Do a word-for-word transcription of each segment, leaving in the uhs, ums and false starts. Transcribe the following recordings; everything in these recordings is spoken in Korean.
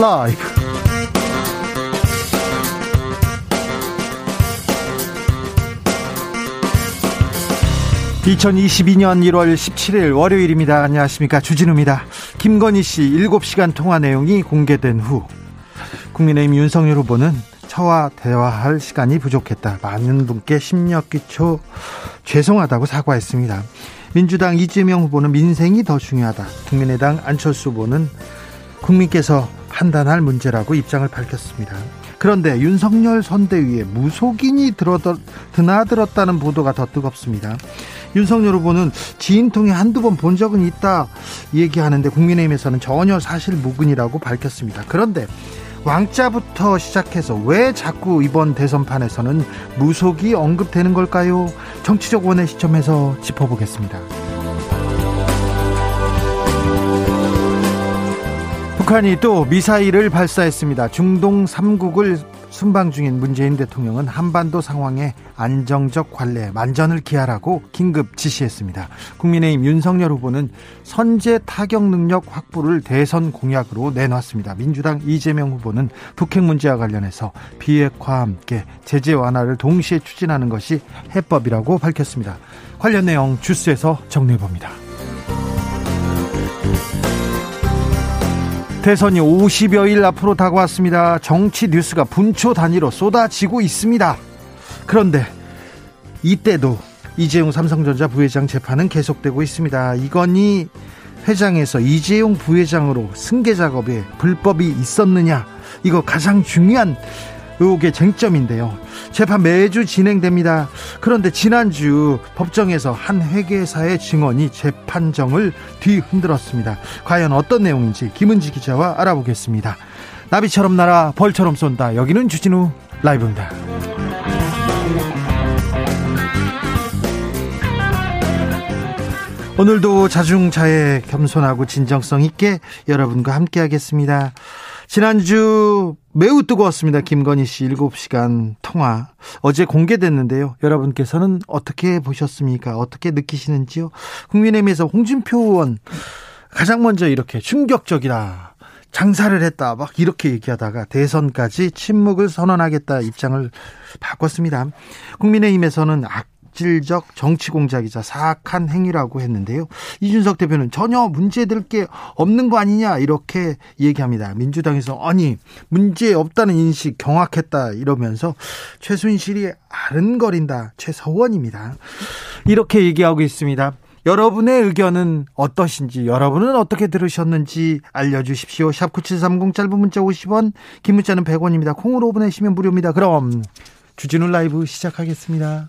라이브. 이천이십이년 일월 십칠일 월요일입니다. 안녕하십니까, 주진우입니다. 김건희 씨 일곱 시간 통화 내용이 공개된 후 국민의힘 윤석열 후보는 저와 대화할 시간이 부족했다, 많은 분께 심려끼쳐 죄송하다고 사과했습니다. 민주당 이재명 후보는 민생이 더 중요하다, 국민의당 안철수 후보는 국민께서 판단할 문제라고 입장을 밝혔습니다. 그런데 윤석열 선대위에 무속인이 들어들, 드나들었다는 보도가 더 뜨겁습니다. 윤석열 후보는 지인통에 한두 번 본 적은 있다 얘기하는데 국민의힘에서는 전혀 사실 무근이라고 밝혔습니다. 그런데 왕자부터 시작해서 왜 자꾸 이번 대선판에서는 무속이 언급되는 걸까요? 정치적 원의 시점에서 짚어보겠습니다. 북한이 또 미사일을 발사했습니다. 중동 삼 국을 순방 중인 문재인 대통령은 한반도 상황에 안정적 관례, 만전을 기하라고 긴급 지시했습니다. 국민의힘 윤석열 후보는 선제 타격 능력 확보를 대선 공약으로 내놨습니다. 민주당 이재명 후보는 북핵 문제와 관련해서 비핵화와 함께 제재 완화를 동시에 추진하는 것이 해법이라고 밝혔습니다. 관련 내용 주스에서 정리해봅니다. 대선이 오십여 일 앞으로 다가왔습니다. 정치 뉴스가 분초 단위로 쏟아지고 있습니다. 그런데 이때도 이재용 삼성전자 부회장 재판은 계속되고 있습니다. 이건희 회장에서 이재용 부회장으로 승계 작업에 불법이 있었느냐, 이거 가장 중요한 의혹의 쟁점인데요. 재판 매주 진행됩니다. 그런데 지난주 법정에서 한 회계사의 증언이 재판정을 뒤흔들었습니다. 과연 어떤 내용인지 김은지 기자와 알아보겠습니다. 나비처럼 날아 벌처럼 쏜다. 여기는 주진우 라이브입니다. 오늘도 자중자애, 겸손하고 진정성 있게 여러분과 함께 하겠습니다. 지난주 매우 뜨거웠습니다. 김건희 씨 일곱 시간 통화 어제 공개됐는데요. 여러분께서는 어떻게 보셨습니까? 어떻게 느끼시는지요? 국민의힘에서 홍준표 의원 가장 먼저 이렇게 충격적이다, 장사를 했다, 막 이렇게 얘기하다가 대선까지 침묵을 선언하겠다 입장을 바꿨습니다. 국민의힘에서는 악질적 정치 공작이자 사악한 행위라고 했는데요. 이준석 대표는 전혀 문제될 게 없는 거 아니냐 이렇게 얘기합니다. 민주당에서 아니 문제 없다는 인식 경악했다 이러면서 최순실이 아른거린다, 최서원입니다 이렇게 얘기하고 있습니다. 여러분의 의견은 어떠신지, 여러분은 어떻게 들으셨는지 알려주십시오. 샵 구칠삼공 짧은 문자 오십 원, 긴 문자는 백 원입니다. 콩으로 보내시면 무료입니다. 그럼 주진우 라이브 시작하겠습니다.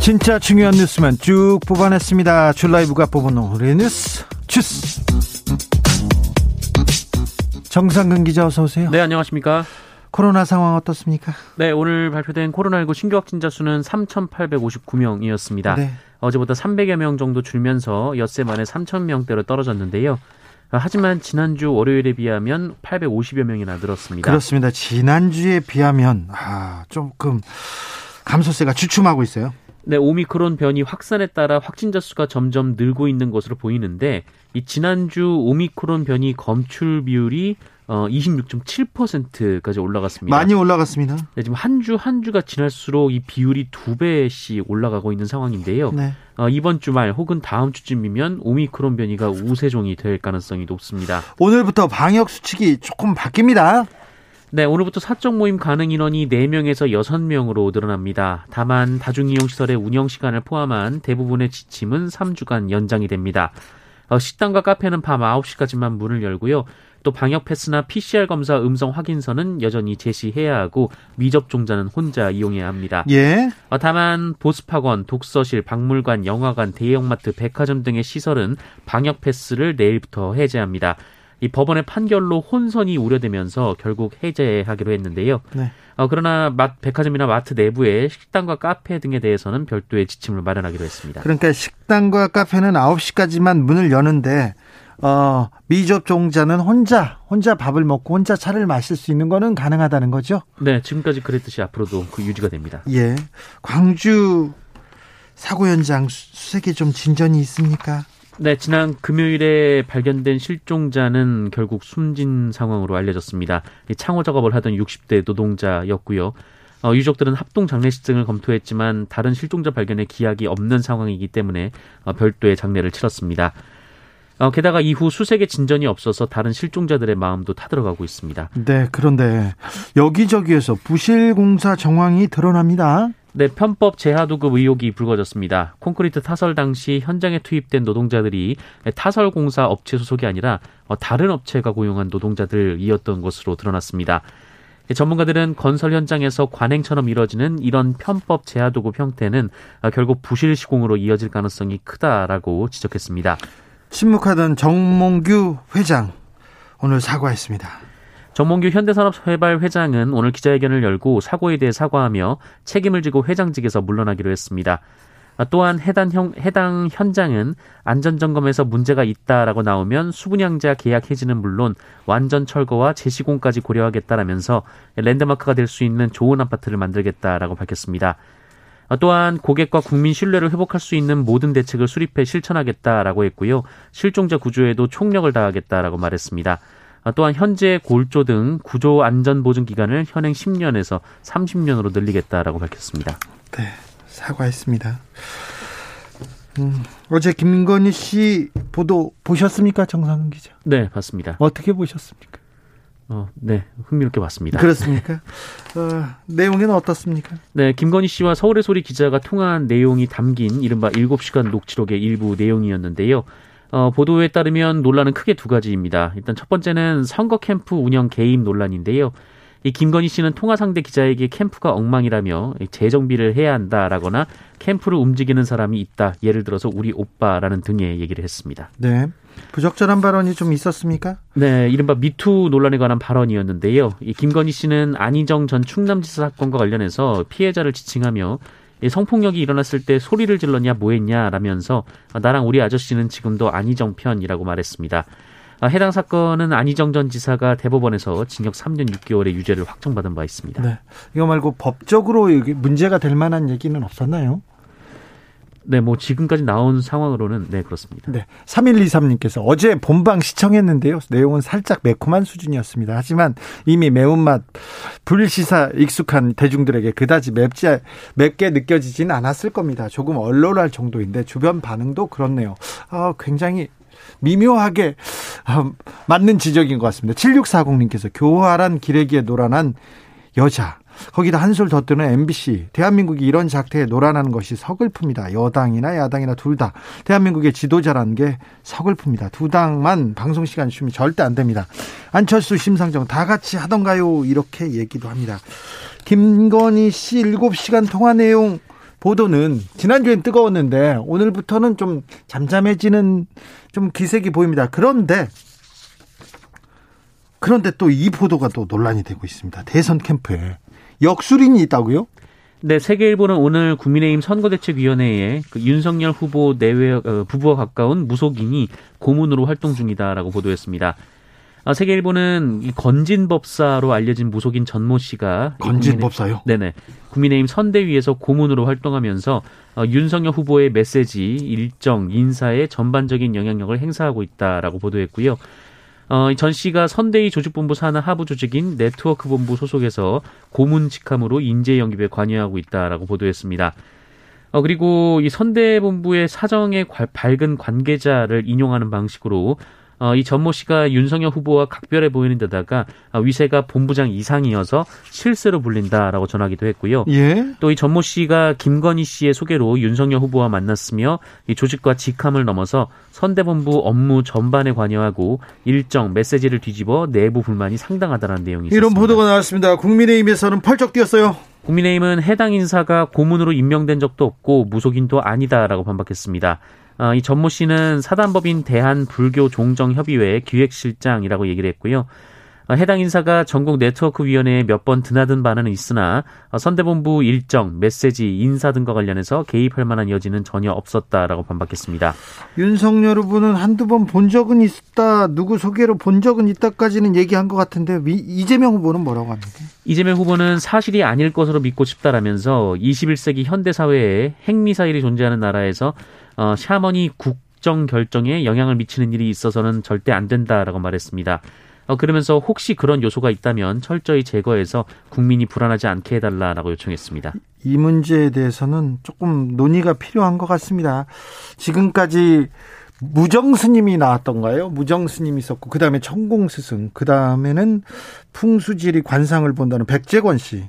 진짜 중요한 뉴스만 쭉 뽑아냈습니다. 줄라이브가 뽑은 오늘의 뉴스 주스. 정상근 기자 어서 오세요. 네, 안녕하십니까. 코로나 상황 어떻습니까? 네, 오늘 발표된 코로나십구 신규 확진자 수는 삼천팔백오십구 명이었습니다. 네. 어제보다 삼백여 명 정도 줄면서 엿새 만에 삼천 명대로 떨어졌는데요. 하지만 지난주 월요일에 비하면 팔백오십여 명이나 늘었습니다. 그렇습니다. 지난주에 비하면 아, 조금 감소세가 주춤하고 있어요. 네, 오미크론 변이 확산에 따라 확진자 수가 점점 늘고 있는 것으로 보이는데, 이 지난주 오미크론 변이 검출 비율이 어, 이십육 점 칠 퍼센트까지 올라갔습니다. 많이 올라갔습니다. 네, 지금 한 주 한 주가 지날수록 이 비율이 두 배씩 올라가고 있는 상황인데요. 네. 어, 이번 주말 혹은 다음 주쯤이면 오미크론 변이가 우세종이 될 가능성이 높습니다. 오늘부터 방역 수칙이 조금 바뀝니다. 네, 오늘부터 사적 모임 가능 인원이 네 명에서 여섯 명으로 늘어납니다. 다만 다중이용시설의 운영시간을 포함한 대부분의 지침은 삼 주간 연장이 됩니다. 어, 식당과 카페는 밤 아홉 시까지만 문을 열고요. 또 방역 패스나 피씨알 검사 음성 확인서는 여전히 제시해야 하고 미접종자는 혼자 이용해야 합니다. 예. 어, 다만 보습학원, 독서실, 박물관, 영화관, 대형마트, 백화점 등의 시설은 방역 패스를 내일부터 해제합니다. 이 법원의 판결로 혼선이 우려되면서 결국 해제하기로 했는데요. 네. 어, 그러나 백화점이나 마트 내부의 식당과 카페 등에 대해서는 별도의 지침을 마련하기로 했습니다. 그러니까 식당과 카페는 아홉 시까지만 문을 여는데 어, 미접종자는 혼자 혼자 밥을 먹고 혼자 차를 마실 수 있는 거는 가능하다는 거죠? 네, 지금까지 그랬듯이 앞으로도 그 유지가 됩니다. 예, 광주 사고 현장 수색에 좀 진전이 있습니까? 네, 지난 금요일에 발견된 실종자는 결국 숨진 상황으로 알려졌습니다. 창호 작업을 하던 육십 대 노동자였고요. 어, 유족들은 합동 장례식 등을 검토했지만 다른 실종자 발견에 기약이 없는 상황이기 때문에 어, 별도의 장례를 치렀습니다. 어, 게다가 이후 수색에 진전이 없어서 다른 실종자들의 마음도 타들어가고 있습니다. 네, 그런데 여기저기에서 부실공사 정황이 드러납니다. 네, 편법 재하도급 의혹이 불거졌습니다. 콘크리트 타설 당시 현장에 투입된 노동자들이 타설공사 업체 소속이 아니라 다른 업체가 고용한 노동자들이었던 것으로 드러났습니다. 전문가들은 건설 현장에서 관행처럼 이뤄지는 이런 편법 재하도급 형태는 결국 부실 시공으로 이어질 가능성이 크다라고 지적했습니다. 침묵하던 정몽규 회장, 오늘 사과했습니다. 정몽규 현대산업개발 회장은 오늘 기자회견을 열고 사고에 대해 사과하며 책임을 지고 회장직에서 물러나기로 했습니다. 또한 해당, 형, 해당 현장은 안전점검에서 문제가 있다라고 나오면 수분양자 계약 해지는 물론 완전 철거와 재시공까지 고려하겠다라면서 랜드마크가 될 수 있는 좋은 아파트를 만들겠다라고 밝혔습니다. 또한 고객과 국민 신뢰를 회복할 수 있는 모든 대책을 수립해 실천하겠다라고 했고요. 실종자 구조에도 총력을 다하겠다라고 말했습니다. 또한 현재 골조 등 구조 안전 보증 기간을 현행 십 년에서 삼십 년으로 늘리겠다라고 밝혔습니다. 네, 사과했습니다. 음, 어제 김건희 씨 보도 보셨습니까, 정상근 기자? 네, 봤습니다. 어떻게 보셨습니까? 어, 네, 흥미롭게 봤습니다. 그렇습니까? 어, 내용은 어떻습니까? 네, 김건희 씨와 서울의 소리 기자가 통화한 내용이 담긴 이른바 일곱 시간 녹취록의 일부 내용이었는데요. 어, 보도에 따르면 논란은 크게 두 가지입니다. 일단 첫 번째는 선거 캠프 운영 개입 논란인데요. 이 김건희 씨는 통화 상대 기자에게 캠프가 엉망이라며 재정비를 해야 한다라거나 캠프를 움직이는 사람이 있다. 예를 들어서 우리 오빠라는 등의 얘기를 했습니다. 네. 부적절한 발언이 좀 있었습니까? 네. 이른바 미투 논란에 관한 발언이었는데요. 이 김건희 씨는 안희정 전 충남지사 사건과 관련해서 피해자를 지칭하며 성폭력이 일어났을 때 소리를 질렀냐 뭐했냐라면서 나랑 우리 아저씨는 지금도 안희정 편이라고 말했습니다. 해당 사건은 안희정 전 지사가 대법원에서 징역 삼 년 육 개월의 유죄를 확정받은 바 있습니다. 네, 이거 말고 법적으로 문제가 될 만한 얘기는 없었나요? 네, 뭐 지금까지 나온 상황으로는 네, 그렇습니다. 네, 삼일이삼 님께서 어제 본방 시청했는데요. 내용은 살짝 매콤한 수준이었습니다. 하지만 이미 매운맛 불시사 익숙한 대중들에게 그다지 맵지, 맵게 느껴지진 않았을 겁니다. 조금 얼얼할 정도인데 주변 반응도 그렇네요. 아, 굉장히 미묘하게 음, 맞는 지적인 것 같습니다. 칠육사공 님께서 교활한 기레기에 노란한 여자, 거기다 한술 더 뜨는 엠비씨, 대한민국이 이런 작태에 노란하는 것이 서글픕니다. 여당이나 야당이나 둘 다 대한민국의 지도자라는 게 서글픕니다. 두 당만 방송시간 쉬면 절대 안 됩니다. 안철수, 심상정 다 같이 하던가요? 이렇게 얘기도 합니다. 김건희 씨 일곱 시간 통화 내용 보도는 지난주엔 뜨거웠는데 오늘부터는 좀 잠잠해지는 좀 기색이 보입니다. 그런데 그런데 또 이 보도가 또 논란이 되고 있습니다. 대선 캠프에 역술인이 있다고요? 네, 세계일보는 오늘 국민의힘 선거대책위원회에 그 윤석열 후보 내외 어, 부부와 가까운 무속인이 고문으로 활동 중이다라고 보도했습니다. 어, 세계일보는 이 건진법사로 알려진 무속인 전모 씨가 건진법사요? 네네. 국민의힘 선대위에서 고문으로 활동하면서 어, 윤석열 후보의 메시지, 일정, 인사에 전반적인 영향력을 행사하고 있다라고 보도했고요. 어, 전 씨가 선대위 조직본부 산하 하부 조직인 네트워크본부 소속에서 고문 직함으로 인재 영입에 관여하고 있다라고 보도했습니다. 어, 그리고 이 선대본부의 사정에 과, 밝은 관계자를 인용하는 방식으로 어, 이 전모 씨가 윤석열 후보와 각별해 보이는 데다가 위세가 본부장 이상이어서 실세로 불린다라고 전하기도 했고요. 예? 또 이 전모 씨가 김건희 씨의 소개로 윤석열 후보와 만났으며 이 조직과 직함을 넘어서 선대본부 업무 전반에 관여하고 일정, 메시지를 뒤집어 내부 불만이 상당하다는 내용이 있습니다. 이런 보도가 나왔습니다. 국민의힘에서는 펄쩍 뛰었어요. 국민의힘은 해당 인사가 고문으로 임명된 적도 없고 무속인도 아니다라고 반박했습니다. 어, 이 전모 씨는 사단법인 대한불교종정협의회 기획실장이라고 얘기를 했고요. 어, 해당 인사가 전국 네트워크위원회에 몇 번 드나든 바는 있으나 어, 선대본부 일정, 메시지, 인사 등과 관련해서 개입할 만한 여지는 전혀 없었다라고 반박했습니다. 윤석열 후보는 한두 번 본 적은 있다, 누구 소개로 본 적은 있다까지는 얘기한 것 같은데 이재명 후보는 뭐라고 합니까? 이재명 후보는 사실이 아닐 것으로 믿고 싶다라면서 이십일 세기 현대사회에 핵미사일이 존재하는 나라에서 어, 샤머니 국정 결정에 영향을 미치는 일이 있어서는 절대 안 된다라고 말했습니다. 어, 그러면서 혹시 그런 요소가 있다면 철저히 제거해서 국민이 불안하지 않게 해달라라고 요청했습니다. 이 문제에 대해서는 조금 논의가 필요한 것 같습니다. 지금까지 무정스님이 나왔던가요? 무정스님이 있었고, 그 다음에 천공 스승, 그 다음에는 풍수지리 관상을 본다는 백재권 씨.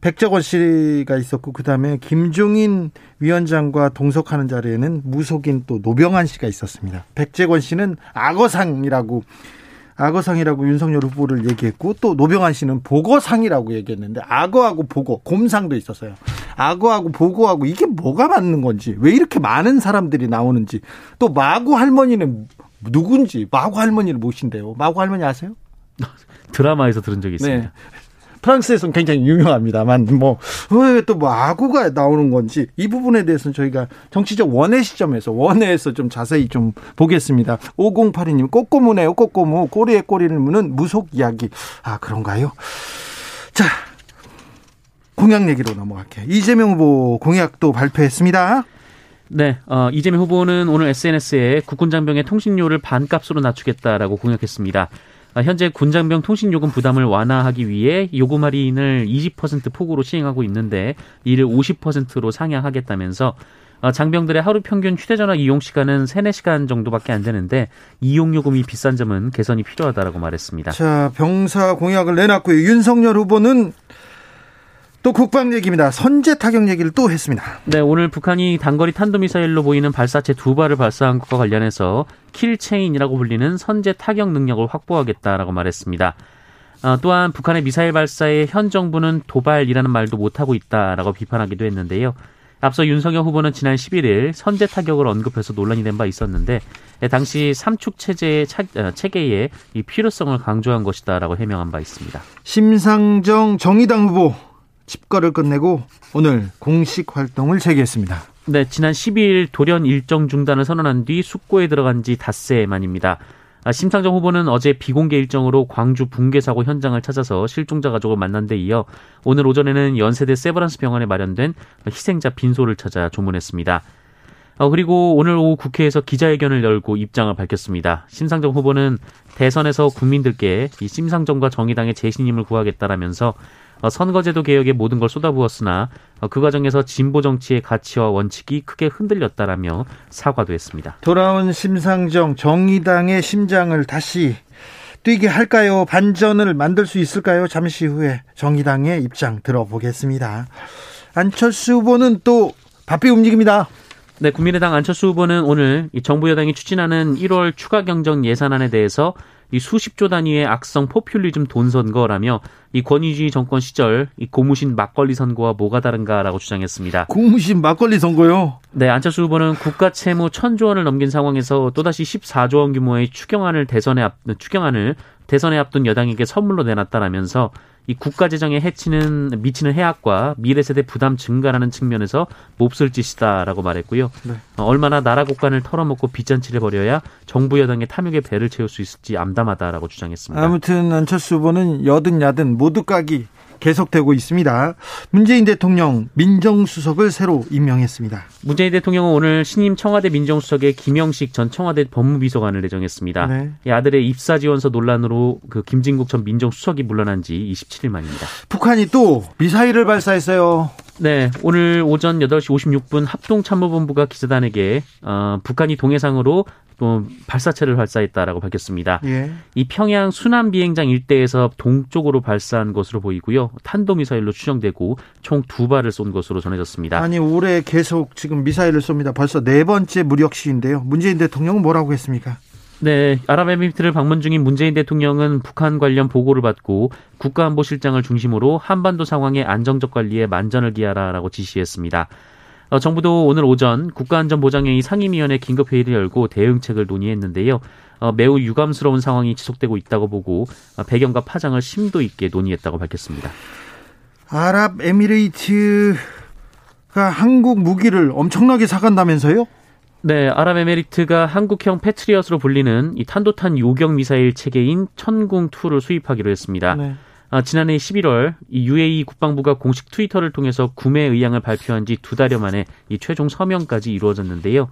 백재권 씨가 있었고, 그 다음에 김종인 위원장과 동석하는 자리에는 무속인 또 노병환 씨가 있었습니다. 백재권 씨는 악어상이라고, 악어상이라고 윤석열 후보를 얘기했고, 또 노병환 씨는 보거상이라고 얘기했는데, 악어하고 보거, 곰상도 있었어요. 악어하고 보거하고 이게 뭐가 맞는 건지, 왜 이렇게 많은 사람들이 나오는지, 또 마구 할머니는 누군지, 마구 할머니를 모신대요. 마구 할머니 아세요? 드라마에서 들은 적이 있습니다. 네. 프랑스에서는 굉장히 유명합니다만, 뭐, 왜 또 마구가 나오는 건지, 이 부분에 대해서는 저희가 정치적 원의 시점에서, 원의에서 좀 자세히 좀 보겠습니다. 오공팔이 님, 꼬꼬무네요, 꼬꼬무. 꼬리에 꼬리를 무는 무속 이야기. 아, 그런가요? 자, 공약 얘기로 넘어갈게요. 이재명 후보 공약도 발표했습니다. 네, 어, 이재명 후보는 오늘 에스엔에스에 국군 장병의 통신료를 반값으로 낮추겠다라고 공약했습니다. 현재 군장병 통신요금 부담을 완화하기 위해 요금 할인을 이십 퍼센트 폭으로 시행하고 있는데 이를 오십 퍼센트로 상향하겠다면서 장병들의 하루 평균 휴대전화 이용시간은 서너 시간 정도밖에 안 되는데 이용요금이 비싼 점은 개선이 필요하다라고 말했습니다. 자, 병사 공약을 내놨고요. 윤석열 후보는 또 국방 얘기입니다. 선제 타격 얘기를 또 했습니다. 네, 오늘 북한이 단거리 탄도미사일로 보이는 발사체 두 발을 발사한 것과 관련해서 킬체인이라고 불리는 선제 타격 능력을 확보하겠다라고 말했습니다. 어, 또한 북한의 미사일 발사에 현 정부는 도발이라는 말도 못하고 있다라고 비판하기도 했는데요. 앞서 윤석열 후보는 지난 십일 일 선제 타격을 언급해서 논란이 된 바 있었는데 당시 삼축 체제의 체계의 이 필요성을 강조한 것이다라고 해명한 바 있습니다. 심상정 정의당 후보. 집거를 끝내고 오늘 공식 활동을 재개했습니다. 네, 지난 십이 일 돌연 일정 중단을 선언한 뒤 숙고에 들어간 지 닷새 만입니다. 심상정 후보는 어제 비공개 일정으로 광주 붕괴 사고 현장을 찾아서 실종자 가족을 만난 데 이어 오늘 오전에는 연세대 세브란스 병원에 마련된 희생자 빈소를 찾아 조문했습니다. 그리고 오늘 오후 국회에서 기자회견을 열고 입장을 밝혔습니다. 심상정 후보는 대선에서 국민들께 이 심상정과 정의당의 재신임을 구하겠다라면서 선거제도 개혁에 모든 걸 쏟아부었으나 그 과정에서 진보 정치의 가치와 원칙이 크게 흔들렸다라며 사과도 했습니다. 돌아온 심상정, 정의당의 심장을 다시 뛰게 할까요? 반전을 만들 수 있을까요? 잠시 후에 정의당의 입장 들어보겠습니다. 안철수 후보는 또 바삐 움직입니다. 네, 국민의당 안철수 후보는 오늘 정부 여당이 추진하는 일월 추가 경정 예산안에 대해서 이 수십조 단위의 악성 포퓰리즘 돈 선거라며 이 권위주의 정권 시절 이 고무신 막걸리 선거와 뭐가 다른가라고 주장했습니다. 고무신 막걸리 선거요? 네, 안철수 후보는 국가 채무 천조 원을 넘긴 상황에서 또다시 십사조 원 규모의 추경안을 대선에 앞 추경안을 대선에 앞둔 여당에게 선물로 내놨다라면서 이 국가 재정에 해치는 미치는 해악과 미래 세대 부담 증가라는 측면에서 몹쓸 짓이다라고 말했고요. 네. 얼마나 나라 국간을 털어먹고 빚잔치를 벌여야 정부 여당의 탐욕의 배를 채울 수 있을지 암담하다라고 주장했습니다. 아무튼 안철수 후보는 여든 야든 모두 까기 계속되고 있습니다. 문재인 대통령 민정수석을 새로 임명했습니다. 문재인 대통령은 오늘 신임 청와대 민정수석에 김영식 전 청와대 법무비서관을 내정했습니다. 네. 이 아들의 입사지원서 논란으로 그 김진국 전 민정수석이 물러난 지 이십칠 일 만입니다. 북한이 또 미사일을 발사했어요. 네, 오늘 오전 여덟 시 오십육 분 합동참모본부가 기자단에게 어, 북한이 동해상으로 또 발사체를 발사했다라고 밝혔습니다. 예. 이 평양 수남 비행장 일대에서 동쪽으로 발사한 것으로 보이고요. 탄도미사일로 추정되고 총 두 발을 쏜 것으로 전해졌습니다. 아니, 올해 계속 지금 미사일을 쏩니다. 벌써 네 번째 무력 시위인데요. 문재인 대통령은 뭐라고 했습니까? 네, 아랍에미리트를 방문 중인 문재인 대통령은 북한 관련 보고를 받고 국가안보실장을 중심으로 한반도 상황의 안정적 관리에 만전을 기하라라고 지시했습니다. 정부도 오늘 오전 국가안전보장회의 상임위원회 긴급회의를 열고 대응책을 논의했는데요. 매우 유감스러운 상황이 지속되고 있다고 보고 배경과 파장을 심도 있게 논의했다고 밝혔습니다. 아랍에미레이트가 한국 무기를 엄청나게 사간다면서요? 네, 아랍에미리트가 한국형 패트리엇으로 불리는 이 탄도탄 요격 미사일 체계인 천공 투를 수입하기로 했습니다. 네. 아, 지난해 십일월 이 유에이이 국방부가 공식 트위터를 통해서 구매 의향을 발표한 지 두 달여 만에 이 최종 서명까지 이루어졌는데요.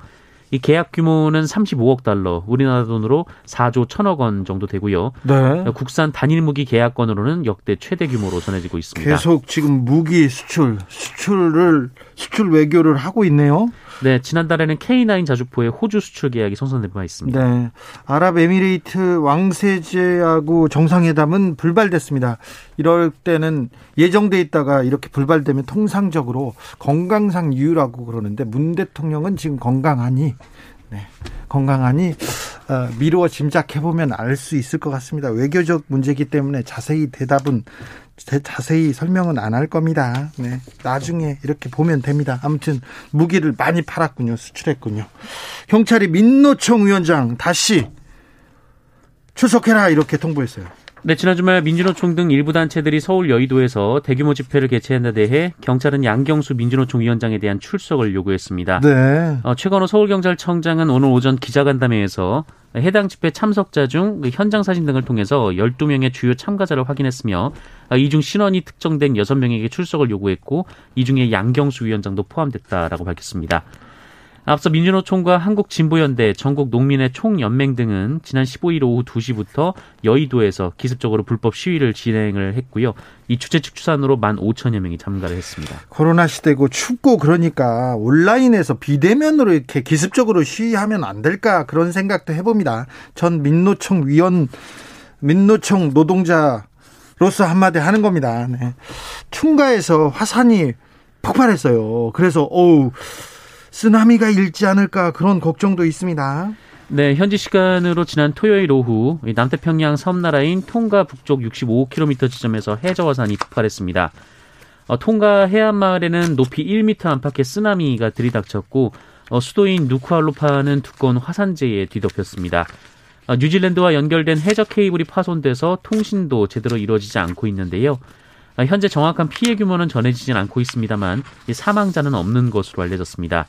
이 계약 규모는 삼십오억 달러, 우리나라 돈으로 사조 천억 원 정도 되고요. 네. 국산 단일 무기 계약권으로는 역대 최대 규모로 전해지고 있습니다. 계속 지금 무기 수출, 수출을 수출 외교를 하고 있네요. 네, 지난달에는 케이나인 자주포의 호주 수출 계약이 성사된 바 있습니다. 네, 아랍에미레이트 왕세제하고 정상회담은 불발됐습니다. 이럴 때는 예정돼 있다가 이렇게 불발되면 통상적으로 건강상 이유라고 그러는데 문 대통령은 지금 건강하니, 네, 건강하니 어, 미루어 짐작해보면 알 수 있을 것 같습니다. 외교적 문제이기 때문에 자세히 대답은 자세히 설명은 안 할 겁니다. 네, 나중에 이렇게 보면 됩니다. 아무튼 무기를 많이 팔았군요. 수출했군요. 경찰이 민노총 위원장 다시 출석해라 이렇게 통보했어요. 네, 지난 주말 민주노총 등 일부 단체들이 서울 여의도에서 대규모 집회를 개최한 데 대해 경찰은 양경수 민주노총 위원장에 대한 출석을 요구했습니다. 네. 어, 최건호 서울경찰청장은 오늘 오전 기자간담회에서 해당 집회 참석자 중 현장 사진 등을 통해서 열두 명의 주요 참가자를 확인했으며 이 중 신원이 특정된 여섯 명에게 출석을 요구했고 이 중에 양경수 위원장도 포함됐다라고 밝혔습니다. 앞서 민주노총과 한국진보연대, 전국농민회 총연맹 등은 지난 십오일 오후 두 시부터 여의도에서 기습적으로 불법 시위를 진행을 했고요. 이 주최 측 추산으로 만 오천여 명이 참가를 했습니다. 코로나 시대고 춥고 그러니까 온라인에서 비대면으로 이렇게 기습적으로 시위하면 안 될까 그런 생각도 해봅니다. 전 민노총 위원, 민노총 노동자로서 한마디 하는 겁니다. 네. 충가에서 화산이 폭발했어요. 그래서 어우. 쓰나미가 일지 않을까 그런 걱정도 있습니다. 네, 현지 시간으로 지난 토요일 오후 남태평양 섬나라인 통가 북쪽 육십오 킬로미터 지점에서 해저화산이 폭발했습니다. 어, 통가 해안마을에는 높이 일 미터 안팎의 쓰나미가 들이닥쳤고 어, 수도인 누쿠알로파는 두꺼운 화산재에 뒤덮였습니다. 어, 뉴질랜드와 연결된 해저 케이블이 파손돼서 통신도 제대로 이루어지지 않고 있는데요. 현재 정확한 피해 규모는 전해지진 않고 있습니다만 사망자는 없는 것으로 알려졌습니다.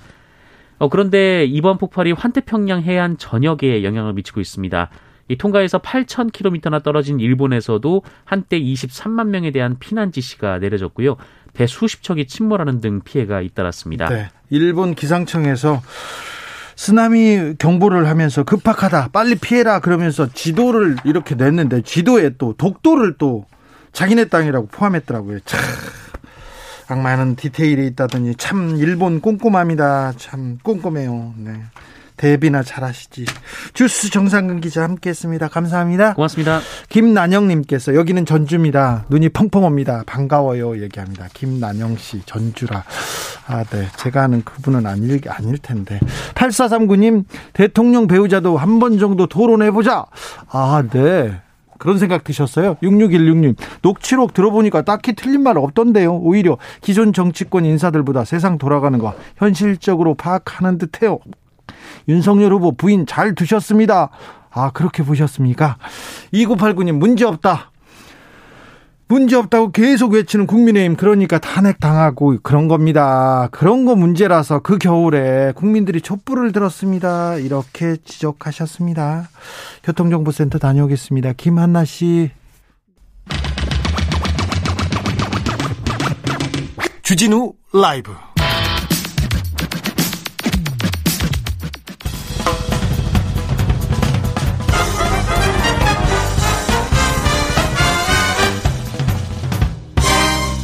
그런데 이번 폭발이 환태평양 해안 전역에 영향을 미치고 있습니다. 이 통가에서 팔천 킬로미터나 떨어진 일본에서도 한때 이십삼만 명에 대한 피난 지시가 내려졌고요. 배 수십 척이 침몰하는 등 피해가 잇따랐습니다. 네, 일본 기상청에서 쓰나미 경보를 하면서 급박하다, 빨리 피해라 그러면서 지도를 이렇게 냈는데 지도에 또 독도를 또 자기네 땅이라고 포함했더라고요. 참 악마는 디테일이 있다더니 참 일본 꼼꼼합니다. 참 꼼꼼해요. 네. 대비나 잘하시지. 주스 정상근 기자 함께했습니다. 감사합니다. 고맙습니다. 김난영님께서 여기는 전주입니다. 눈이 펑펑 옵니다. 반가워요. 얘기합니다. 김난영 씨 전주라. 아, 네. 제가 아는 그분은 아닐, 아닐 텐데. 팔사삼구 님 대통령 배우자도 한 번 정도 토론해보자. 아, 네. 그런 생각 드셨어요? 육육일육 님 녹취록 들어보니까 딱히 틀린 말 없던데요. 오히려 기존 정치권 인사들보다 세상 돌아가는 거 현실적으로 파악하는 듯해요. 윤석열 후보 부인 잘 두셨습니다. 아, 그렇게 보셨습니까? 이구팔구 님 문제없다. 문제없다고 계속 외치는 국민의힘, 그러니까 탄핵당하고 그런 겁니다. 그런 거 문제라서 그 겨울에 국민들이 촛불을 들었습니다. 이렇게 지적하셨습니다. 교통정보센터 다녀오겠습니다. 김한나 씨. 주진우 라이브.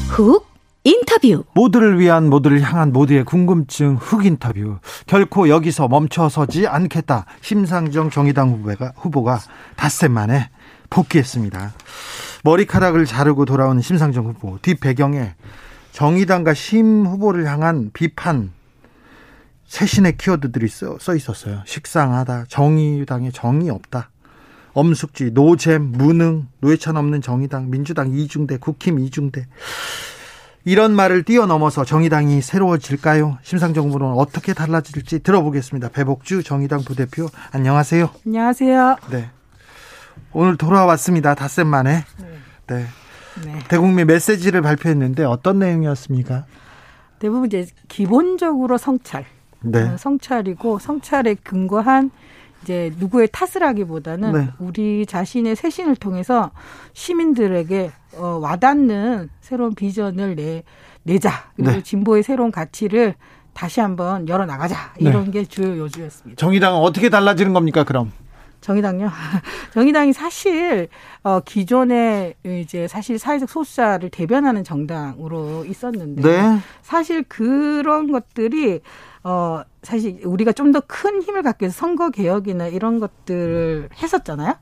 훅 인터뷰. 모두를 위한, 모두를 향한, 모두의 궁금증 훅 인터뷰. 결코 여기서 멈춰서지 않겠다. 심상정 정의당 후보가, 후보가 닷새 만에 복귀했습니다. 머리카락을 자르고 돌아온 심상정 후보. 뒷배경에 정의당과 심 후보를 향한 비판. 세신의 키워드들이 써, 써 있었어요. 식상하다. 정의당에 정의 없다. 엄숙지, 노잼, 무능, 노회찬 없는 정의당, 민주당 이중대, 국힘 이중대. 이런 말을 뛰어넘어서 정의당이 새로워질까요? 심상정 후보는 어떻게 달라질지 들어보겠습니다. 배복주 정의당 부대표, 안녕하세요. 안녕하세요. 네, 오늘 돌아왔습니다. 닷새 만에. 네. 네. 대국민 메시지를 발표했는데 어떤 내용이었습니까? 대부분 이제 기본적으로 성찰. 네. 성찰이고, 성찰에 근거한 이제 누구의 탓을 하기보다는 네. 우리 자신의 쇄신을 통해서 시민들에게 어, 와닿는 새로운 비전을 내, 내자. 그리고 네. 진보의 새로운 가치를 다시 한번 열어나가자. 이런 네. 게 주요 요지였습니다. 정의당은 어떻게 달라지는 겁니까, 그럼? 정의당요? 정의당이 사실 어, 기존에 이제 사실 사회적 소수자를 대변하는 정당으로 있었는데 네. 사실 그런 것들이 어, 사실 우리가 좀 더 큰 힘을 갖기 위해서 선거 개혁이나 이런 것들을 했었잖아요.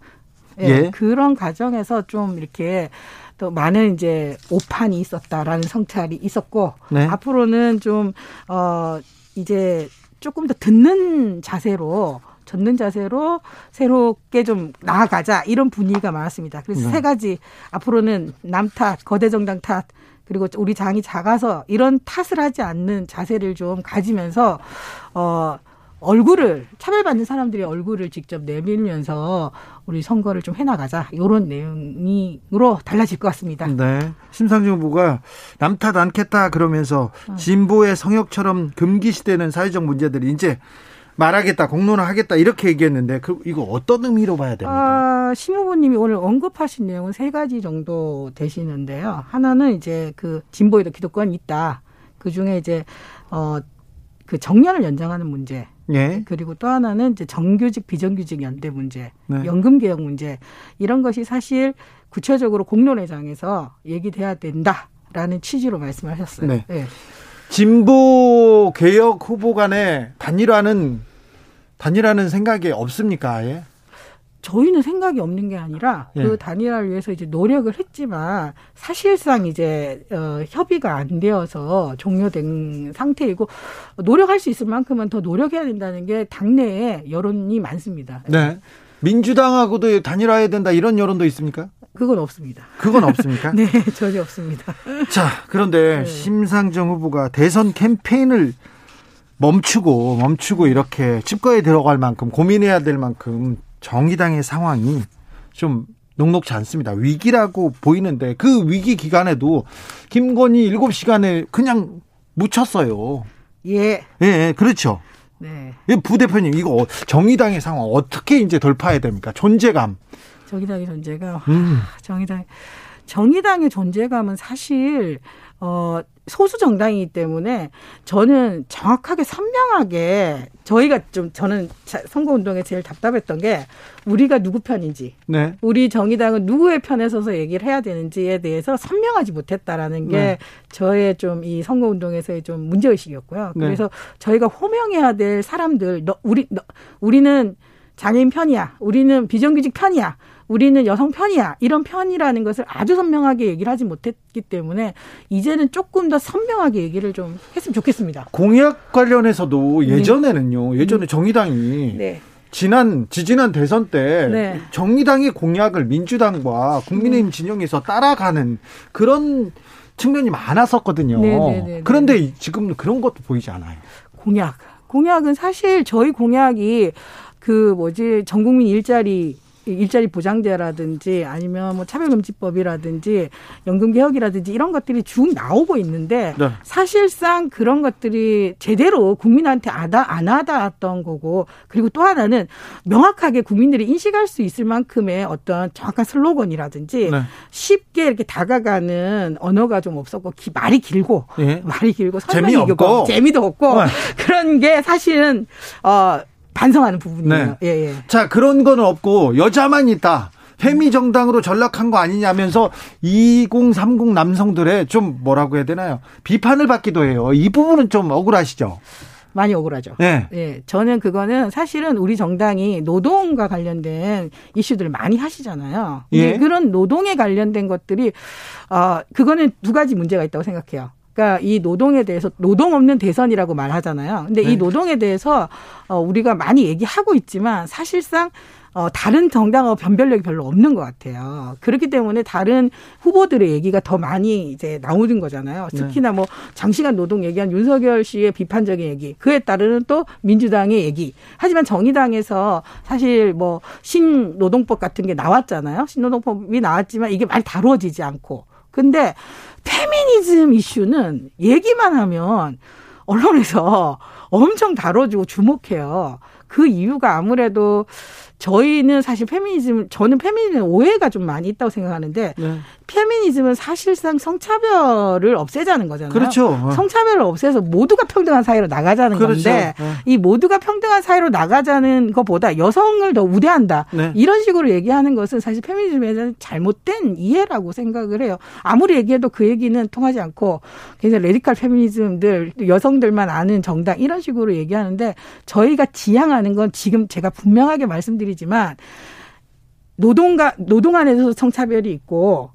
예, 예. 그런 과정에서 좀 이렇게 또 많은 이제 오판이 있었다라는 성찰이 있었고 네. 앞으로는 좀 어, 이제 조금 더 듣는 자세로. 젓는 자세로 새롭게 좀 나아가자 이런 분위기가 많았습니다. 그래서 네. 세 가지 앞으로는 남 탓, 거대 정당 탓 그리고 우리 당이 작아서 이런 탓을 하지 않는 자세를 좀 가지면서 어, 얼굴을 차별받는 사람들의 얼굴을 직접 내밀면서 우리 선거를 좀 해나가자 이런 내용으로 달라질 것 같습니다. 네, 심상정 후보가 남 탓 않겠다 그러면서 진보의 성역처럼 금기시되는 사회적 문제들이 이제 말하겠다, 공론을 하겠다 이렇게 얘기했는데 그 이거 어떤 의미로 봐야 됩니까? 아, 심 후보님이 오늘 언급하신 내용은 세 가지 정도 되시는데요. 하나는 이제 그 진보에도 기득권이 있다. 그중에 이제 어, 그 정년을 연장하는 문제. 예. 그리고 또 하나는 이제 정규직, 비정규직 연대 문제, 네. 연금 개혁 문제 이런 것이 사실 구체적으로 공론회장에서 얘기돼야 된다라는 취지로 말씀하셨어요. 네. 예. 진보 개혁 후보 간에 단일화는 단일화는 생각이 없습니까? 아예? 저희는 생각이 없는 게 아니라 예. 그 단일화를 위해서 이제 노력을 했지만 사실상 이제 어, 협의가 안 되어서 종료된 상태이고 노력할 수 있을 만큼은 더 노력해야 된다는 게 당내에 여론이 많습니다. 네. 민주당하고도 단일화해야 된다 이런 여론도 있습니까? 그건 없습니다. 그건 없습니까? 네, 전혀 없습니다. 자, 그런데 네. 심상정 후보가 대선 캠페인을 멈추고 멈추고 이렇게 집거에 들어갈 만큼 고민해야 될 만큼 정의당의 상황이 좀 녹록지 않습니다. 위기라고 보이는데 그 위기 기간에도 김건희 일곱 시간에 그냥 묻혔어요. 예. 예, 그렇죠. 네. 부대표님, 이거 정의당의 상황 어떻게 이제 돌파해야 됩니까? 존재감. 정의당의 존재감. 음. 정의당, 정의당의 존재감은 사실, 어, 소수 정당이기 때문에 저는 정확하게 선명하게 저희가 좀 저는 선거운동에 제일 답답했던 게 우리가 누구 편인지 네. 우리 정의당은 누구의 편에 서서 얘기를 해야 되는지에 대해서 선명하지 못했다라는 게 네. 저의 좀 이 선거운동에서의 좀 문제의식이었고요. 그래서 네. 저희가 호명해야 될 사람들 너, 우리, 너, 우리는 장애인 편이야. 우리는 비정규직 편이야. 우리는 여성 편이야. 이런 편이라는 것을 아주 선명하게 얘기를 하지 못했기 때문에 이제는 조금 더 선명하게 얘기를 좀 했으면 좋겠습니다. 공약 관련해서도 예전에는요. 예전에 정의당이 네. 지난 지지난 대선 때 네. 정의당의 공약을 민주당과 국민의힘 진영에서 따라가는 그런 측면이 많았었거든요. 네네네네. 그런데 지금 그런 것도 보이지 않아요. 공약. 공약은 사실 저희 공약이 그 뭐지 전국민 일자리 일자리 보장제라든지 아니면 뭐 차별금지법이라든지 연금개혁이라든지 이런 것들이 쭉 나오고 있는데 네. 사실상 그런 것들이 제대로 국민한테 안 와닿았던 거고 그리고 또 하나는 명확하게 국민들이 인식할 수 있을 만큼의 어떤 정확한 슬로건이라든지 네. 쉽게 이렇게 다가가는 언어가 좀 없었고 기, 말이 길고 예. 말이 길고 설명이 재미없고. 길고 재미도 없고 네. 그런 게 사실은 어. 반성하는 부분이에요. 네. 예, 예. 자, 그런 건 없고 여자만 있다. 페미 정당으로 전락한 거 아니냐면서 이공삼공 남성들의 좀 뭐라고 해야 되나요? 비판을 받기도 해요. 이 부분은 좀 억울하시죠? 많이 억울하죠. 네. 예. 저는 그거는 사실은 우리 정당이 노동과 관련된 이슈들을 많이 하시잖아요. 예. 그런 노동에 관련된 것들이 어, 그거는 두 가지 문제가 있다고 생각해요. 그러니까 이 노동에 대해서 노동 없는 대선이라고 말하잖아요. 근데 네. 이 노동에 대해서 우리가 많이 얘기하고 있지만 사실상 어, 다른 정당하고 변별력이 별로 없는 것 같아요. 그렇기 때문에 다른 후보들의 얘기가 더 많이 이제 나오는 거잖아요. 특히나 네. 뭐 장시간 노동 얘기한 윤석열 씨의 비판적인 얘기, 그에 따르는 또 민주당의 얘기. 하지만 정의당에서 사실 뭐 신노동법 같은 게 나왔잖아요. 신노동법이 나왔지만 이게 많이 다루어지지 않고. 근데 페미니즘 이슈는 얘기만 하면 언론에서 엄청 다뤄지고 주목해요. 그 이유가 아무래도 저희는 사실 페미니즘, 저는 페미니즘 오해가 좀 많이 있다고 생각하는데 네. 페미니즘은 사실상 성차별을 없애자는 거잖아요. 그렇죠. 성차별을 없애서 모두가 평등한 사회로 나가자는 그렇죠. 건데 네. 이 모두가 평등한 사회로 나가자는 것보다 여성을 더 우대한다. 네. 이런 식으로 얘기하는 것은 사실 페미니즘에는 잘못된 이해라고 생각을 해요. 아무리 얘기해도 그 얘기는 통하지 않고 굉장히 레디컬 페미니즘들, 여성들만 아는 정당 이런 식으로 얘기하는데 저희가 지향하는 건 지금 제가 분명하게 말씀드린 지만 노동과 노동 안에서 성차별이 있고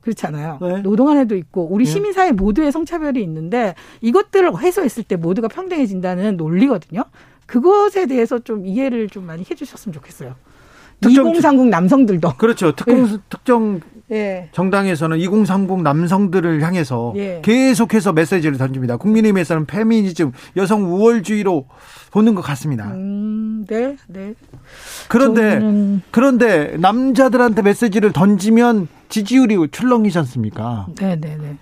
그렇잖아요. 네. 노동 안에도 있고 우리 시민사회 모두의 성차별이 있는데 이것들을 해소했을 때 모두가 평등해진다는 논리거든요. 그것에 대해서 좀 이해를 좀 많이 해주셨으면 좋겠어요. 특정, 이공삼공 남성들도 그렇죠. 특공, 네. 특정 네. 정당에서는 이공삼공 남성들을 향해서 네. 계속해서 메시지를 던집니다. 국민의힘에서는 페미니즘, 여성 우월주의로 보는 것 같습니다. 음, 네, 네. 그런데 저는... 그런데 남자들한테 메시지를 던지면 지지율이 출렁이지 않습니까? 네, 네, 네.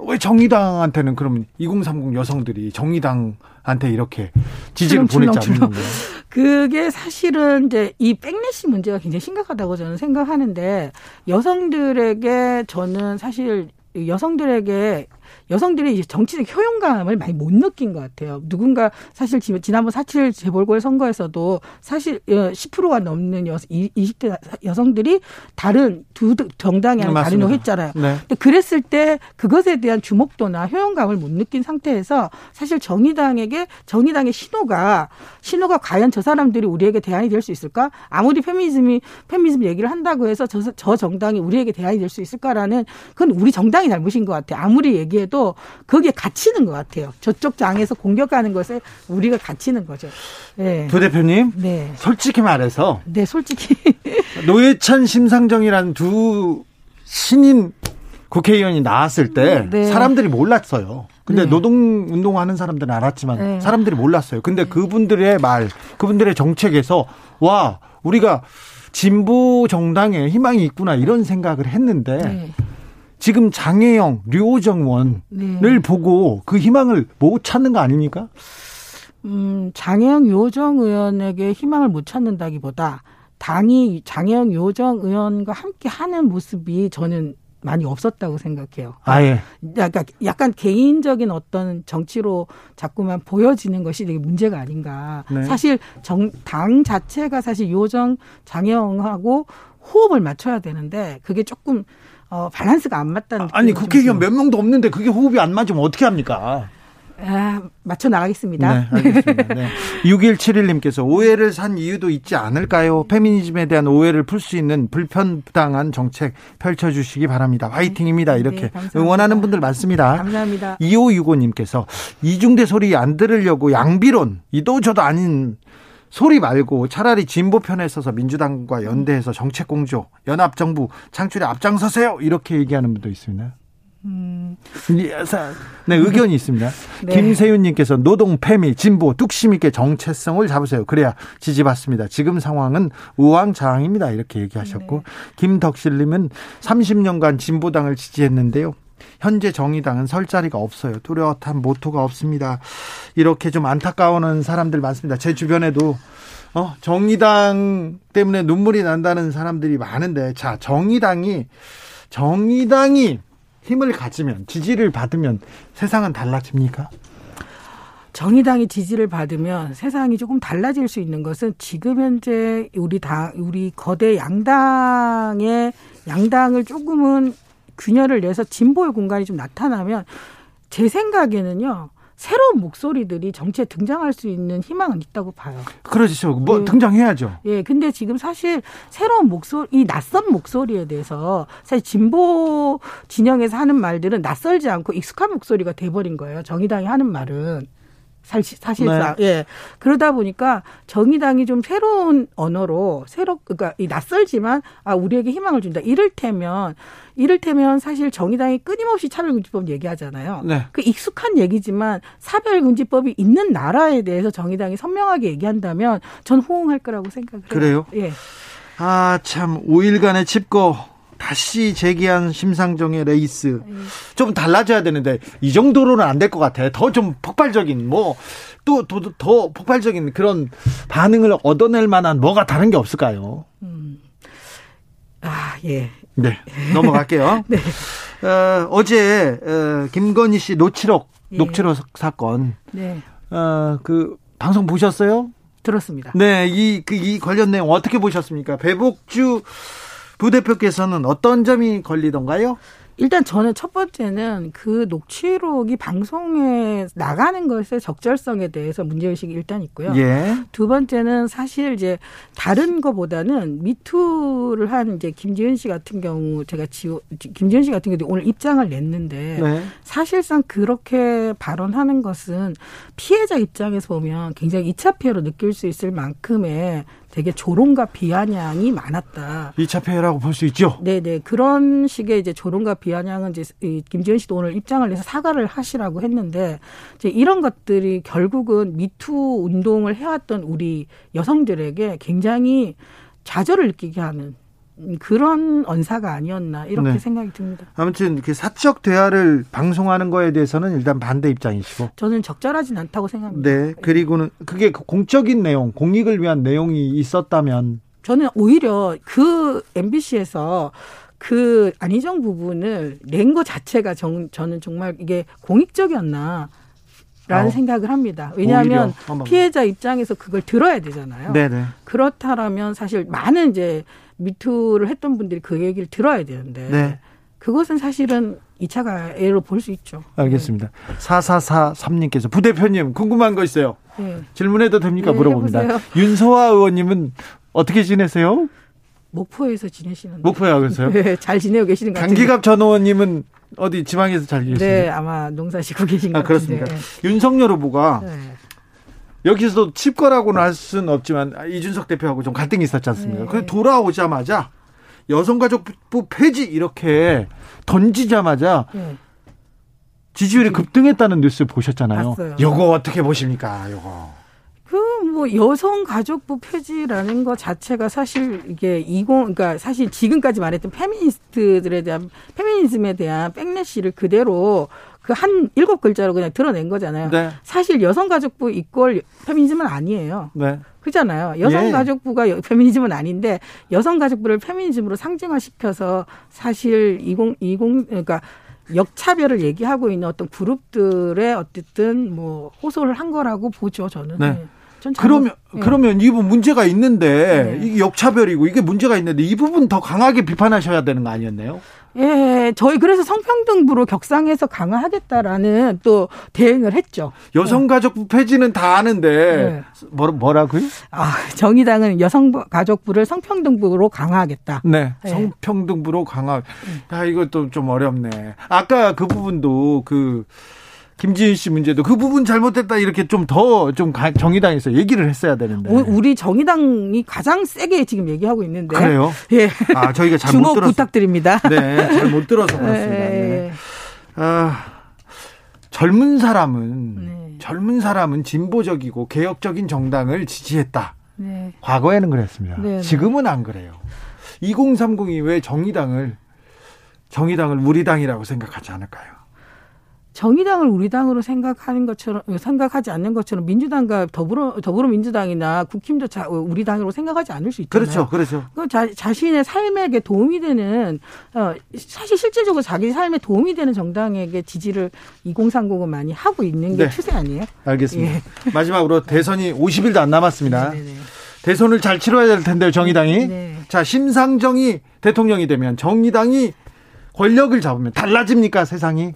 왜 정의당한테는 그럼 이공삼공 여성들이 정의당한테 이렇게 지지를 출렁, 보내지 출렁, 않는 거예요? 그게 사실은 이제 이 백래시 문제가 굉장히 심각하다고 저는 생각하는데 여성들에게 저는 사실 여성들에게 여성들이 이제 정치적 효용감을 많이 못 느낀 것 같아요. 누군가 사실 지난번 사칠 재벌고의 선거에서도 사실 십 퍼센트가 넘는 이십 대 여성들이 다른 두 정당이 아닌 다른 거 했잖아요. 네. 근데 그랬을 때 그것에 대한 주목도나 효용감을 못 느낀 상태에서 사실 정의당에게 정의당의 신호가 신호가 과연 저 사람들이 우리에게 대안이 될 수 있을까? 아무리 페미니즘이 페미니즘 얘기를 한다고 해서 저, 저 정당이 우리에게 대안이 될 수 있을까라는 그건 우리 정당이 잘못인 것 같아요. 아무리 얘기 도 거기에 갇히는 것 같아요. 저쪽 장에서 공격하는 것에 우리가 갇히는 거죠. 네. 두 대표님, 네. 솔직히 말해서, 네, 솔직히 노회찬, 심상정이라는 두 신인 국회의원이 나왔을 때 네. 사람들이 몰랐어요. 근데 네. 노동 운동하는 사람들은 알았지만 네. 사람들이 몰랐어요. 근데 네. 그분들의 말, 그분들의 정책에서 와 우리가 진보 정당에 희망이 있구나 이런 생각을 했는데. 네. 지금 장혜영, 류호정원을 네. 보고 그 희망을 못 찾는 거 아닙니까? 음, 장혜영, 류호정 의원에게 희망을 못 찾는다기보다 당이 장혜영, 류호정 의원과 함께 하는 모습이 저는 많이 없었다고 생각해요. 아예. 약간, 약간 개인적인 어떤 정치로 자꾸만 보여지는 것이 되게 문제가 아닌가. 네. 사실 정, 당 자체가 사실 류호정, 장혜영하고 호흡을 맞춰야 되는데 그게 조금 어 밸런스가 안 맞다는. 아니 국회의원 몇 명도 없는데 그게 호흡이 안 맞으면 어떻게 합니까? 아, 맞춰 나가겠습니다. 네, 알겠습니다. 네. 육일칠일 님께서 오해를 산 이유도 있지 않을까요? 페미니즘에 대한 오해를 풀 수 있는 불편부당한 정책 펼쳐주시기 바랍니다. 화이팅입니다. 이렇게 네, 응원하는 분들 많습니다. 감사합니다. 이오육오 님께서 이중대 소리 안 들으려고 양비론 이도 저도 아닌 소리 말고 차라리 진보 편에 서서 민주당과 연대해서 정책 공조, 연합 정부 창출에 앞장서세요. 이렇게 얘기하는 분도 있습니다. 음. 네, 의견이 있습니다. 네. 김세윤 님께서 노동, 페미, 진보 뚝심 있게 정체성을 잡으세요. 그래야 지지받습니다. 지금 상황은 우왕좌왕입니다. 이렇게 얘기하셨고. 네. 김덕실 님은 삼십 년간 진보당을 지지했는데요. 현재 정의당은 설 자리가 없어요. 뚜렷한 모토가 없습니다. 이렇게 좀 안타까워하는 사람들 많습니다. 제 주변에도 어, 정의당 때문에 눈물이 난다는 사람들이 많은데 자 정의당이 정의당이 힘을 가지면 지지를 받으면 세상은 달라집니까? 정의당이 지지를 받으면 세상이 조금 달라질 수 있는 것은 지금 현재 우리 당 우리 거대 양당의 양당을 조금은 균열을 내서 진보의 공간이 좀 나타나면 제 생각에는요. 새로운 목소리들이 정치에 등장할 수 있는 희망은 있다고 봐요. 그렇죠. 뭐 예. 등장해야죠. 예. 근데 지금 사실 새로운 목소리, 이 낯선 목소리에 대해서 사실 진보 진영에서 하는 말들은 낯설지 않고 익숙한 목소리가 돼버린 거예요. 정의당이 하는 말은. 사실, 사실상, 네. 예. 그러다 보니까 정의당이 좀 새로운 언어로, 새로, 그러니까 이 낯설지만, 아, 우리에게 희망을 준다. 이를테면, 이를테면 사실 정의당이 끊임없이 차별금지법 얘기하잖아요. 네. 그 익숙한 얘기지만 사별금지법이 있는 나라에 대해서 정의당이 선명하게 얘기한다면 전 호응할 거라고 생각을 해요. 그래요? 예. 아, 참, 오 일간의 칩거. 다시 제기한 심상정의 레이스 좀 달라져야 되는데 이 정도로는 안 될 것 같아. 더 좀 폭발적인 뭐 또 더 더, 더 폭발적인 그런 반응을 얻어낼 만한 뭐가 다른 게 없을까요? 음. 아 예. 네 넘어갈게요. 네. 어, 어제 어, 김건희 씨 녹취록 예. 녹취록 사건. 네. 어, 그 방송 보셨어요? 들었습니다. 네, 이 그 이 관련 내용 어떻게 보셨습니까? 배복주 부대표께서는 어떤 점이 걸리던가요? 일단 저는 첫 번째는 그 녹취록이 방송에 나가는 것의 적절성에 대해서 문제의식이 일단 있고요. 예. 두 번째는 사실 이제 다른 거보다는 미투를 한 이제 김지은 씨 같은 경우 제가 지오, 김지은 씨 같은 경우 오늘 입장을 냈는데 네. 사실상 그렇게 발언하는 것은 피해자 입장에서 보면 굉장히 이 차 피해로 느낄 수 있을 만큼의 되게 조롱과 비아냥이 많았다. 이 차 피해라고 볼 수 있죠. 네네. 그런 식의 이제 조롱과 비아냥은 이제 김지은 씨도 오늘 입장을 내서 사과를 하시라고 했는데 이제 이런 것들이 결국은 미투 운동을 해왔던 우리 여성들에게 굉장히 좌절을 느끼게 하는 그런 언사가 아니었나 이렇게 네. 생각이 듭니다. 아무튼 이렇게 사적 대화를 방송하는 거에 대해서는 일단 반대 입장이시고 저는 적절하진 않다고 생각합니다. 네, 그리고는 그게 공적인 내용, 공익을 위한 내용이 있었다면 저는 오히려 그 엠비씨에서 그 안희정 부분을 낸 거 자체가 정, 저는 정말 이게 공익적이었나 라는 어. 생각을 합니다. 왜냐하면 오히려. 피해자 입장에서 그걸 들어야 되잖아요. 네네. 그렇다라면 사실 많은 이제 미투를 했던 분들이 그 얘기를 들어야 되는데 네. 그것은 사실은 이 차 가해로 볼 수 있죠. 알겠습니다. 네. 사사사삼님께서 부대표님 궁금한 거 있어요. 네. 질문해도 됩니까? 네, 물어봅니다. 해보세요. 윤소아 의원님은 어떻게 지내세요? 목포에서 지내시는데. 목포야 그래서요? 네, 잘 지내고 계시는 것 같아요. 강기갑 전 의원님은 어디 지방에서 잘 계시나요? 네, 아마 농사시고 계신 것 아, 같은데. 그렇습니까? 네. 윤석열 후보가 네. 여기서도 칩거라고는 할 수는 없지만 이준석 대표하고 좀 갈등이 있었지 않습니까? 네. 그 돌아오자마자 여성가족부 폐지 이렇게 던지자마자 네. 지지율이 급등했다는 뉴스 보셨잖아요. 봤어요. 이거 어떻게 보십니까? 이거. 그 뭐 여성가족부 폐지라는 것 자체가 사실 이게 이십 그러니까 사실 지금까지 말했던 페미니스트들에 대한 페미니즘에 대한 백래시를 그대로 그 한 일곱 글자로 그냥 드러낸 거잖아요. 네. 사실 여성가족부 이퀄 페미니즘은 아니에요. 네. 그잖아요. 여성가족부가 예. 페미니즘은 아닌데 여성가족부를 페미니즘으로 상징화시켜서 사실 이십 이십 그러니까 역차별을 얘기하고 있는 어떤 그룹들의 어쨌든 뭐 호소를 한 거라고 보죠. 저는. 네. 전 그러면 예. 그러면 이 부분 문제가 있는데 네. 이게 역차별이고 이게 문제가 있는데 이 부분 더 강하게 비판하셔야 되는 거 아니었나요? 예, 저희 그래서 성평등부로 격상해서 강화하겠다라는 또 대응을 했죠. 여성가족부 폐지는 다 아는데 예. 뭐, 뭐라고요? 아, 정의당은 여성가족부를 성평등부로 강화하겠다. 네, 예. 성평등부로 강화. 아, 이것도 좀 어렵네. 아까 그 부분도 그. 김지은 씨 문제도 그 부분 잘못됐다 이렇게 좀 더 좀 정의당에서 얘기를 했어야 되는데 우리 정의당이 가장 세게 지금 얘기하고 있는데 그래요? 예, 아 저희가 잘 못 들어서 주목 부탁드립니다. 네, 잘 못 들어서 그렇습니다. 네. 아 젊은 사람은 네. 젊은 사람은 진보적이고 개혁적인 정당을 지지했다. 네. 과거에는 그랬습니다. 네. 지금은 안 그래요. 이공삼공이 왜 정의당을 정의당을 우리 당이라고 생각하지 않을까요? 정의당을 우리 당으로 생각하는 것처럼 생각하지 않는 것처럼 민주당과 더불어 더불어민주당이나 국힘도 자, 우리 당으로 생각하지 않을 수 있잖아요. 그렇죠, 그렇죠. 그 자, 자신의 삶에게 도움이 되는 어, 사실 실질적으로 자기 삶에 도움이 되는 정당에게 지지를 이공삼공은 많이 하고 있는 게 네. 추세 아니에요? 알겠습니다. 예. 마지막으로 대선이 오십 일도 안 남았습니다. 네네. 대선을 잘 치러야 될 텐데요, 정의당이. 네네. 자, 심상정이 대통령이 되면 정의당이 권력을 잡으면 달라집니까, 세상이?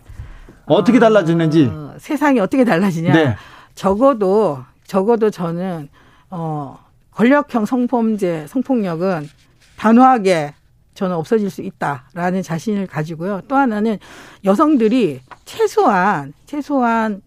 어떻게 달라지는지. 어, 세상이 어떻게 달라지냐. 네. 적어도 적어도 저는 어, 권력형 성범죄, 성폭력은 단호하게 저는 없어질 수 있다라는 자신을 가지고요. 또 하나는 여성들이 최소한 최소한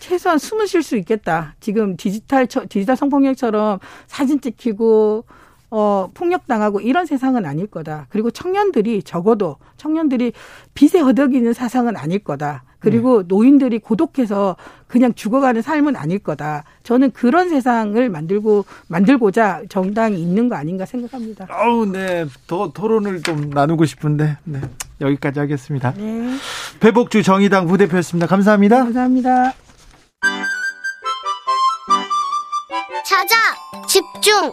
최소한 숨을 쉴 수 있겠다. 지금 디지털 디지털 성폭력처럼 사진 찍히고 어, 폭력당하고 이런 세상은 아닐 거다. 그리고 청년들이 적어도 청년들이 빚에 허덕이는 사상은 아닐 거다. 그리고 네. 노인들이 고독해서 그냥 죽어가는 삶은 아닐 거다. 저는 그런 세상을 만들고 만들고자 정당이 있는 거 아닌가 생각합니다. 어우, 네. 더 토론을 좀 나누고 싶은데 네. 여기까지 하겠습니다. 네. 배복주 정의당 부대표였습니다. 감사합니다. 감사합니다. 찾아 집중.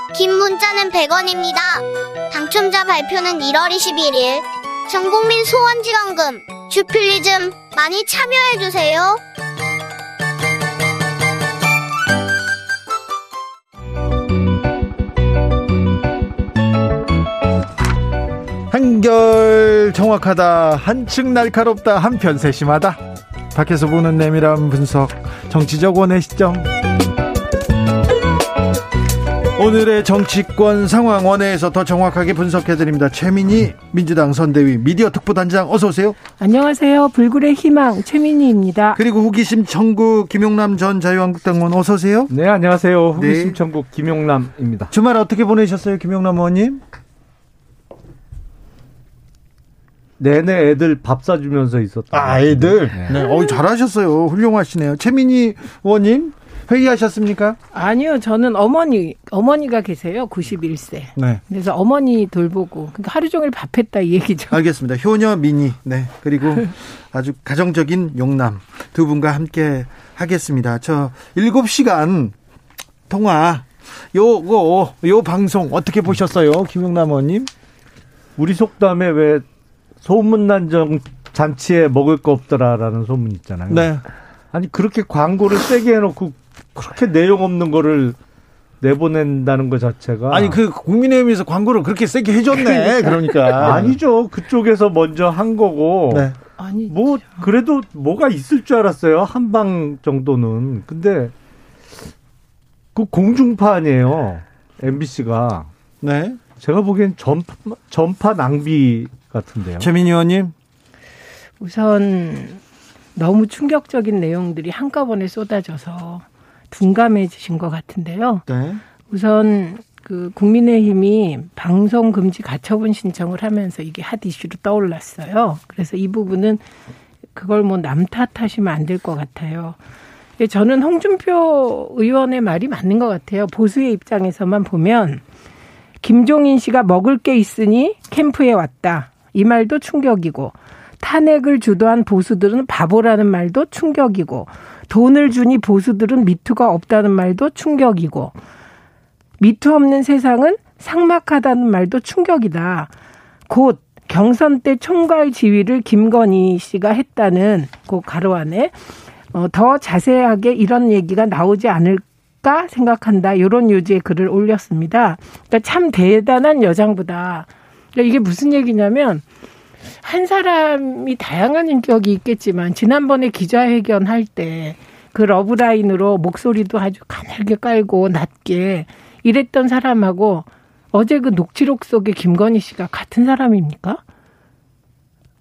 긴 문자는 백 원입니다. 당첨자 발표는 일월 이십일일. 전국민 소원지원금 슈퓰리즘 많이 참여해주세요. 한결 정확하다, 한층 날카롭다, 한편 세심하다. 밖에서 보는 내밀한 분석, 정치적 원의 시점. 오늘의 정치권 상황 원회에서 더 정확하게 분석해드립니다. 최민희 민주당 선대위 미디어 특보단장, 어서 오세요. 안녕하세요. 불굴의 희망 최민희입니다. 그리고 호기심 천국 김용남 전 자유한국당 의원, 어서 오세요. 네, 안녕하세요. 호기심 네. 천국 김용남입니다. 주말 어떻게 보내셨어요, 김용남 의원님? 내내 애들 밥 사주면서 있었다. 아, 애들. 네. 네. 어, 잘하셨어요. 훌륭하시네요. 최민희 의원님, 회의하셨습니까? 아니요, 저는 어머니, 어머니가 계세요. 구십일 세. 네. 그래서 어머니 돌보고, 그러니까 하루 종일 밥했다 이 얘기죠. 알겠습니다. 효녀 미니, 네. 그리고 아주 가정적인 용남 두 분과 함께 하겠습니다. 저 일곱 시간 통화, 요거, 요 방송 어떻게 보셨어요, 김용남 의원님? 우리 속담에 왜 소문난 정, 잔치에 먹을 거 없더라라는 소문 있잖아요. 네. 아니, 그렇게 광고를 세게 해놓고 그렇게 내용 없는 거를 내보낸다는 것 자체가. 아니, 그 국민의힘에서 광고를 그렇게 세게 해줬네. 그러니까. 아니죠. 그쪽에서 먼저 한 거고. 네. 아니. 뭐, 그래도 뭐가 있을 줄 알았어요. 한 방 정도는. 근데, 그 공중파 아니에요. 엠비씨가. 네. 제가 보기엔 전파, 전파 낭비 같은데요. 최민희 의원님. 우선, 너무 충격적인 내용들이 한꺼번에 쏟아져서 둔감해지신 것 같은데요. 네. 우선 그 국민의힘이 방송 금지 가처분 신청을 하면서 이게 핫 이슈로 떠올랐어요. 그래서 이 부분은 그걸 뭐 남 탓하시면 안 될 것 같아요. 저는 홍준표 의원의 말이 맞는 것 같아요. 보수의 입장에서만 보면 김종인 씨가 먹을 게 있으니 캠프에 왔다. 이 말도 충격이고, 탄핵을 주도한 보수들은 바보라는 말도 충격이고, 돈을 주니 보수들은 미투가 없다는 말도 충격이고, 미투 없는 세상은 삭막하다는 말도 충격이다. 곧 경선 때 총괄 지휘를 김건희 씨가 했다는 그 가로 안에 더 자세하게 이런 얘기가 나오지 않을까 생각한다. 이런 요지의 글을 올렸습니다. 그러니까 참 대단한 여장부다. 그러니까 이게 무슨 얘기냐면, 한 사람이 다양한 인격이 있겠지만 지난번에 기자회견할 때 그 러브라인으로 목소리도 아주 가늘게 깔고 낮게 이랬던 사람하고 어제 그 녹취록 속에 김건희 씨가 같은 사람입니까?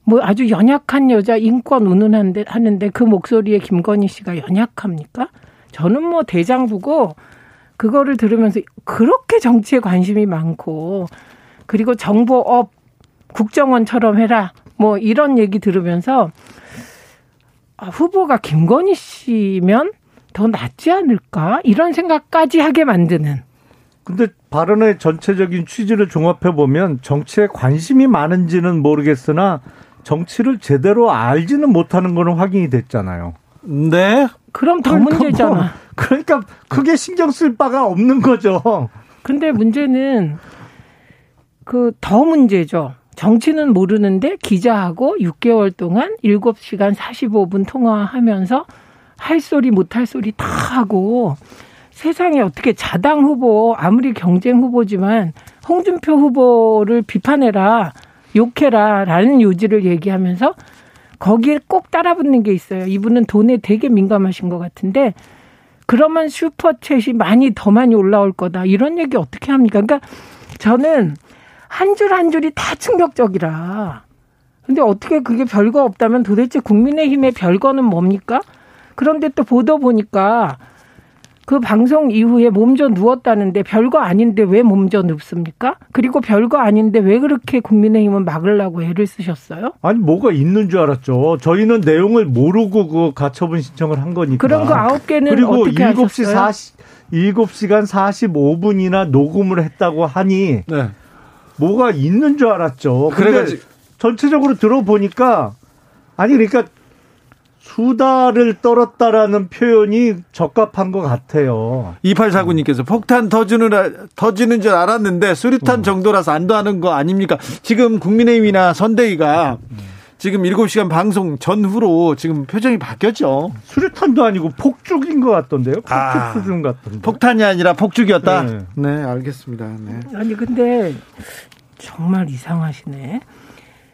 뭐 아주 연약한 여자 인권 운운한데 하는데 그 목소리에 김건희 씨가 연약합니까? 저는 뭐 대장부고, 그거를 들으면서 그렇게 정치에 관심이 많고, 그리고 정보업 국정원처럼 해라, 뭐 이런 얘기 들으면서 아, 후보가 김건희 씨면 더 낫지 않을까, 이런 생각까지 하게 만드는. 근데 발언의 전체적인 취지를 종합해보면 정치에 관심이 많은지는 모르겠으나 정치를 제대로 알지는 못하는 거는 확인이 됐잖아요. 네. 그럼 더 그러니까 문제잖아. 뭐, 그러니까 그게 신경 쓸 바가 없는 거죠. 근데 문제는 그 더 문제죠. 정치는 모르는데 기자하고 육 개월 동안 일곱 시간 사십오 분 통화하면서 할 소리 못할 소리 다 하고, 세상에 어떻게 자당 후보 아무리 경쟁 후보지만 홍준표 후보를 비판해라, 욕해라 라는 요지를 얘기하면서 거기에 꼭 따라붙는 게 있어요. 이분은 돈에 되게 민감하신 것 같은데, 그러면 슈퍼챗이 많이 더 많이 올라올 거다 이런 얘기 어떻게 합니까? 그러니까 저는 한 줄 한 줄이 다 충격적이라. 근데 어떻게 그게 별거 없다면 도대체 국민의힘의 별거는 뭡니까? 그런데 또 보도 보니까 그 방송 이후에 몸져 누웠다는데 별거 아닌데 왜 몸져 눕습니까? 그리고 별거 아닌데 왜 그렇게 국민의힘은 막으려고 애를 쓰셨어요? 아니 뭐가 있는 줄 알았죠. 저희는 내용을 모르고 그 가처분 신청을 한 거니까. 그런 거 아홉 개는 그리고 어떻게 일곱 시 하셨어요? 일곱 시간 사십오 분이나 녹음을 했다고 하니 네. 뭐가 있는 줄 알았죠. 그런데 전체적으로 들어보니까 아니 그러니까 수다를 떨었다라는 표현이 적합한 것 같아요. 이팔사구 님께서 폭탄 터지는, 터지는 줄 알았는데 수류탄 정도라서 안도하는 거 아닙니까? 지금 국민의힘이나 선대위가 지금 일곱 시간 방송 전후로 지금 표정이 바뀌었죠. 수류탄도 아니고 폭죽인 것 같던데요. 폭죽 아, 수준 같던데. 폭탄이 아니라 폭죽이었다. 네, 네 알겠습니다. 네. 아니 근데 정말 이상하시네.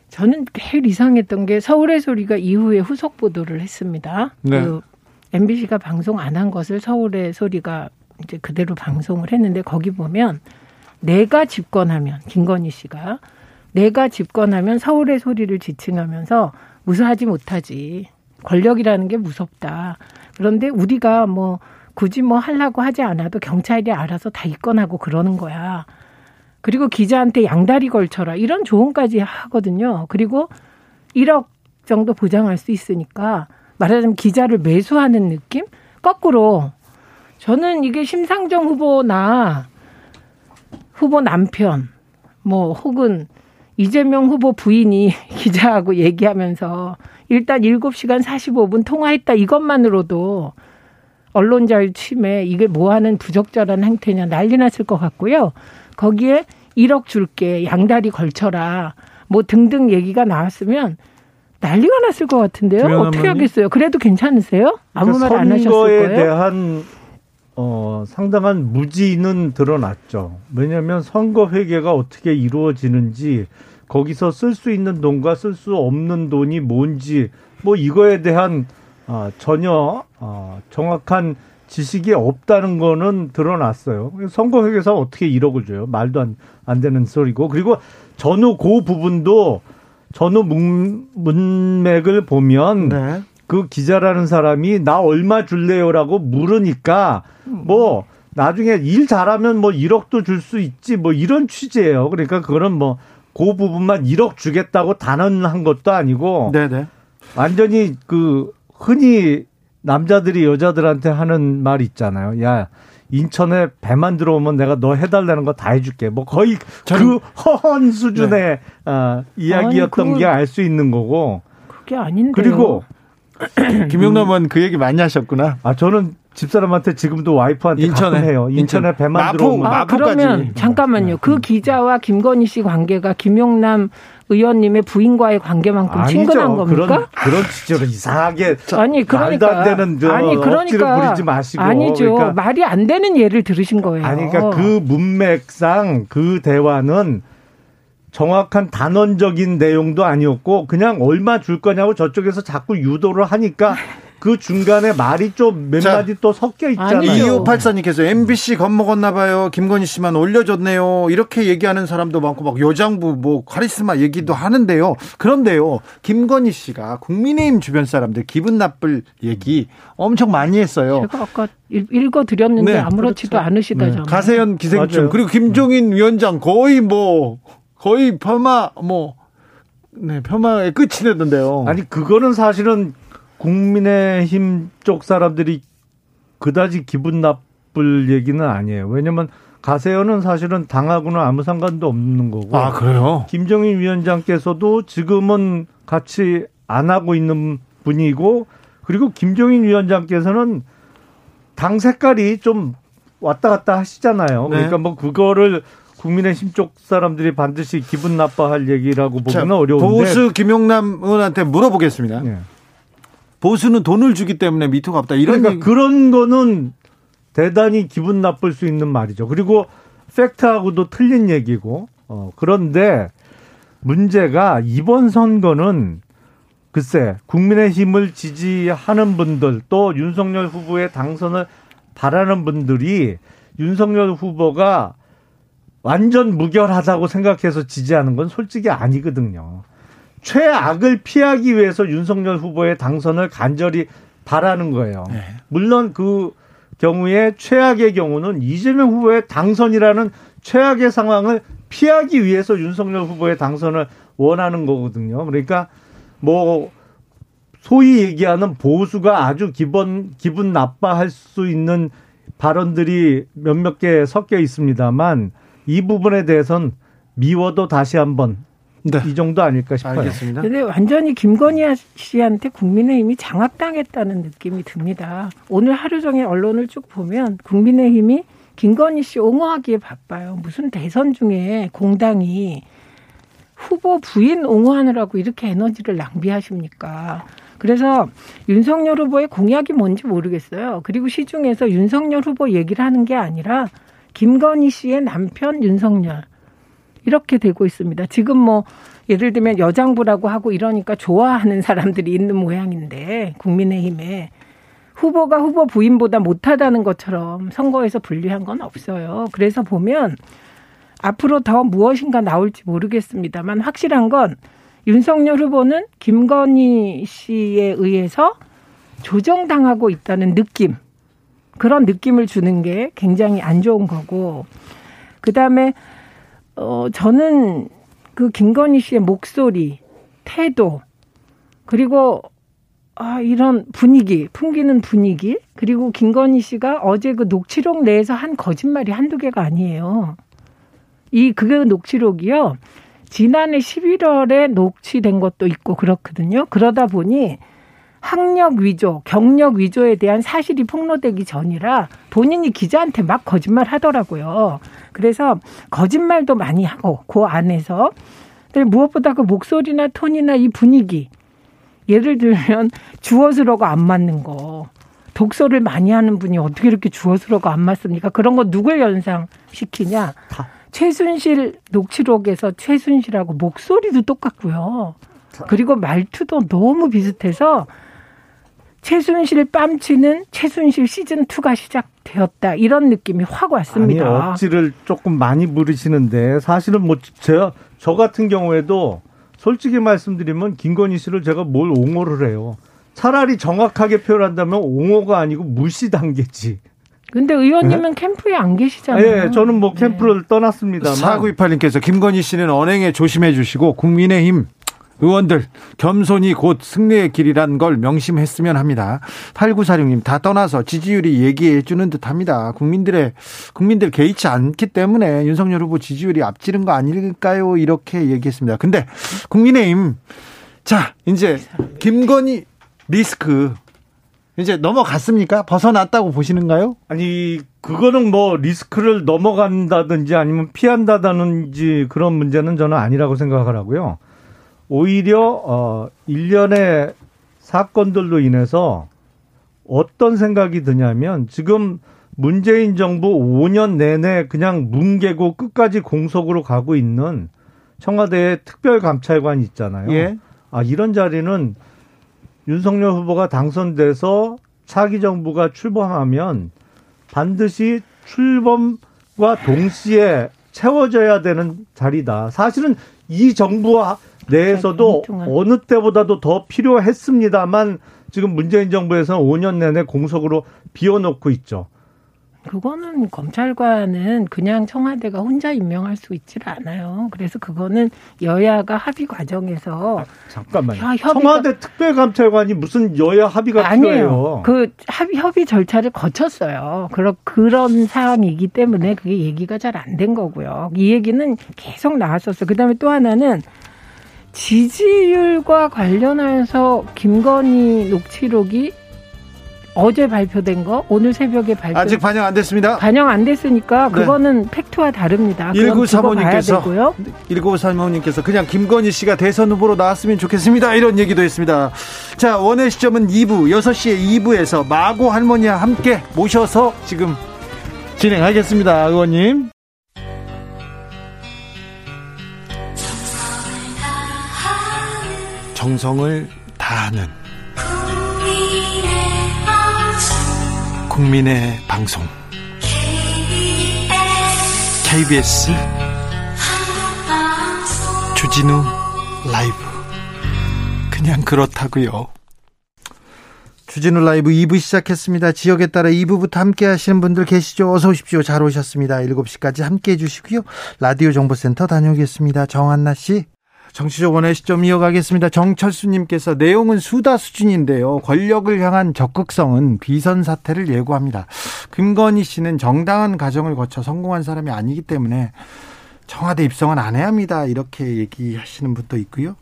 저는 제일 이상했던 게 서울의 소리가 이후에 후속 보도를 했습니다. 네. 그 엠비씨가 방송 안 한 것을 서울의 소리가 이제 그대로 방송을 했는데 거기 보면 내가 집권하면 김건희 씨가 내가 집권하면 서울의 소리를 지칭하면서 무사하지 못하지. 권력이라는 게 무섭다. 그런데 우리가 뭐 굳이 뭐 하려고 하지 않아도 경찰이 알아서 다 입건하고 그러는 거야. 그리고 기자한테 양다리 걸쳐라 이런 조언까지 하거든요. 그리고 일억 정도 보장할 수 있으니까 말하자면 기자를 매수하는 느낌? 거꾸로 저는 이게 심상정 후보나 후보 남편 뭐 혹은 이재명 후보 부인이 기자하고 얘기하면서 일단 일곱 시간 사십오 분 통화했다 이것만으로도 언론 자유 침해 이게 뭐하는 부적절한 행태냐 난리 났을 것 같고요. 거기에 일억 줄게 양다리 걸쳐라 뭐 등등 얘기가 나왔으면 난리가 났을 것 같은데요. 어떻게 하겠어요. 그래도 괜찮으세요? 아무 그러니까 말 안 하셨을 거예요. 선거에 대한 어, 상당한 무지는 드러났죠. 왜냐하면 선거 회계가 어떻게 이루어지는지 거기서 쓸 수 있는 돈과 쓸 수 없는 돈이 뭔지 뭐 이거에 대한 어, 전혀 어, 정확한 지식이 없다는 거는 드러났어요. 선거회계사 어떻게 일억을 줘요? 말도 안, 안 되는 소리고. 그리고 전후 그 부분도 전후 문, 문맥을 보면 네. 그 기자라는 사람이 나 얼마 줄래요라고 물으니까 뭐 나중에 일 잘하면 뭐 일억도 줄 수 있지 뭐 이런 취지예요. 그러니까 그거는 뭐 그 부분만 일억 주겠다고 단언한 것도 아니고 네네. 완전히 그 흔히 남자들이 여자들한테 하는 말 있잖아요. 야, 인천에 배만 들어오면 내가 너 해달라는 거 다 해줄게. 뭐 거의 그 허언 수준의 네. 어, 이야기였던 게 알 수 있는 거고. 그게 아닌데요. 그리고 김용남 의원 그 얘기 많이 하셨구나. 아 저는 집사람한테 지금도 와이프한테 인천에 해요. 인천에 인천. 배만 마포, 들어오면. 아, 그러면 잠깐만요. 그 기자와 김건희 씨 관계가 김용남 의원님의 부인과의 관계만큼 아니죠. 친근한 겁니까? 그런, 그런 진짜로 이상하게 아니, 그러니까, 말도 안 되는 저 아니, 그러니까, 억지를 부리지 마시고. 아니죠. 그러니까, 말이 안 되는 예를 들으신 거예요. 아니, 그러니까 그 문맥상 그 대화는 정확한 단언적인 내용도 아니었고 그냥 얼마 줄 거냐고 저쪽에서 자꾸 유도를 하니까 그 중간에 말이 좀 몇 마디 또 섞여 있잖아요. 이오팔사 님께서 엠비씨 겁먹었나 봐요. 김건희 씨만 올려줬네요. 이렇게 얘기하는 사람도 많고 막 여장부 뭐 카리스마 얘기도 하는데요. 그런데요. 김건희 씨가 국민의힘 주변 사람들 기분 나쁠 얘기 엄청 많이 했어요. 제가 아까 읽어드렸는데 네, 아무렇지도 그렇죠. 않으시다잖아요. 네. 가세현 기생충 맞아요. 그리고 김종인 네. 위원장 거의 뭐 거의 폄하 뭐 네, 폄하의 끝이 됐던데요. 아니 그거는 사실은 국민의힘 쪽 사람들이 그다지 기분 나쁠 얘기는 아니에요. 왜냐면 가세현은 사실은 당하고는 아무 상관도 없는 거고. 아, 그래요? 김종인 위원장께서도 지금은 같이 안 하고 있는 분이고 그리고 김종인 위원장께서는 당 색깔이 좀 왔다 갔다 하시잖아요. 네. 그러니까 뭐 그거를 국민의힘 쪽 사람들이 반드시 기분 나빠할 얘기라고 보기는 어려운데. 보수 김용남 의원한테 물어보겠습니다. 네. 보수는 돈을 주기 때문에 미투가 없다. 이런 그러니까 얘기... 그런 거는 대단히 기분 나쁠 수 있는 말이죠. 그리고 팩트하고도 틀린 얘기고. 어, 그런데 문제가 이번 선거는 글쎄 국민의힘을 지지하는 분들 또 윤석열 후보의 당선을 바라는 분들이 윤석열 후보가 완전 무결하다고 생각해서 지지하는 건 솔직히 아니거든요. 최악을 피하기 위해서 윤석열 후보의 당선을 간절히 바라는 거예요. 네. 물론 그 경우에 최악의 경우는 이재명 후보의 당선이라는 최악의 상황을 피하기 위해서 윤석열 후보의 당선을 원하는 거거든요. 그러니까 뭐 소위 얘기하는 보수가 아주 기본, 기분 나빠할 수 있는 발언들이 몇몇 개 섞여 있습니다만 이 부분에 대해서는 미워도 다시 한번 네. 이 정도 아닐까 싶어요. 알겠습니다. 근데 완전히 김건희 씨한테 국민의힘이 장악당했다는 느낌이 듭니다. 오늘 하루 종일 언론을 쭉 보면 국민의힘이 김건희 씨 옹호하기에 바빠요. 무슨 대선 중에 공당이 후보 부인 옹호하느라고 이렇게 에너지를 낭비하십니까? 그래서 윤석열 후보의 공약이 뭔지 모르겠어요. 그리고 시중에서 윤석열 후보 얘기를 하는 게 아니라 김건희 씨의 남편 윤석열 이렇게 되고 있습니다. 지금 뭐 예를 들면 여장부라고 하고 이러니까 좋아하는 사람들이 있는 모양인데 국민의힘에 후보가 후보 부인보다 못하다는 것처럼 선거에서 분리한 건 없어요. 그래서 보면 앞으로 더 무엇인가 나올지 모르겠습니다만 확실한 건 윤석열 후보는 김건희 씨에 의해서 조정당하고 있다는 느낌, 그런 느낌을 주는 게 굉장히 안 좋은 거고 그다음에 어, 저는 그 김건희 씨의 목소리, 태도, 그리고 아, 이런 분위기, 풍기는 분위기, 그리고 김건희 씨가 어제 그 녹취록 내에서 한 거짓말이 한두 개가 아니에요. 이, 그 녹취록이요. 지난해 십일월에 녹취된 것도 있고 그렇거든요. 그러다 보니 학력 위조, 경력 위조에 대한 사실이 폭로되기 전이라 본인이 기자한테 막 거짓말 하더라고요. 그래서 거짓말도 많이 하고 그 안에서. 근데 무엇보다 그 목소리나 톤이나 이 분위기. 예를 들면 주어수로가 안 맞는 거. 독서를 많이 하는 분이 어떻게 이렇게 주어수로가 안 맞습니까? 그런 거 누굴 연상시키냐. 다. 최순실 녹취록에서 최순실하고 목소리도 똑같고요. 그리고 말투도 너무 비슷해서 최순실 뺨치는 최순실 시즌이가 시작되었다. 이런 느낌이 확 왔습니다. 아니, 억지를 조금 많이 부리시는데 사실은 뭐 저, 저 같은 경우에도 솔직히 말씀드리면 김건희 씨를 제가 뭘 옹호를 해요. 차라리 정확하게 표현한다면 옹호가 아니고 무시 단계지. 근데 의원님은 네? 캠프에 안 계시잖아요. 네, 저는 뭐 캠프를 네. 떠났습니다만. 사구이팔님께서 김건희 씨는 언행에 조심해 주시고 국민의힘 의원들 겸손이 곧 승리의 길이란 걸 명심했으면 합니다. 팔구사육님 다 떠나서 지지율이 얘기해 주는 듯합니다. 국민들의 국민들 개의치 않기 때문에 윤석열 후보 지지율이 앞지른 거 아닐까요? 이렇게 얘기했습니다. 근데 국민의힘 자 이제 김건희 리스크. 이제 넘어갔습니까? 벗어났다고 보시는가요? 아니 그거는 뭐 리스크를 넘어간다든지 아니면 피한다든지 그런 문제는 저는 아니라고 생각을 하고요. 오히려 어, 일련의 사건들로 인해서 어떤 생각이 드냐면 지금 문재인 정부 오 년 내내 그냥 뭉개고 끝까지 공석으로 가고 있는 청와대의 특별감찰관이 있잖아요. 예. 아 이런 자리는 윤석열 후보가 당선돼서 차기 정부가 출범하면 반드시 출범과 동시에 채워져야 되는 자리다. 사실은 이 정부 내에서도 어느 때보다도 더 필요했습니다만 지금 문재인 정부에서는 오 년 내내 공석으로 비워놓고 있죠. 그거는 검찰관은 그냥 청와대가 혼자 임명할 수 있질 않아요. 그래서 그거는 여야가 합의 과정에서. 아, 잠깐만요. 야, 청와대 특별감찰관이 무슨 여야 합의가 아니에요. 필요해요. 그 합의, 협의 절차를 거쳤어요. 그런, 그런 사항이기 때문에 그게 얘기가 잘 안 된 거고요. 이 얘기는 계속 나왔었어요. 그다음에 또 하나는 지지율과 관련해서 김건희 녹취록이 어제 발표된 거 오늘 새벽에 발표 아직 반영 안 됐습니다. 반영 안 됐으니까 그거는 네. 팩트와 다릅니다. 일구삼오님께서 일구삼오님께서 그냥 김건희 씨가 대선 후보로 나왔으면 좋겠습니다. 이런 얘기도 했습니다. 자, 원의 시점은 이 부 여섯 시에 이 부에서 마고 할머니와 함께 모셔서 지금 진행하겠습니다. 의원님. 정성을 다하는 국민의 방송 케이비에스 주진우 라이브 그냥 그렇다고요. 주진우 라이브 이 부 시작했습니다. 지역에 따라 이 부부터 함께 하시는 분들 계시죠? 어서 오십시오. 잘 오셨습니다. 일곱 시까지 함께 해 주시고요. 라디오 정보센터 다녀오겠습니다. 정한나 씨. 정치적 원의 시점 이어가겠습니다. 정철수님께서 내용은 수다 수준인데요. 권력을 향한 적극성은 비선 사태를 예고합니다. 김건희 씨는 정당한 과정을 거쳐 성공한 사람이 아니기 때문에 청와대 입성은 안 해야 합니다. 이렇게 얘기하시는 분도 있고요.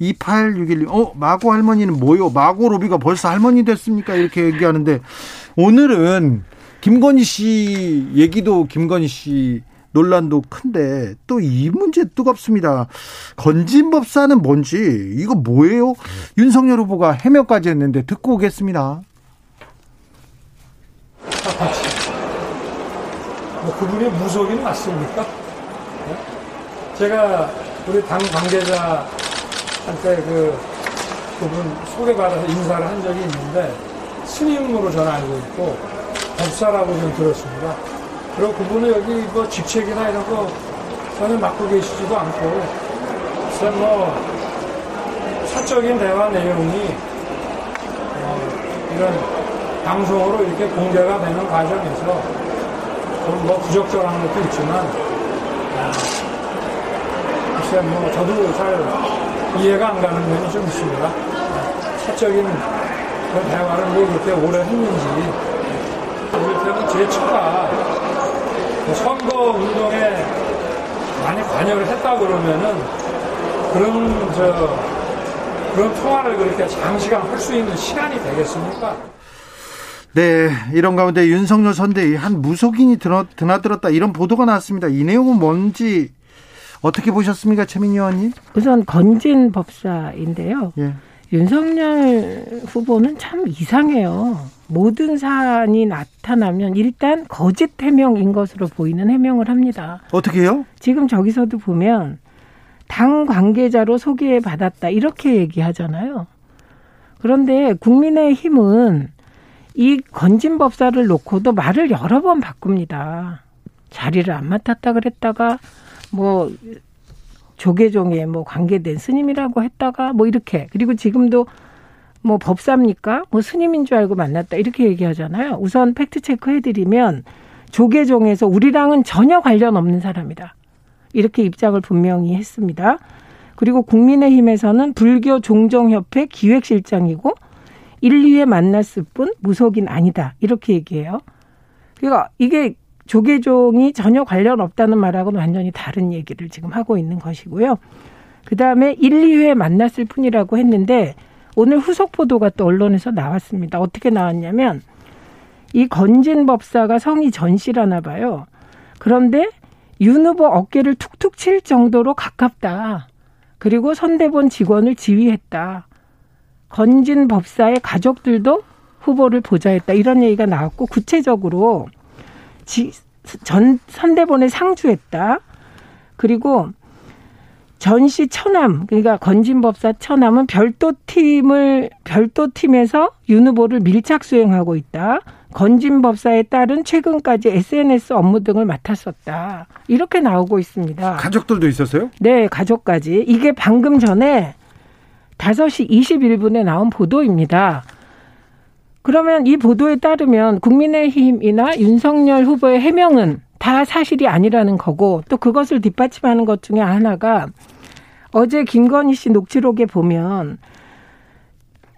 이팔육일 님, 어, 마고 할머니는 뭐요? 마고 로비가 벌써 할머니 됐습니까? 이렇게 얘기하는데 오늘은 김건희 씨 얘기도 김건희 씨 논란도 큰데 또 이 문제 뜨겁습니다. 건진법사는 뭔지 이거 뭐예요? 윤석열 후보가 해명까지 했는데 듣고 오겠습니다. 뭐 그분이 무속인 맞습니까? 제가 우리 당 관계자한테 그 그분 소개받아서 인사를 한 적이 있는데 스님으로 저는 알고 있고 법사라고 저는 들었습니다. 그리고 그분은 여기 뭐 직책이나 이런 거 전혀 맡고 계시지도 않고, 그래서 뭐 사적인 대화 내용이 어 이런 방송으로 이렇게 공개가 되는 과정에서 좀 뭐 부적절한 것도 있지만, 글쎄 뭐 저도 잘 이해가 안 가는 면이 좀 있습니다. 사적인 그 대화를 뭐 그때 오래 했는지, 우리 때는 제 처가 선거 운동에 많이 관여를 했다 그러면은 그런 저 그런 통화를 그렇게 장시간 할 수 있는 시간이 되겠습니까? 네, 이런 가운데 윤석열 선대위 한 무속인이 드나, 드나들었다 이런 보도가 나왔습니다. 이 내용은 뭔지 어떻게 보셨습니까, 최민희 의원님? 우선 건진 법사인데요. 예. 윤석열 후보는 참 이상해요. 모든 사안이 나타나면 일단 거짓 해명인 것으로 보이는 해명을 합니다. 어떻게 해요? 지금 저기서도 보면 당 관계자로 소개받았다 이렇게 얘기하잖아요. 그런데 국민의힘은 이 건진법사를 놓고도 말을 여러 번 바꿉니다. 자리를 안 맡았다 그랬다가 뭐 조계종에 뭐 관계된 스님이라고 했다가 뭐 이렇게, 그리고 지금도 뭐 법사입니까? 뭐 스님인 줄 알고 만났다 이렇게 얘기하잖아요. 우선 팩트 체크해드리면 조계종에서 우리랑은 전혀 관련 없는 사람이다. 이렇게 입장을 분명히 했습니다. 그리고 국민의힘에서는 불교종정협회 기획실장이고 일, 이에 만났을 뿐 무속인 아니다. 이렇게 얘기해요. 그러니까 이게 조계종이 전혀 관련 없다는 말하고는 완전히 다른 얘기를 지금 하고 있는 것이고요. 그다음에 일, 이 회 만났을 뿐이라고 했는데 오늘 후속 보도가 또 언론에서 나왔습니다. 어떻게 나왔냐면 이 건진 법사가 성이 전씨라나 봐요. 그런데 윤 후보 어깨를 툭툭 칠 정도로 가깝다. 그리고 선대본 직원을 지휘했다. 건진 법사의 가족들도 후보를 보좌했다. 이런 얘기가 나왔고 구체적으로 지, 전 선대본에 상주했다. 그리고 전씨 처남, 그러니까 건진법사 처남은 별도 팀을 별도 팀에서 윤 후보를 밀착 수행하고 있다. 건진법사의 딸은 최근까지 에스엔에스 업무 등을 맡았었다. 이렇게 나오고 있습니다. 가족들도 있었어요? 네, 가족까지. 이게 방금 전에 다섯 시 이십일 분에 나온 보도입니다. 그러면 이 보도에 따르면 국민의힘이나 윤석열 후보의 해명은 다 사실이 아니라는 거고, 또 그것을 뒷받침하는 것 중에 하나가 어제 김건희 씨 녹취록에 보면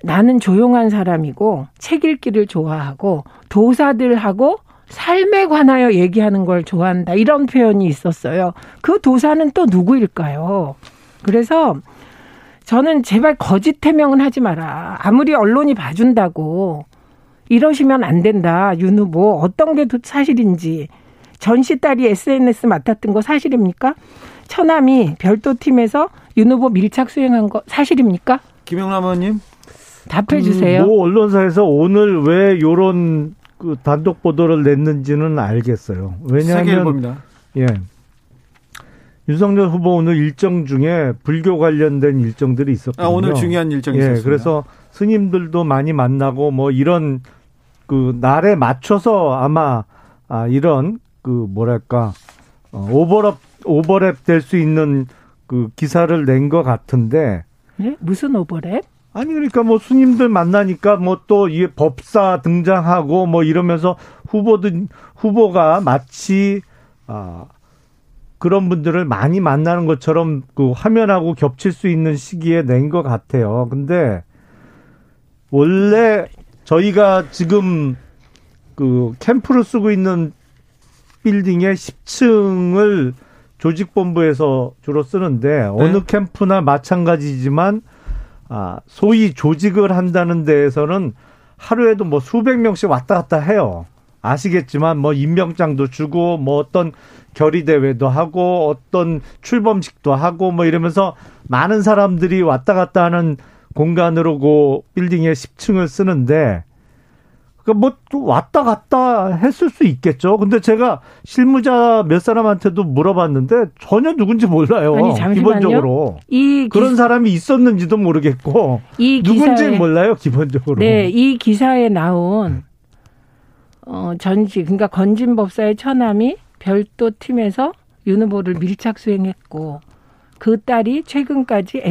나는 조용한 사람이고 책 읽기를 좋아하고 도사들하고 삶에 관하여 얘기하는 걸 좋아한다. 이런 표현이 있었어요. 그 도사는 또 누구일까요? 그래서 저는 제발 거짓 해명은 하지 마라. 아무리 언론이 봐준다고 이러시면 안 된다. 윤 후보 어떤 게 사실인지. 전 씨 딸이 에스엔에스 맡았던 거 사실입니까? 처남이 별도 팀에서 윤 후보 밀착 수행한 거 사실입니까? 김용남 의원님. 답해 주세요. 그 뭐 언론사에서 오늘 왜 이런 그 단독 보도를 냈는지는 알겠어요. 왜냐하면 세계일보입니다. 예. 윤석열 후보 오늘 일정 중에 불교 관련된 일정들이 있었거든요. 아, 오늘 중요한 일정이 예, 있었습니다. 그래서 스님들도 많이 만나고 뭐 이런 그 날에 맞춰서 아마 아, 이런 그 뭐랄까 어, 오버랩 오버랩 될 수 있는 그 기사를 낸 것 같은데. 네? 무슨 오버랩? 아니 그러니까 뭐 스님들 만나니까 뭐 또 이 법사 등장하고 뭐 이러면서 후보든 후보가 마치 아 그런 분들을 많이 만나는 것처럼 그 화면하고 겹칠 수 있는 시기에 낸 것 같아요. 근데 원래 저희가 지금 그 캠프를 쓰고 있는 빌딩의 십 층을 조직본부에서 주로 쓰는데 어느 네. 캠프나 마찬가지지만 아, 소위 조직을 한다는 데에서는 하루에도 뭐 수백 명씩 왔다 갔다 해요. 아시겠지만 뭐 임명장도 주고 뭐 어떤 결의 대회도 하고 어떤 출범식도 하고 뭐 이러면서 많은 사람들이 왔다 갔다 하는 공간으로 그 빌딩의 십 층을 쓰는데 그 뭐 또 왔다 갔다 했을 수 있겠죠. 근데 제가 실무자 몇 사람한테도 물어봤는데 전혀 누군지 몰라요. 아니, 잠시만요. 기본적으로 이 기... 그런 사람이 있었는지도 모르겠고 이 기사에... 누군지 몰라요. 기본적으로. 네, 이 기사에 나온 어, 전지 그러니까 건진법사의 처남이 별도 팀에서 윤 후보를 밀착 수행했고 그 딸이 최근까지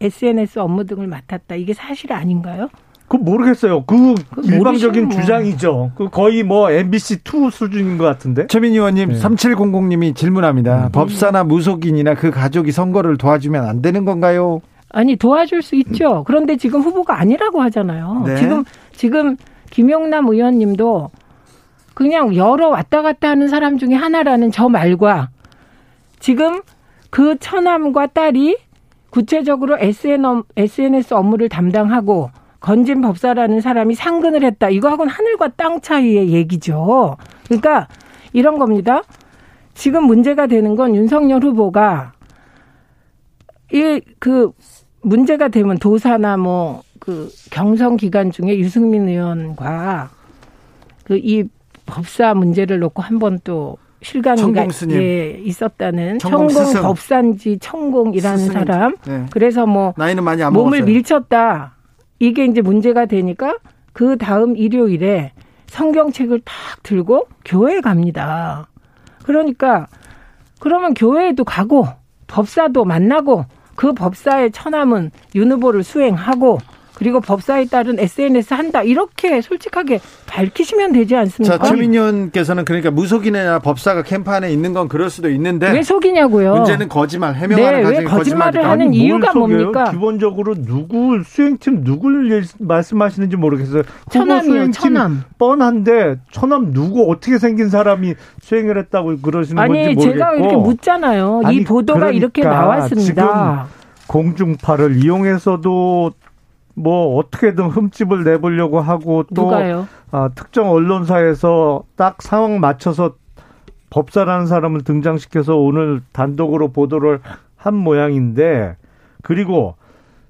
에스엔에스 업무 등을 맡았다. 이게 사실 아닌가요? 그 모르겠어요. 그 일방적인 주장이죠. 그 거의 뭐 엠비씨 투 수준인 것 같은데. 최민희 의원님, 네. 삼칠공공님이 질문합니다. 음. 법사나 무속인이나 그 가족이 선거를 도와주면 안 되는 건가요? 아니, 도와줄 수 있죠. 그런데 지금 후보가 아니라고 하잖아요. 네. 지금 지금 김용남 의원님도 그냥 여러 왔다 갔다 하는 사람 중에 하나라는 저 말과 지금 그 처남과 딸이 구체적으로 에스엔에스 업무를 담당하고 건진 법사라는 사람이 상근을 했다. 이거하고는 하늘과 땅 차이의 얘기죠. 그러니까 이런 겁니다. 지금 문제가 되는 건 윤석열 후보가 이 그 문제가 되면 도사나 뭐 그 경선 기간 중에 유승민 의원과 그 이 법사 문제를 놓고 한 번 또 실강이가 예, 있었다는 천공 법사인지 천공이라는 스승. 사람. 네. 그래서 뭐 나이는 많이 안 몸을 먹었어요. 밀쳤다. 이게 이제 문제가 되니까 그 다음 일요일에 성경책을 탁 들고 교회에 갑니다. 그러니까 그러면 교회에도 가고 법사도 만나고 그 법사의 처남은 윤 후보를 수행하고 그리고 법사의 딸은 에스엔에스 한다. 이렇게 솔직하게 밝히시면 되지 않습니까? 자, 최민희 의원께서는 그러니까 무속인이나 법사가 캠프 안에 있는 건 그럴 수도 있는데. 왜 속이냐고요. 문제는 거짓말, 해명하는 과정이 네, 거짓말을 거짓말이니까. 하는 아니, 이유가 뭡니까? 기본적으로 누구 수행팀 누구를 말씀하시는지 모르겠어요. 천남이에요. 천남. 뻔한데 천남 누구 어떻게 생긴 사람이 수행을 했다고 그러시는 아니, 건지 모르겠고. 아니 제가 이렇게 묻잖아요. 아니, 이 보도가 그러니까 이렇게 나왔습니다. 지금 공중파를 이용해서도 뭐 어떻게든 흠집을 내보려고 하고 또 아, 특정 언론사에서 딱 상황 맞춰서 법사라는 사람을 등장시켜서 오늘 단독으로 보도를 한 모양인데 그리고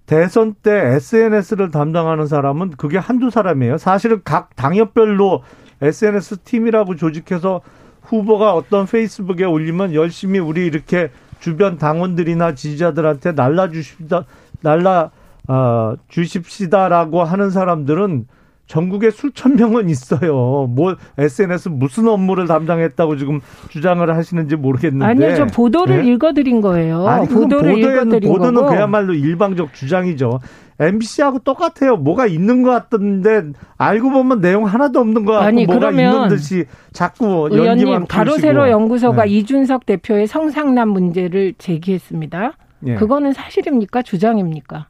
대선 때 에스엔에스를 담당하는 사람은 그게 한두 사람이에요. 사실은 각 당협별로 에스엔에스 팀이라고 조직해서 후보가 어떤 페이스북에 올리면 열심히 우리 이렇게 주변 당원들이나 지지자들한테 날라주십니다. 날라 아, 주십시다라고 하는 사람들은 전국에 수천 명은 있어요. 뭐 에스엔에스 무슨 업무를 담당했다고 지금 주장을 하시는지 모르겠는데. 아니요, 저 보도를 네? 읽어드린 거예요. 아니, 보도를 보도에는, 읽어드린 보도는 거고. 그야말로 일방적 주장이죠. 엠비씨하고 똑같아요. 뭐가 있는 것 같던데 알고 보면 내용 하나도 없는 것 같고 아니, 뭐가 있는 듯이 자꾸 연기만 가로세로 연구소가 네. 이준석 대표의 성상남 문제를 제기했습니다. 네. 그거는 사실입니까? 주장입니까?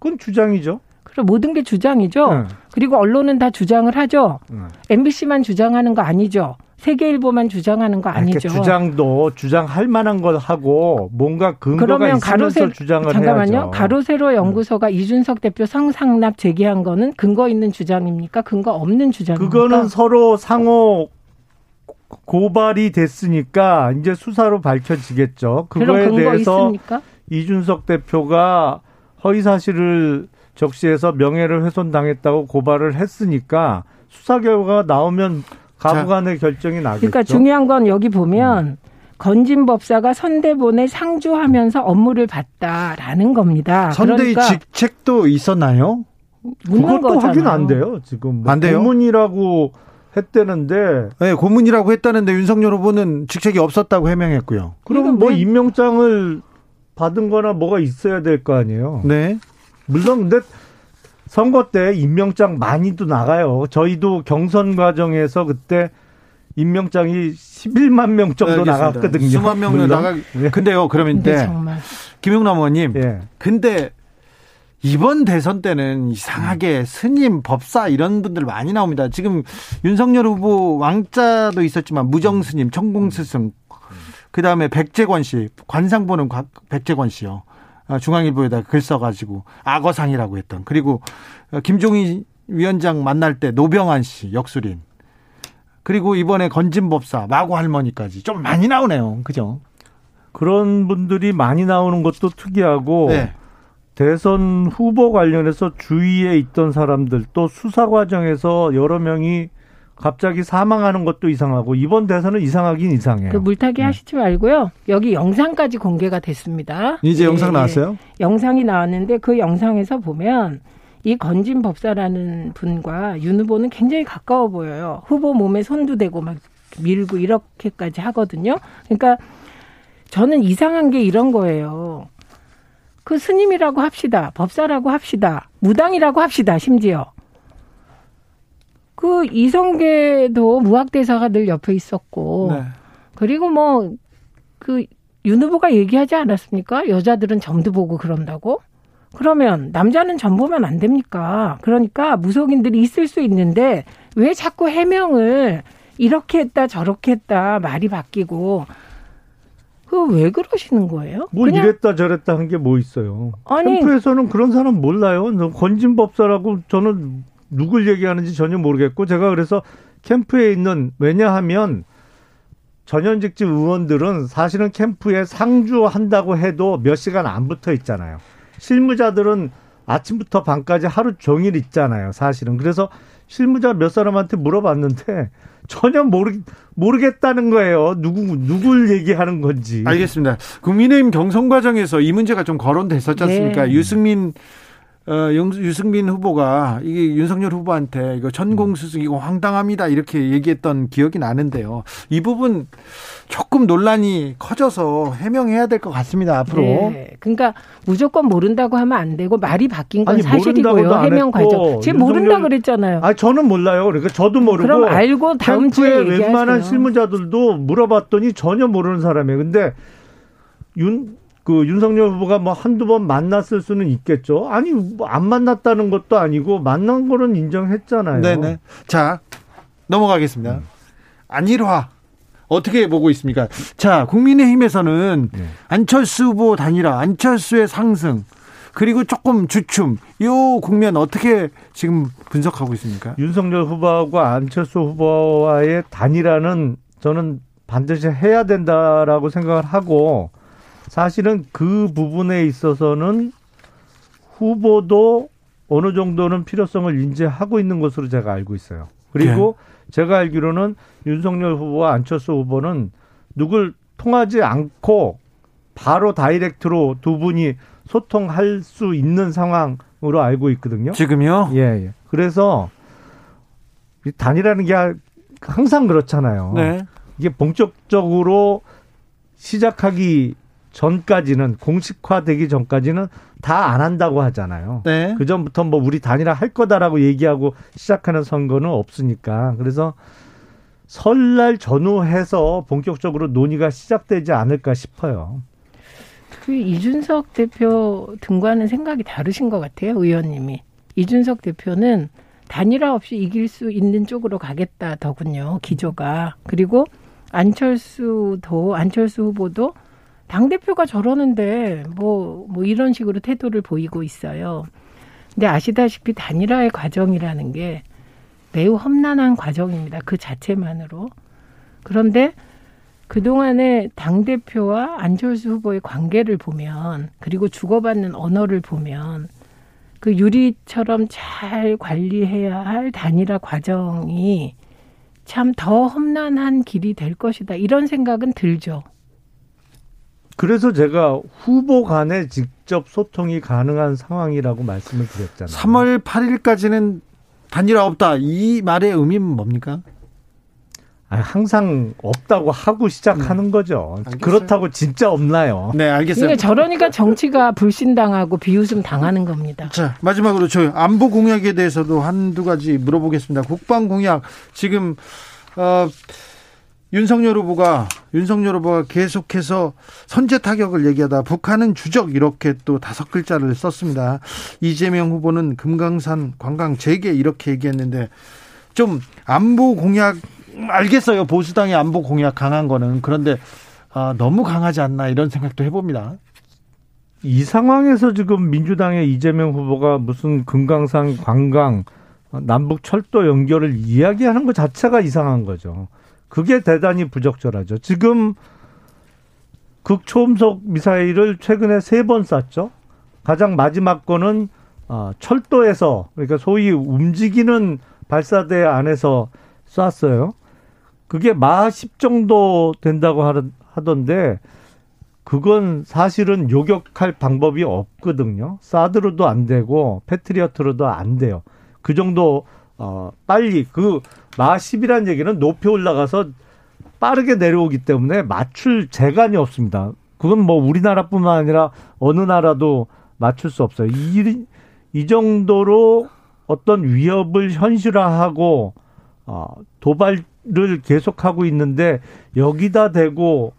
그건 주장이죠. 그럼 모든 게 주장이죠. 응. 그리고 언론은 다 주장을 하죠. 응. 엠비씨만 주장하는 거 아니죠. 세계일보만 주장하는 거 아니죠. 아니, 주장도 주장할 만한 걸 하고 뭔가 근거가 있으면서 가로세, 주장을 잠깐만요. 해야죠. 잠깐만요. 가로세로 연구소가 음. 이준석 대표 상상납 제기한 거는 근거 있는 주장입니까? 근거 없는 주장입니까? 그거는 서로 상호 고발이 됐으니까 이제 수사로 밝혀지겠죠. 그거에 대해서 있습니까? 이준석 대표가 허위사실을 적시해서 명예를 훼손당했다고 고발을 했으니까 수사 결과가 나오면 가부 간의 결정이 나겠죠. 그러니까 중요한 건 여기 보면 음. 건진법사가 선대본에 상주하면서 업무를 봤다라는 겁니다. 선대의 그러니까 직책도 있었나요? 그것도 거잖아요. 확인 안 돼요. 지금 뭐 안 돼요? 고문이라고 했다는데. 네, 고문이라고 했다는데 윤석열 후보는 직책이 없었다고 해명했고요. 그럼 뭐 네. 임명장을 받은 거나 뭐가 있어야 될 거 아니에요. 네. 물론 근데 선거 때 임명장 많이도 나가요. 저희도 경선 과정에서 그때 임명장이 십일만 명 정도 알겠습니다. 나갔거든요. 수만 명도 나가. 예. 근데요, 그러면 근데 네. 정말 김용남 의원님. 예. 근데 이번 대선 때는 이상하게 스님, 법사 이런 분들 많이 나옵니다. 지금 윤석열 후보 왕자도 있었지만 무정 스님, 천공 스승, 그 다음에 백재권 씨 관상 보는 백재권 씨요. 중앙일보에다 글 써가지고 악어상이라고 했던, 그리고 김종인 위원장 만날 때 노병환 씨 역술인, 그리고 이번에 건진법사 마고 할머니까지 좀 많이 나오네요. 그죠? 그런 분들이 많이 나오는 것도 특이하고 네. 대선 후보 관련해서 주위에 있던 사람들, 또 수사 과정에서 여러 명이 갑자기 사망하는 것도 이상하고, 이번 대선은 이상하긴 이상해요. 그 물타기 네. 하시지 말고요. 여기 영상까지 공개가 됐습니다. 이제 예, 영상 나왔어요? 영상이 나왔는데 그 영상에서 보면 이 건진 법사라는 분과 윤 후보는 굉장히 가까워 보여요. 후보 몸에 손도 대고 막 밀고 이렇게까지 하거든요. 그러니까 저는 이상한 게 이런 거예요. 그 스님이라고 합시다. 법사라고 합시다. 무당이라고 합시다. 심지어. 그 이성계도 무학대사가 늘 옆에 있었고 네. 그리고 뭐 그 윤 후보가 얘기하지 않았습니까? 여자들은 점도 보고 그런다고? 그러면 남자는 점 보면 안 됩니까? 그러니까 무속인들이 있을 수 있는데 왜 자꾸 해명을 이렇게 했다 저렇게 했다 말이 바뀌고 그 왜 그러시는 거예요? 뭐 그냥 이랬다 저랬다 한 게 뭐 있어요? 아니, 캠프에서는 그런 사람 몰라요. 건진법사라고 저는 누굴 얘기하는지 전혀 모르겠고, 제가 그래서 캠프에 있는, 왜냐하면 전현직직 의원들은 사실은 캠프에 상주한다고 해도 몇 시간 안 붙어 있잖아요. 실무자들은 아침부터 밤까지 하루 종일 있잖아요. 사실은. 그래서 실무자 몇 사람한테 물어봤는데 전혀 모르, 모르겠다는 거예요. 누구, 누굴 얘기하는 건지. 알겠습니다. 국민의힘 경선 과정에서 이 문제가 좀 거론됐었지 않습니까? 네. 유승민 어, 유승민 후보가 이게 윤석열 후보한테 이거 천공수승이고 황당합니다 이렇게 얘기했던 기억이 나는데요. 이 부분 조금 논란이 커져서 해명해야 될 것 같습니다. 앞으로. 네, 그러니까 무조건 모른다고 하면 안 되고 말이 바뀐 건 아니, 사실이고요. 해명 과정. 지금 모른다 그랬잖아요. 아, 저는 몰라요. 그러니까 저도 모르고. 그럼 알고 다음 주에 얘기하세요. 웬만한 실무자들도 물어봤더니 전혀 모르는 사람이에요. 근데 윤. 그 윤석열 후보가 뭐 한두 번 만났을 수는 있겠죠. 아니, 뭐 안 만났다는 것도 아니고 만난 거는 인정했잖아요. 네네. 자, 넘어가겠습니다. 음. 안일화 어떻게 보고 있습니까? 자, 국민의힘에서는 네. 안철수 후보 단일화, 안철수의 상승, 그리고 조금 주춤, 요 국면 어떻게 지금 분석하고 있습니까? 윤석열 후보하고 안철수 후보와의 단일화는 저는 반드시 해야 된다라고 생각을 하고, 사실은 그 부분에 있어서는 후보도 어느 정도는 필요성을 인지하고 있는 것으로 제가 알고 있어요. 그리고 네. 제가 알기로는 윤석열 후보와 안철수 후보는 누굴 통하지 않고 바로 다이렉트로 두 분이 소통할 수 있는 상황으로 알고 있거든요. 지금요? 예. 예. 그래서 단이라는 게 항상 그렇잖아요. 네. 이게 본격적으로 시작하기 전까지는, 공식화되기 전까지는 다 안 한다고 하잖아요. 네. 그 전부터 뭐 우리 단일화 할 거다라고 얘기하고 시작하는 선거는 없으니까. 그래서 설날 전후해서 본격적으로 논의가 시작되지 않을까 싶어요. 그 이준석 대표 등과는 생각이 다르신 것 같아요, 의원님이. 이준석 대표는 단일화 없이 이길 수 있는 쪽으로 가겠다 더군요. 기조가. 그리고 안철수도 안철수 후보도 당대표가 저러는데 뭐, 뭐 이런 식으로 태도를 보이고 있어요. 근데 아시다시피 단일화의 과정이라는 게 매우 험난한 과정입니다. 그 자체만으로. 그런데 그동안의 당대표와 안철수 후보의 관계를 보면 그리고 주고받는 언어를 보면 그 유리처럼 잘 관리해야 할 단일화 과정이 참 더 험난한 길이 될 것이다. 이런 생각은 들죠. 그래서 제가 후보 간에 직접 소통이 가능한 상황이라고 말씀을 드렸잖아요. 삼월 팔일까지는 단일화 없다. 이 말의 의미는 뭡니까? 아니, 항상 없다고 하고 시작하는 음. 거죠. 알겠어요. 그렇다고 진짜 없나요? 네, 알겠어요. 그러니까 저러니까 정치가 불신당하고 비웃음 당하는 겁니다. 자, 마지막으로 저 안보 공약에 대해서도 한두 가지 물어보겠습니다. 국방 공약 지금 어, 윤석열 후보가 윤석열 후보가 계속해서 선제 타격을 얘기하다 북한은 주적 이렇게 또 다섯 글자를 썼습니다. 이재명 후보는 금강산 관광 재개 이렇게 얘기했는데 좀 안보 공약 알겠어요. 보수당의 안보 공약 강한 거는 그런데 아, 너무 강하지 않나 이런 생각도 해봅니다. 이 상황에서 지금 민주당의 이재명 후보가 무슨 금강산 관광 남북 철도 연결을 이야기하는 것 자체가 이상한 거죠. 그게 대단히 부적절하죠. 지금 극초음속 미사일을 최근에 세 번 쐈죠. 가장 마지막 거는 철도에서 그러니까 소위 움직이는 발사대 안에서 쐈어요. 그게 마하 십 정도 된다고 하던데 그건 사실은 요격할 방법이 없거든요. 사드로도 안 되고 패트리어트로도 안 돼요. 그 정도 어, 빨리 그 마하 십이라는 얘기는 높이 올라가서 빠르게 내려오기 때문에 맞출 재간이 없습니다. 그건 뭐 우리나라뿐만 아니라 어느 나라도 맞출 수 없어요. 이, 이 정도로 어떤 위협을 현실화하고 어, 도발을 계속하고 있는데 여기다 대고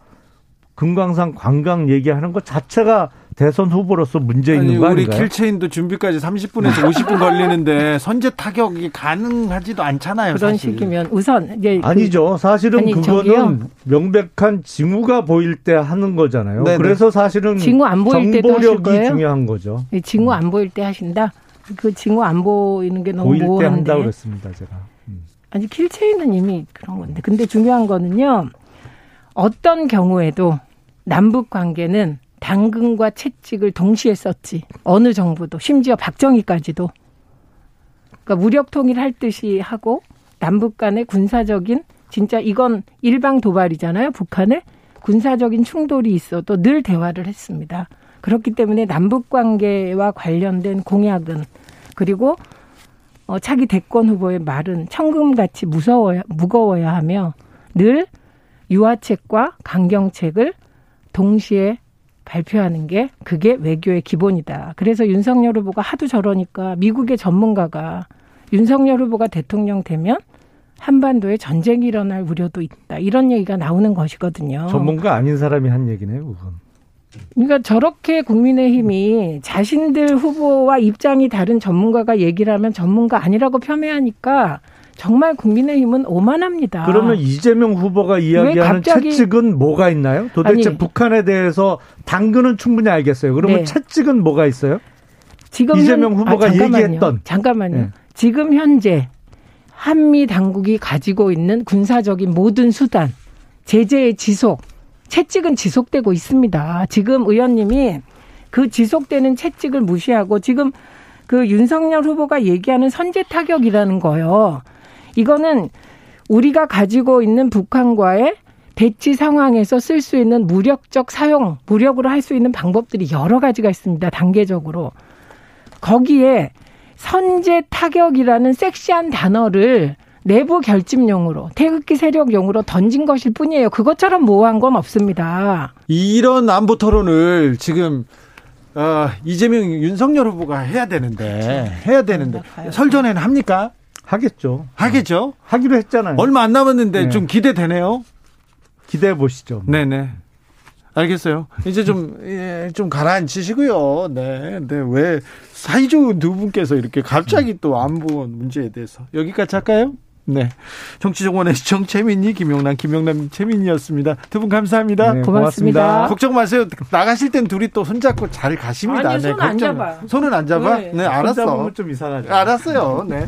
금강산 관광 얘기하는 것 자체가 대선 후보로서 문제 있는 아니, 거 아닌가요? 우리 킬체인도 준비까지 삼십 분에서 오십 분 걸리는데 선제 타격이 가능하지도 않잖아요. 그런 사실. 식이면 우선 이제 아니죠. 그, 사실은 아니, 그거는 저기요. 명백한 징후가 보일 때 하는 거잖아요. 네네. 그래서 사실은 징후 안 보일 때도 하실 거예요? 정보력이 중요한 거죠. 네, 징후 안 보일 때 하신다? 그 징후 안 보이는 게 너무 모호한데. 보일 때 한다고 그랬습니다. 제가. 음. 아니 킬체인은 이미 그런 건데. 근데 중요한 거는요. 어떤 경우에도 남북 관계는 당근과 채찍을 동시에 썼지. 어느 정부도. 심지어 박정희까지도. 그러니까 무력 통일할 듯이 하고 남북 간의 군사적인 진짜 이건 일방 도발이잖아요. 북한에. 군사적인 충돌이 있어도 늘 대화를 했습니다. 그렇기 때문에 남북 관계와 관련된 공약은 그리고 차기 대권 후보의 말은 천금같이 무서워야, 무거워야 하며 늘 유화책과 강경책을 동시에 발표하는 게 그게 외교의 기본이다. 그래서 윤석열 후보가 하도 저러니까 미국의 전문가가 윤석열 후보가 대통령 되면 한반도에 전쟁이 일어날 우려도 있다. 이런 얘기가 나오는 것이거든요. 전문가 아닌 사람이 한 얘기네요. 그건. 그러니까 저렇게 국민의힘이 자신들 후보와 입장이 다른 전문가가 얘기를 하면 전문가 아니라고 폄훼하니까 정말 국민의힘은 오만합니다. 그러면 이재명 후보가 이야기하는 갑자기... 채찍은 뭐가 있나요? 도대체 아니, 북한에 대해서 당근은 충분히 알겠어요. 그러면 네. 채찍은 뭐가 있어요? 지금 이재명 현... 후보가 아, 잠깐만요. 얘기했던. 잠깐만요. 네. 지금 현재 한미 당국이 가지고 있는 군사적인 모든 수단, 제재의 지속, 채찍은 지속되고 있습니다. 지금 의원님이 그 지속되는 채찍을 무시하고 지금 그 윤석열 후보가 얘기하는 선제 타격이라는 거요. 이거는 우리가 가지고 있는 북한과의 대치 상황에서 쓸 수 있는 무력적 사용, 무력으로 할 수 있는 방법들이 여러 가지가 있습니다. 단계적으로. 거기에 선제 타격이라는 섹시한 단어를 내부 결집용으로, 태극기 세력용으로 던진 것일 뿐이에요. 그것처럼 모호한 건 없습니다. 이런 안보 토론을 지금 어, 이재명, 윤석열 후보가 해야 되는데 그치. 해야 되는데 설 전에는 합니까? 하겠죠. 하겠죠. 하기로 했잖아요. 얼마 안 남았는데 네. 좀 기대되네요. 기대해 보시죠. 뭐. 네네. 알겠어요. 이제 좀, 예, 좀 가라앉히시고요. 네. 네. 왜 사이좋은 두 분께서 이렇게 갑자기 또 안보 문제에 대해서 여기까지 할까요? 네. 정치정원의 정채민이, 김용남, 김용남, 채민이었습니다. 두 분 감사합니다. 네, 고맙습니다. 고맙습니다. 걱정 마세요. 나가실 땐 둘이 또 손잡고 잘 가십니다. 아니, 손 안 네, 잡아요. 손은 안 잡아? 네, 네 알았어. 좀 이상하죠. 알았어요. 네.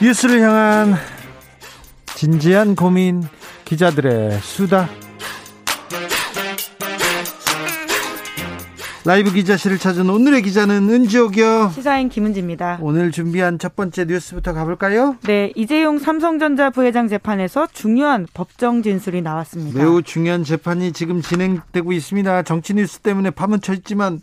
뉴스를 향한 진지한 고민, 기자들의 수다. 라이브 기자실을 찾은 오늘의 기자는 은지옥이요. 시사인 김은지입니다. 오늘 준비한 첫 번째 뉴스부터 가볼까요? 네, 이재용 삼성전자 부회장 재판에서 중요한 법정 진술이 나왔습니다. 매우 중요한 재판이 지금 진행되고 있습니다. 정치 뉴스 때문에 파묻혀 있지만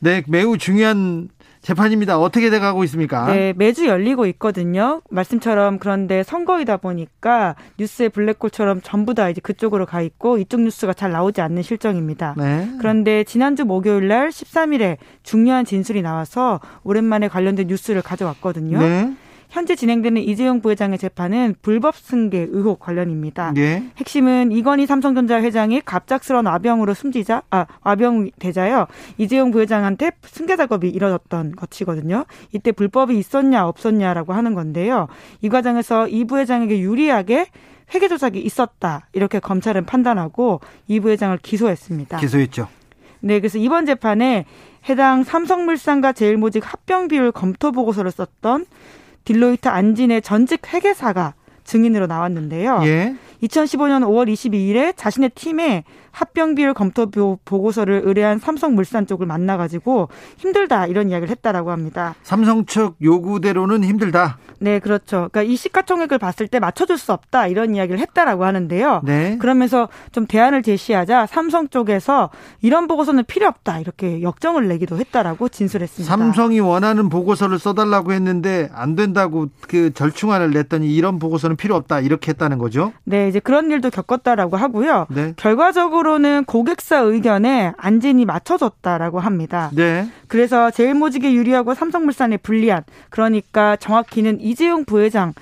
네, 매우 중요한 재판입니다. 어떻게 돼가고 있습니까? 네, 매주 열리고 있거든요. 말씀처럼 그런데 선거이다 보니까 뉴스의 블랙홀처럼 전부 다 이제 그쪽으로 가 있고 이쪽 뉴스가 잘 나오지 않는 실정입니다. 네. 그런데 지난주 목요일 날 십삼 일에 중요한 진술이 나와서 오랜만에 관련된 뉴스를 가져왔거든요. 네. 현재 진행되는 이재용 부회장의 재판은 불법 승계 의혹 관련입니다. 네. 핵심은 이건희 삼성전자 회장이 갑작스러운 와병으로 숨지자, 아, 와병 되자요. 이재용 부회장한테 승계 작업이 이뤄졌던 것이거든요. 이때 불법이 있었냐 없었냐라고 하는 건데요. 이 과정에서 이 부회장에게 유리하게 회계 조작이 있었다. 이렇게 검찰은 판단하고 이 부회장을 기소했습니다. 기소했죠. 네, 그래서 이번 재판에 해당 삼성물산과 제일모직 합병 비율 검토 보고서를 썼던 딜로이트 안진의 전직 회계사가 증인으로 나왔는데요. 예. 이천십오년 오월 이십이일에 자신의 팀에 합병 비율 검토 보고서를 의뢰한 삼성물산 쪽을 만나가지고 힘들다 이런 이야기를 했다라고 합니다. 삼성 측 요구대로는 힘들다. 네, 그렇죠. 그러니까 이 시가총액을 봤을 때 맞춰줄 수 없다 이런 이야기를 했다라고 하는데요. 네. 그러면서 좀 대안을 제시하자 삼성 쪽에서 이런 보고서는 필요 없다 이렇게 역정을 내기도 했다라고 진술했습니다. 삼성이 원하는 보고서를 써달라고 했는데 안 된다고 그 절충안을 냈더니 이런 보고서는 필요 없다 이렇게 했다는 거죠. 네, 이제 그런 일도 겪었다라고 하고요. 네. 결과적으로 는 고객사 의견에 안진이 맞춰줬다라고 합니다. 네. 그래서 제일모직에 유리하고 삼성물산에 불리한, 그러니까 정확히는 이재용 부회장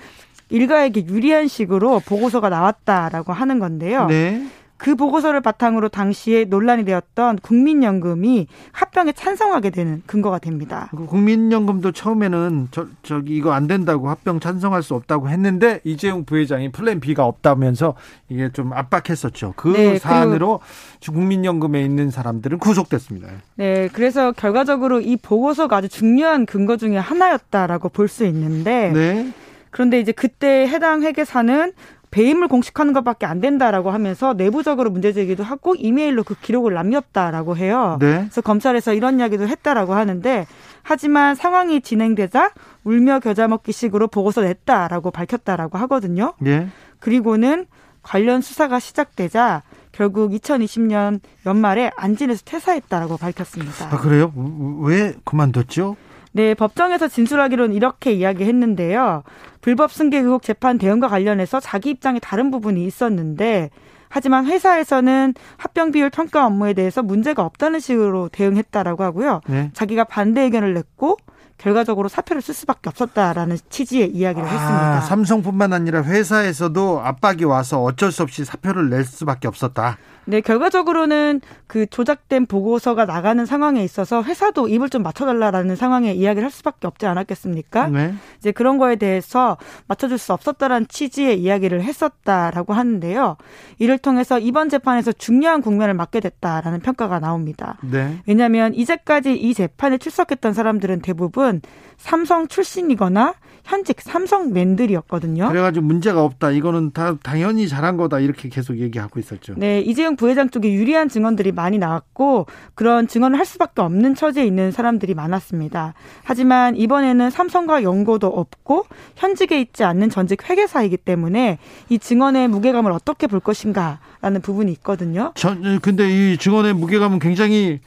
일가에게 유리한 식으로 보고서가 나왔다라고 하는 건데요. 네. 그 보고서를 바탕으로 당시에 논란이 되었던 국민연금이 합병에 찬성하게 되는 근거가 됩니다. 국민연금도 처음에는 저, 저기 이거 안 된다고 합병 찬성할 수 없다고 했는데 이재용 부회장이 플랜 B가 없다면서 이게 좀 압박했었죠. 그 네, 사안으로 국민연금에 있는 사람들은 구속됐습니다. 네, 그래서 결과적으로 이 보고서가 아주 중요한 근거 중에 하나였다라고 볼 수 있는데 네. 그런데 이제 그때 해당 회계사는 배임을 공식하는 것밖에 안 된다라고 하면서 내부적으로 문제 제기도 하고 이메일로 그 기록을 남겼다라고 해요. 네. 그래서 검찰에서 이런 이야기도 했다라고 하는데 하지만 상황이 진행되자 울며 겨자 먹기식으로 보고서 냈다라고 밝혔다라고 하거든요. 네. 그리고는 관련 수사가 시작되자 결국 이천이십년 연말에 안진에서 퇴사했다라고 밝혔습니다. 아, 그래요? 왜 그만뒀죠? 네, 법정에서 진술하기로는 이렇게 이야기했는데요. 불법 승계 의혹 재판 대응과 관련해서 자기 입장에 다른 부분이 있었는데 하지만 회사에서는 합병 비율 평가 업무에 대해서 문제가 없다는 식으로 대응했다라고 하고요. 네. 자기가 반대 의견을 냈고 결과적으로 사표를 쓸 수밖에 없었다라는 취지의 이야기를 아, 했습니다. 삼성뿐만 아니라 회사에서도 압박이 와서 어쩔 수 없이 사표를 낼 수밖에 없었다. 네, 결과적으로는 그 조작된 보고서가 나가는 상황에 있어서 회사도 입을 좀 맞춰달라라는 상황에 이야기를 할 수밖에 없지 않았겠습니까? 네. 이제 그런 거에 대해서 맞춰줄 수 없었다라는 취지의 이야기를 했었다라고 하는데요. 이를 통해서 이번 재판에서 중요한 국면을 맞게 됐다라는 평가가 나옵니다. 네. 왜냐하면 이제까지 이 재판에 출석했던 사람들은 대부분 보면 삼성 출신이거나 현직 삼성맨들이었거든요. 그래가지고 문제가 없다. 이거는 다 당연히 잘한 거다. 이렇게 계속 얘기하고 있었죠. 네, 이재용 부회장 쪽에 유리한 증언들이 많이 나왔고 그런 증언을 할 수밖에 없는 처지에 있는 사람들이 많았습니다. 하지만 이번에는 삼성과 연고도 없고 현직에 있지 않는 전직 회계사이기 때문에 이 증언의 무게감을 어떻게 볼 것인가라는 부분이 있거든요. 전, 근데 이 증언의 무게감은 굉장히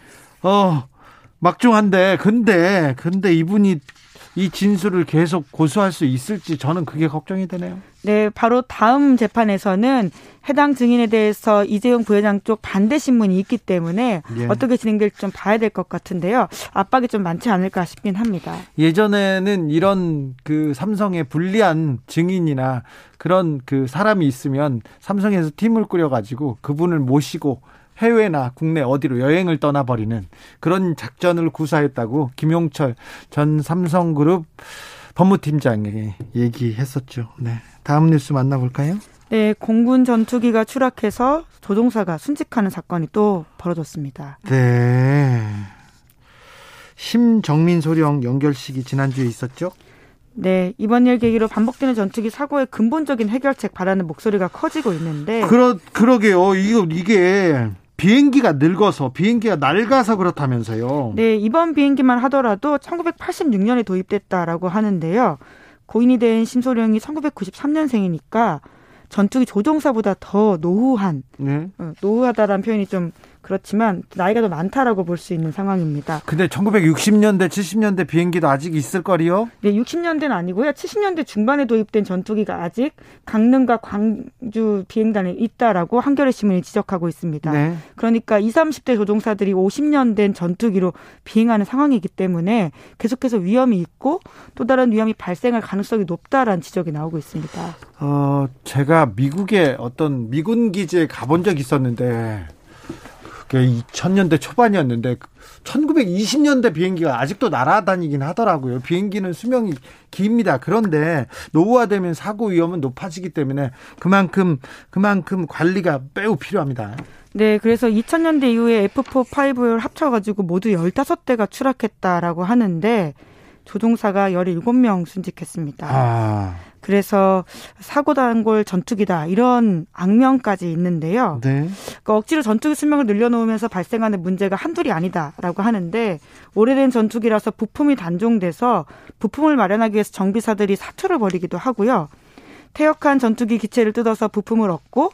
어 막중한데 근데 근데 이분이 이 진술을 계속 고수할 수 있을지 저는 그게 걱정이 되네요. 네, 바로 다음 재판에서는 해당 증인에 대해서 이재용 부회장 쪽 반대 신문이 있기 때문에 예. 어떻게 진행될지 좀 봐야 될 것 같은데요. 압박이 좀 많지 않을까 싶긴 합니다. 예전에는 이런 그 삼성의 불리한 증인이나 그런 그 사람이 있으면 삼성에서 팀을 꾸려가지고 그분을 모시고 해외나 국내 어디로 여행을 떠나버리는 그런 작전을 구사했다고 김용철 전 삼성그룹 법무팀장이 얘기했었죠. 네, 다음 뉴스 만나볼까요? 네, 공군 전투기가 추락해서 조종사가 순직하는 사건이 또 벌어졌습니다. 네, 심정민 소령 연결식이 지난주에 있었죠? 네, 이번 일 계기로 반복되는 전투기 사고의 근본적인 해결책 바라는 목소리가 커지고 있는데 그러, 그러게요. 이거, 이게... 비행기가 늙어서 비행기가 낡아서 그렇다면서요. 네, 이번 비행기만 하더라도 천구백팔십육 년에 도입됐다라고 하는데요. 고인이 된 심소령이 천구백구십삼 년생이니까 전투기 조종사보다 더 노후한, 네? 노후하다라는 표현이 좀 그렇지만 나이가 더 많다라고 볼 수 있는 상황입니다. 근데 천구백육십 년대, 칠십 년대 비행기도 아직 있을 거리요? 네, 육십 년대는 아니고요. 칠십 년대 중반에 도입된 전투기가 아직 강릉과 광주 비행단에 있다라고 한겨레 신문이 지적하고 있습니다. 네. 그러니까 이십, 삼십 대 조종사들이 오십 년 된 전투기로 비행하는 상황이기 때문에 계속해서 위험이 있고 또 다른 위험이 발생할 가능성이 높다라는 지적이 나오고 있습니다. 어, 제가 미국의 어떤 미군 기지에 가본 적이 있었는데 이천 년대 초반이었는데 천구백이십 년대 비행기가 아직도 날아다니긴 하더라고요. 비행기는 수명이 깁니다. 그런데 노후화되면 사고 위험은 높아지기 때문에 그만큼 그만큼 관리가 매우 필요합니다. 네, 그래서 이천 년대 이후에 에프 사, 오를 합쳐가지고 모두 열다섯 대가 추락했다라고 하는데 조종사가 열일곱 명 순직했습니다. 아. 그래서 사고 난 걸 전투기다 이런 악명까지 있는데요. 네. 그러니까 억지로 전투기 수명을 늘려놓으면서 발생하는 문제가 한둘이 아니다라고 하는데 오래된 전투기라서 부품이 단종돼서 부품을 마련하기 위해서 정비사들이 사투를 벌이기도 하고요. 퇴역한 전투기 기체를 뜯어서 부품을 얻고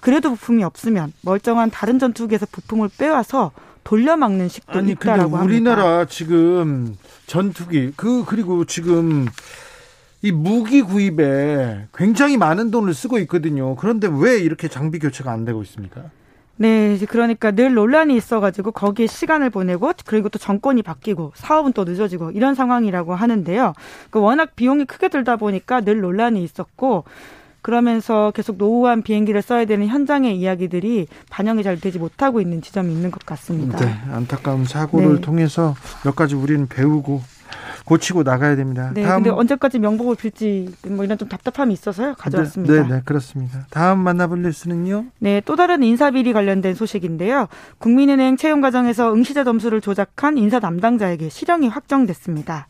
그래도 부품이 없으면 멀쩡한 다른 전투기에서 부품을 빼와서 돌려막는 식도 아니, 있다라고 근데 우리나라 합니다. 우리나라 지금 전투기 그 그리고 지금 이 무기 구입에 굉장히 많은 돈을 쓰고 있거든요. 그런데 왜 이렇게 장비 교체가 안 되고 있습니까? 네, 그러니까 늘 논란이 있어가지고 거기에 시간을 보내고 그리고 또 정권이 바뀌고 사업은 또 늦어지고 이런 상황이라고 하는데요. 그러니까 워낙 비용이 크게 들다 보니까 늘 논란이 있었고 그러면서 계속 노후한 비행기를 써야 되는 현장의 이야기들이 반영이 잘 되지 못하고 있는 지점이 있는 것 같습니다. 네, 안타까운 사고를 네. 통해서 몇 가지 우리는 배우고 고치고 나가야 됩니다. 네, 다음. 근데 언제까지 명복을 빌지 뭐 이런 좀 답답함이 있어서요. 가져왔습니다. 네, 네, 그렇습니다. 다음 만나볼 뉴스는요? 네, 또 다른 인사 비리 관련된 소식인데요. 국민은행 채용 과정에서 응시자 점수를 조작한 인사 담당자에게 실형이 확정됐습니다.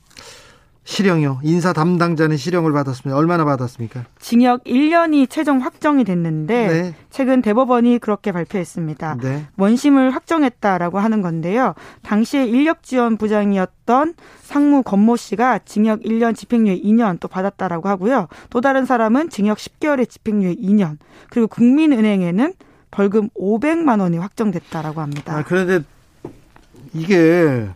실형이요? 인사 담당자는 실형을 받았습니다. 얼마나 받았습니까? 징역 일 년이 최종 확정이 됐는데 네. 최근 대법원이 그렇게 발표했습니다. 네. 원심을 확정했다라고 하는 건데요. 당시에 인력지원부장이었던 상무 권모 씨가 징역 일 년 집행유예 이 년 또 받았다라고 하고요. 또 다른 사람은 징역 십 개월에 집행유예 이 년 그리고 국민은행에는 벌금 오백만 원이 확정됐다라고 합니다. 아, 그런데 이게...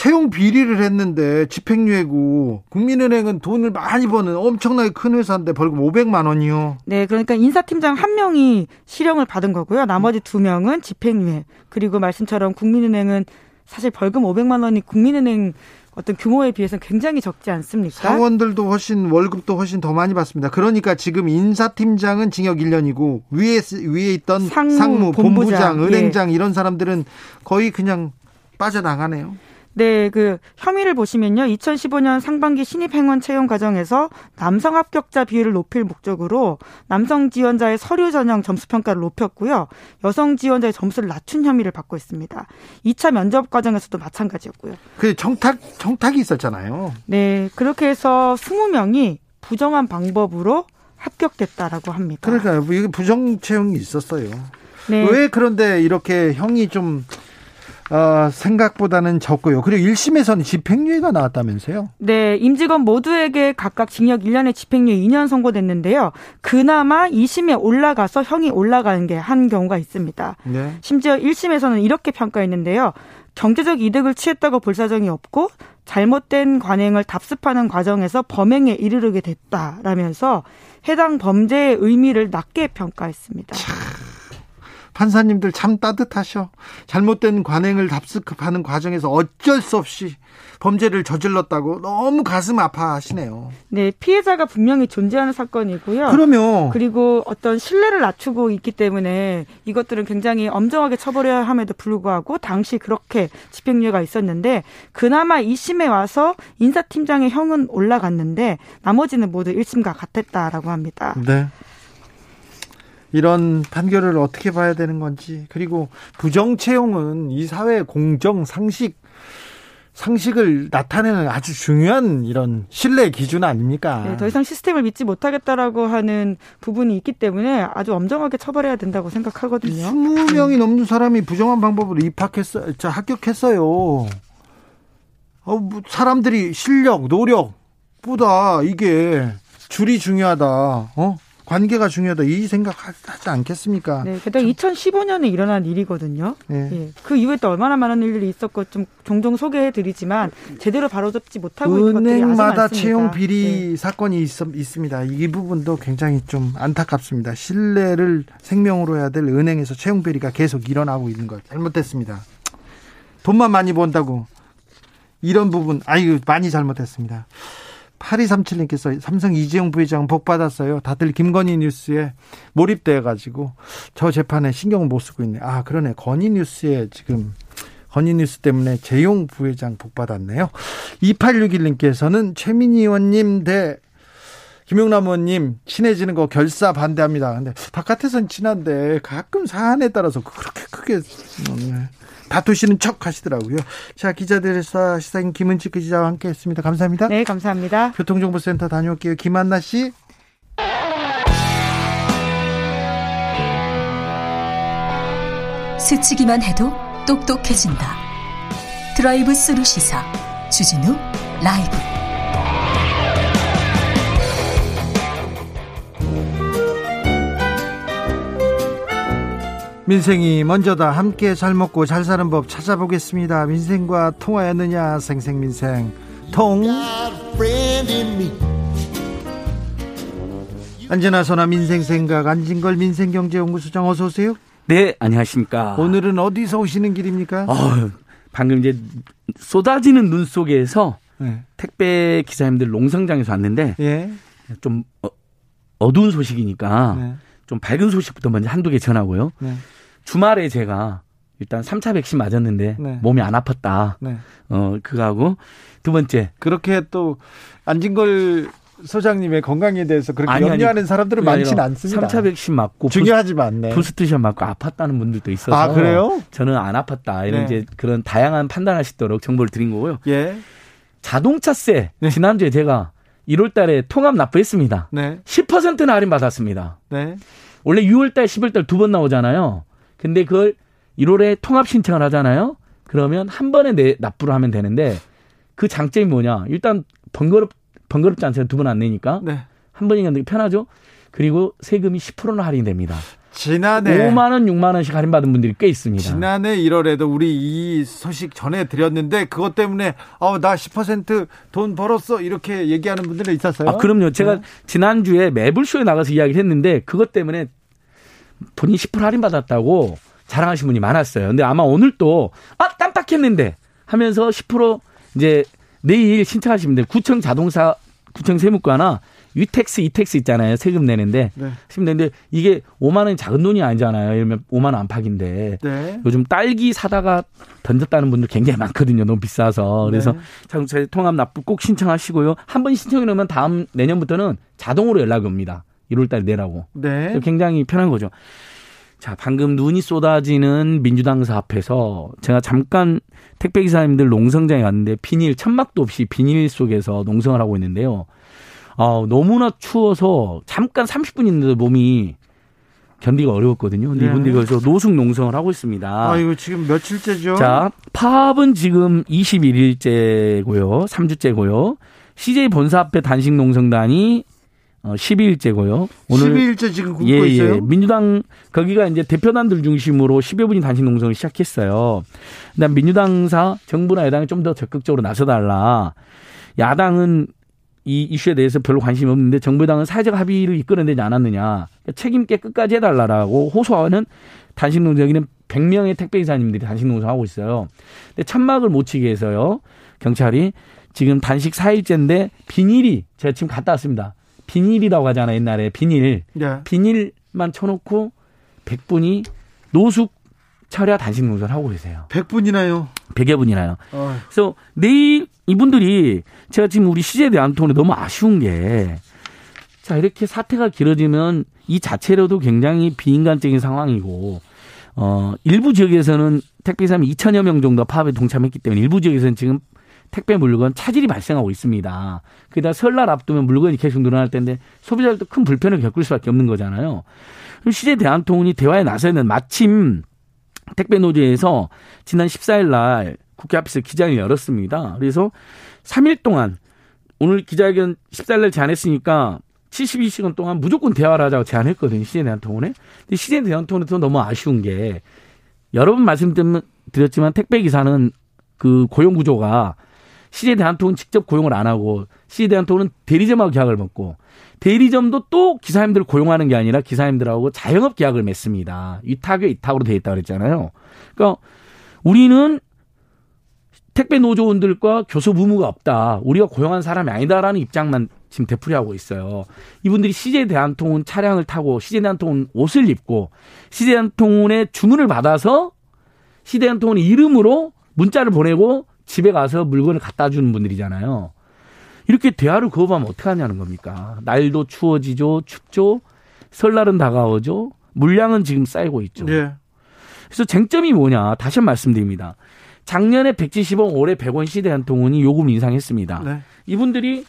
채용 비리를 했는데 집행유예고 국민은행은 돈을 많이 버는 엄청나게 큰 회사인데 벌금 오백만 원이요. 네, 그러니까 인사팀장 한 명이 실형을 받은 거고요. 나머지 두 명은 집행유예. 그리고 말씀처럼 국민은행은 사실 벌금 오백만 원이 국민은행 어떤 규모에 비해서는 굉장히 적지 않습니까? 사원들도 훨씬 월급도 훨씬 더 많이 받습니다. 그러니까 지금 인사팀장은 징역 일 년이고 위에 위에 있던 상무, 상무 본부장, 본부장, 은행장 예. 이런 사람들은 거의 그냥 빠져나가네요. 네, 그 혐의를 보시면요. 이천십오 년 상반기 신입 행원 채용 과정에서 남성 합격자 비율을 높일 목적으로 남성 지원자의 서류 전형 점수 평가를 높였고요. 여성 지원자의 점수를 낮춘 혐의를 받고 있습니다. 이 차 면접 과정에서도 마찬가지였고요. 그 청탁 청탁이 있었잖아요. 네, 그렇게 해서 이십 명이 부정한 방법으로 합격됐다라고 합니다. 그러니까요. 부정 채용이 있었어요. 네. 왜 그런데 이렇게 형이 좀 어, 생각보다는 적고요. 그리고 일 심에서는 집행유예가 나왔다면서요? 네. 임직원 모두에게 각각 징역 일 년에 집행유예 이 년 선고됐는데요. 그나마 이 심에 올라가서 형이 올라가는 게 한 경우가 있습니다. 네. 심지어 일 심에서는 이렇게 평가했는데요. 경제적 이득을 취했다고 볼 사정이 없고 잘못된 관행을 답습하는 과정에서 범행에 이르르게 됐다라면서 해당 범죄의 의미를 낮게 평가했습니다. 차. 판사님들 참 따뜻하셔. 잘못된 관행을 답습하는 과정에서 어쩔 수 없이 범죄를 저질렀다고 너무 가슴 아파하시네요. 네, 피해자가 분명히 존재하는 사건이고요. 그럼요. 그리고 어떤 신뢰를 낮추고 있기 때문에 이것들은 굉장히 엄정하게 처벌해야 함에도 불구하고 당시 그렇게 집행유예가 있었는데 그나마 이 심에 와서 인사팀장의 형은 올라갔는데 나머지는 모두 일 심과 같았다라고 합니다. 네. 이런 판결을 어떻게 봐야 되는 건지, 그리고 부정채용은 이 사회의 공정, 상식, 상식을 나타내는 아주 중요한 이런 신뢰 기준 아닙니까? 네, 더 이상 시스템을 믿지 못하겠다라고 하는 부분이 있기 때문에 아주 엄정하게 처벌해야 된다고 생각하거든요. 이십 명이 음. 넘는 사람이 부정한 방법으로 입학했어요, 합격했어요. 어, 사람들이 실력, 노력보다 이게 줄이 중요하다, 어? 관계가 중요하다 이 생각하지 않겠습니까? 네, 게다가 이천십오 년에 일어난 일이거든요. 네. 예, 그 이후에 또 얼마나 많은 일들이 있었고 좀 종종 소개해드리지만 제대로 바로잡지 못하고 있는 것들이 아주 많습니다. 은행마다 채용 비리 네. 사건이 있, 있습니다. 이 부분도 굉장히 좀 안타깝습니다. 신뢰를 생명으로 해야 될 은행에서 채용 비리가 계속 일어나고 있는 것 잘못됐습니다. 돈만 많이 번다고 이런 부분 아유 많이 잘못됐습니다. 팔이삼칠 님께서 삼성 이재용 부회장 복 받았어요. 다들 김건희 뉴스에 몰입돼가지고 저 재판에 신경을 못 쓰고 있네. 아 그러네. 건희 뉴스에 지금 건희 뉴스 때문에 재용 부회장 복 받았네요. 이팔육일 님께서는 최민희 의원님 대 김용남 의원님 친해지는 거 결사 반대합니다. 근데 바깥에선 친한데 가끔 사안에 따라서 그렇게 크게 다투시는 척 하시더라고요. 자, 기자들의 수다 시사인 김은지 기자와 함께했습니다. 감사합니다. 네, 감사합니다. 교통정보센터 다녀올게요. 김한나 씨. 스치기만 해도 똑똑해진다. 드라이브 스루 시사 주진우 라이브. 민생이 먼저다. 함께 잘 먹고 잘 사는 법 찾아보겠습니다. 민생과 통하였느냐 생생민생 통. 안전한 선화 민생생각 안진걸 민생경제연구소장 어서 오세요. 네, 안녕하십니까. 오늘은 어디서 오시는 길입니까? 어, 방금 이제 쏟아지는 눈 속에서 네. 택배 기사님들 농성장에서 왔는데 예. 좀 어두운 소식이니까 네. 좀 밝은 소식부터 먼저 한두 개 전하고요. 네. 주말에 제가 일단 삼 차 백신 맞았는데 네. 몸이 안 아팠다. 네. 어, 그거하고 두 번째. 그렇게 또 안진걸 소장님의 건강에 대해서 그렇게 아니, 염려하는 아니, 사람들은 많지는 않습니다. 삼 차 백신 맞고 중요하지만 부스, 네. 부스트샷 맞고 아팠다는 분들도 있어서 아, 그래요? 저는 안 아팠다. 이런 네. 이제 그런 다양한 판단하시도록 정보를 드린 거고요. 예. 자동차세 네. 지난주에 제가 일월 달에 통합 납부했습니다. 네. 십 퍼센트나 할인 받았습니다. 네. 원래 유월 달, 십월 달 두 번 나오잖아요. 근데 그걸 일월에 통합 신청을 하잖아요. 그러면 한 번에 내, 납부를 하면 되는데 그 장점이 뭐냐. 일단 번거롭, 번거롭지 않잖아요. 두 번 안 내니까. 네. 한 번이니까 되게 편하죠. 그리고 세금이 십 퍼센트나 할인됩니다. 지난해 오만 원, 육만 원씩 할인받은 분들이 꽤 있습니다. 지난해 일월에도 우리 이 소식 전해드렸는데 그것 때문에 어, 나 십 퍼센트 돈 벌었어 이렇게 얘기하는 분들이 있었어요. 아, 그럼요. 제가 네. 지난주에 매불쇼에 나가서 이야기를 했는데 그것 때문에 본인 십 퍼센트 할인받았다고 자랑하신 분이 많았어요. 근데 아마 오늘 또 아, 깜빡했는데 하면서 십 퍼센트 이제 내일 신청하시면 돼요. 구청 자동차, 구청 세무과나 위택스, 이택스 있잖아요. 세금 내는데. 네. 세금 내는데 이게 오만 원이 작은 돈이 아니잖아요. 예를 들면 오만 원 안팎인데. 네. 요즘 딸기 사다가 던졌다는 분들 굉장히 많거든요. 너무 비싸서. 그래서 네. 자동차 통합 납부 꼭 신청하시고요. 한 번 신청해 놓으면 다음 내년부터는 자동으로 연락이 옵니다. 일월 달에 내라고. 네. 굉장히 편한 거죠. 자, 방금 눈이 쏟아지는 민주당 사업에서 제가 잠깐 택배기사님들 농성장에 갔는데 비닐, 천막도 없이 비닐 속에서 농성을 하고 있는데요. 아, 너무나 추워서 잠깐 삼십 분 있는데도 몸이 견디기가 어려웠거든요. 근데 네. 이분들이 그래서 노숙 농성을 하고 있습니다. 아, 이거 지금 며칠째죠? 자, 파업은 지금 이십일 일째고요. 삼 주째고요. 씨제이 본사 앞에 단식 농성단이 십이 일째고요. 오늘 십이 일째 지금 굶고 예, 있어요? 예. 민주당 거기가 이제 대표단들 중심으로 십여 분이 단식 농성을 시작했어요. 그다음 민주당사 정부나 여당이 좀 더 적극적으로 나서달라. 야당은 이 이슈에 대해서 별로 관심이 없는데 정부당은 사회적 합의를 이끌어내지 않았느냐. 책임 있게 끝까지 해달라라고 호소하는 단식 농성에는 백 명의 택배기사님들이 단식 농성하고 있어요. 근데 천막을 못 치게 해서요. 경찰이 지금 단식 사 일째인데 비닐이 제가 지금 갔다 왔습니다. 비닐이라고 하잖아, 옛날에. 비닐. 네. 비닐만 쳐놓고 백 분이 노숙 철야 단식 농성을 하고 계세요. 백 분이나요? 백여 분이나요. 어. 그래서 내일 이분들이 제가 지금 우리 씨제이대한통운에 너무 아쉬운 게 자, 이렇게 사태가 길어지면 이 자체로도 굉장히 비인간적인 상황이고 어, 일부 지역에서는 택배사람이 이천여 명 정도 파업에 동참했기 때문에 일부 지역에서는 지금 택배 물건 차질이 발생하고 있습니다. 그러다 설날 앞두면 물건이 계속 늘어날 텐데 소비자들도 큰 불편을 겪을 수밖에 없는 거잖아요. 그럼 씨제이대한통운이 대화에 나서는 마침 택배노조에서 지난 십사 일 날 국회 앞에서 기자회견을 열었습니다. 그래서 삼 일 동안 오늘 기자회견 십사 일 날 제안했으니까 칠십이 시간 동안 무조건 대화를 하자고 제안했거든요. 씨제이대한통운에. 근데 씨제이대한통운에서 너무 아쉬운 게 여러 번 말씀드렸지만 택배기사는 그 고용구조가 씨제이대한통운 직접 고용을 안 하고 씨제이대한통운은 대리점하고 계약을 맺고 대리점도 또 기사님들을 고용하는 게 아니라 기사님들하고 자영업 계약을 맺습니다. 위탁에 위탁으로 되어 있다고 그랬잖아요. 그러니까 우리는 택배 노조원들과 교섭 의무가 없다. 우리가 고용한 사람이 아니다라는 입장만 지금 되풀이하고 있어요. 이분들이 씨제이대한통운 차량을 타고 씨제이대한통운 옷을 입고 씨제이대한통운의 주문을 받아서 씨제이대한통운 이름으로 문자를 보내고 집에 가서 물건을 갖다 주는 분들이잖아요. 이렇게 대화를 거부하면 어떻게 하냐는 겁니까? 날도 추워지죠. 춥죠. 설날은 다가오죠. 물량은 지금 쌓이고 있죠. 네. 그래서 쟁점이 뭐냐. 다시 말씀드립니다. 작년에 백칠십 원, 올해 백 원 씨제이대한통운이 요금 인상했습니다. 네. 이분들이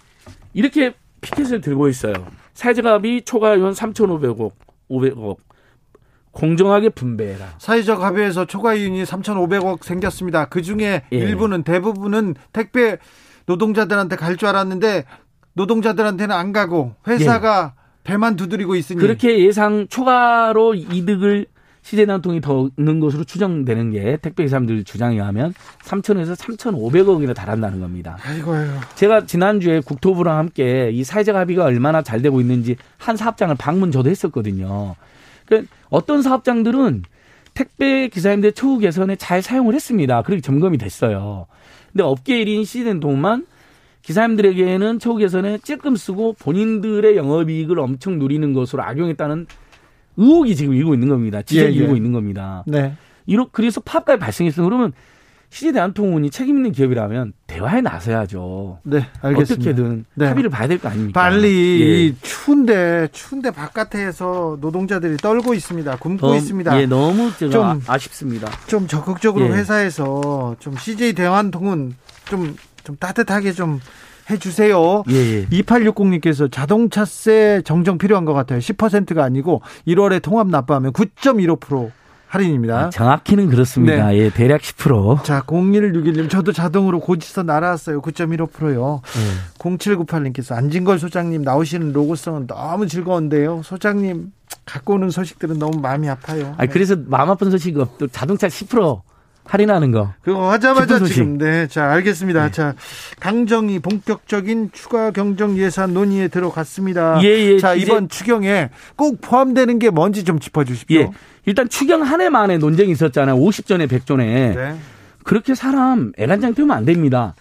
이렇게 피켓을 들고 있어요. 사회적 합의 초과위원 삼천오백 억, 오백 억. 공정하게 분배해라. 사회적 합의에서 초과이윤이 삼천오백 억 생겼습니다. 그중에 예. 일부는 대부분은 택배 노동자들한테 갈 줄 알았는데 노동자들한테는 안 가고 회사가 예. 배만 두드리고 있으니. 그렇게 예상 초과로 이득을 씨제이대한통운이 더 얻는 것으로 추정되는 게 택배기사님들 주장에 의하면 삼천에서 삼천오백 억이나 달한다는 겁니다. 아이고요. 제가 지난주에 국토부랑 함께 이 사회적 합의가 얼마나 잘 되고 있는지 한 사업장을 방문 저도 했었거든요. 그러니까 어떤 사업장들은 택배 기사님들의 처우 개선에 잘 사용을 했습니다. 그렇게 점검이 됐어요. 근데 업계 일 인 씨제이대한통운만 기사님들에게는 처우 개선에 찔끔 쓰고 본인들의 영업이익을 엄청 누리는 것으로 악용했다는 의혹이 지금 일고 있는 겁니다. 지적이 예, 예. 일고 있는 겁니다. 네. 이렇게 그래서 파업까지 발생했어요. 그러면 씨제이대한통운이 책임 있는 기업이라면 대화에 나서야죠. 네, 알겠습니다. 어떻게든 네. 합의를 봐야 될 거 아닙니까? 빨리 예. 이 추운데 추운데 바깥에서 노동자들이 떨고 있습니다. 굶고 음, 있습니다. 예, 너무 제가 좀 아쉽습니다. 좀 적극적으로 예. 회사에서 좀 씨제이대한통운 좀 좀 따뜻하게 좀 해주세요. 예. 이팔육공 님께서 자동차세 정정 필요한 것 같아요. 십 퍼센트가 아니고 일월에 통합 납부하면 구 점 일오 퍼센트. 할인입니다. 정확히는 그렇습니다. 네. 예, 대략 십 퍼센트. 자, 공일육일 님, 저도 자동으로 고지서 날아왔어요. 구 점 일오 퍼센트요. 네. 공칠구팔 님께서 안진걸 소장님 나오시는 로고성은 너무 즐거운데요. 소장님 갖고 오는 소식들은 너무 마음이 아파요. 아, 네. 그래서 마음 아픈 소식은 자동차 십 퍼센트 할인하는 거. 그거 하자마자 지금. 네, 자, 알겠습니다. 네. 자, 당정이 본격적인 추가 경정 예산 논의에 들어갔습니다. 예, 예. 자, 이번 추경에 꼭 포함되는 게 뭔지 좀 짚어주십시오. 예. 일단 추경 한 해만에 논쟁이 있었잖아요. 오십 전에 백 전에. 네. 그렇게 사람 애간장 태우면 안 됩니다.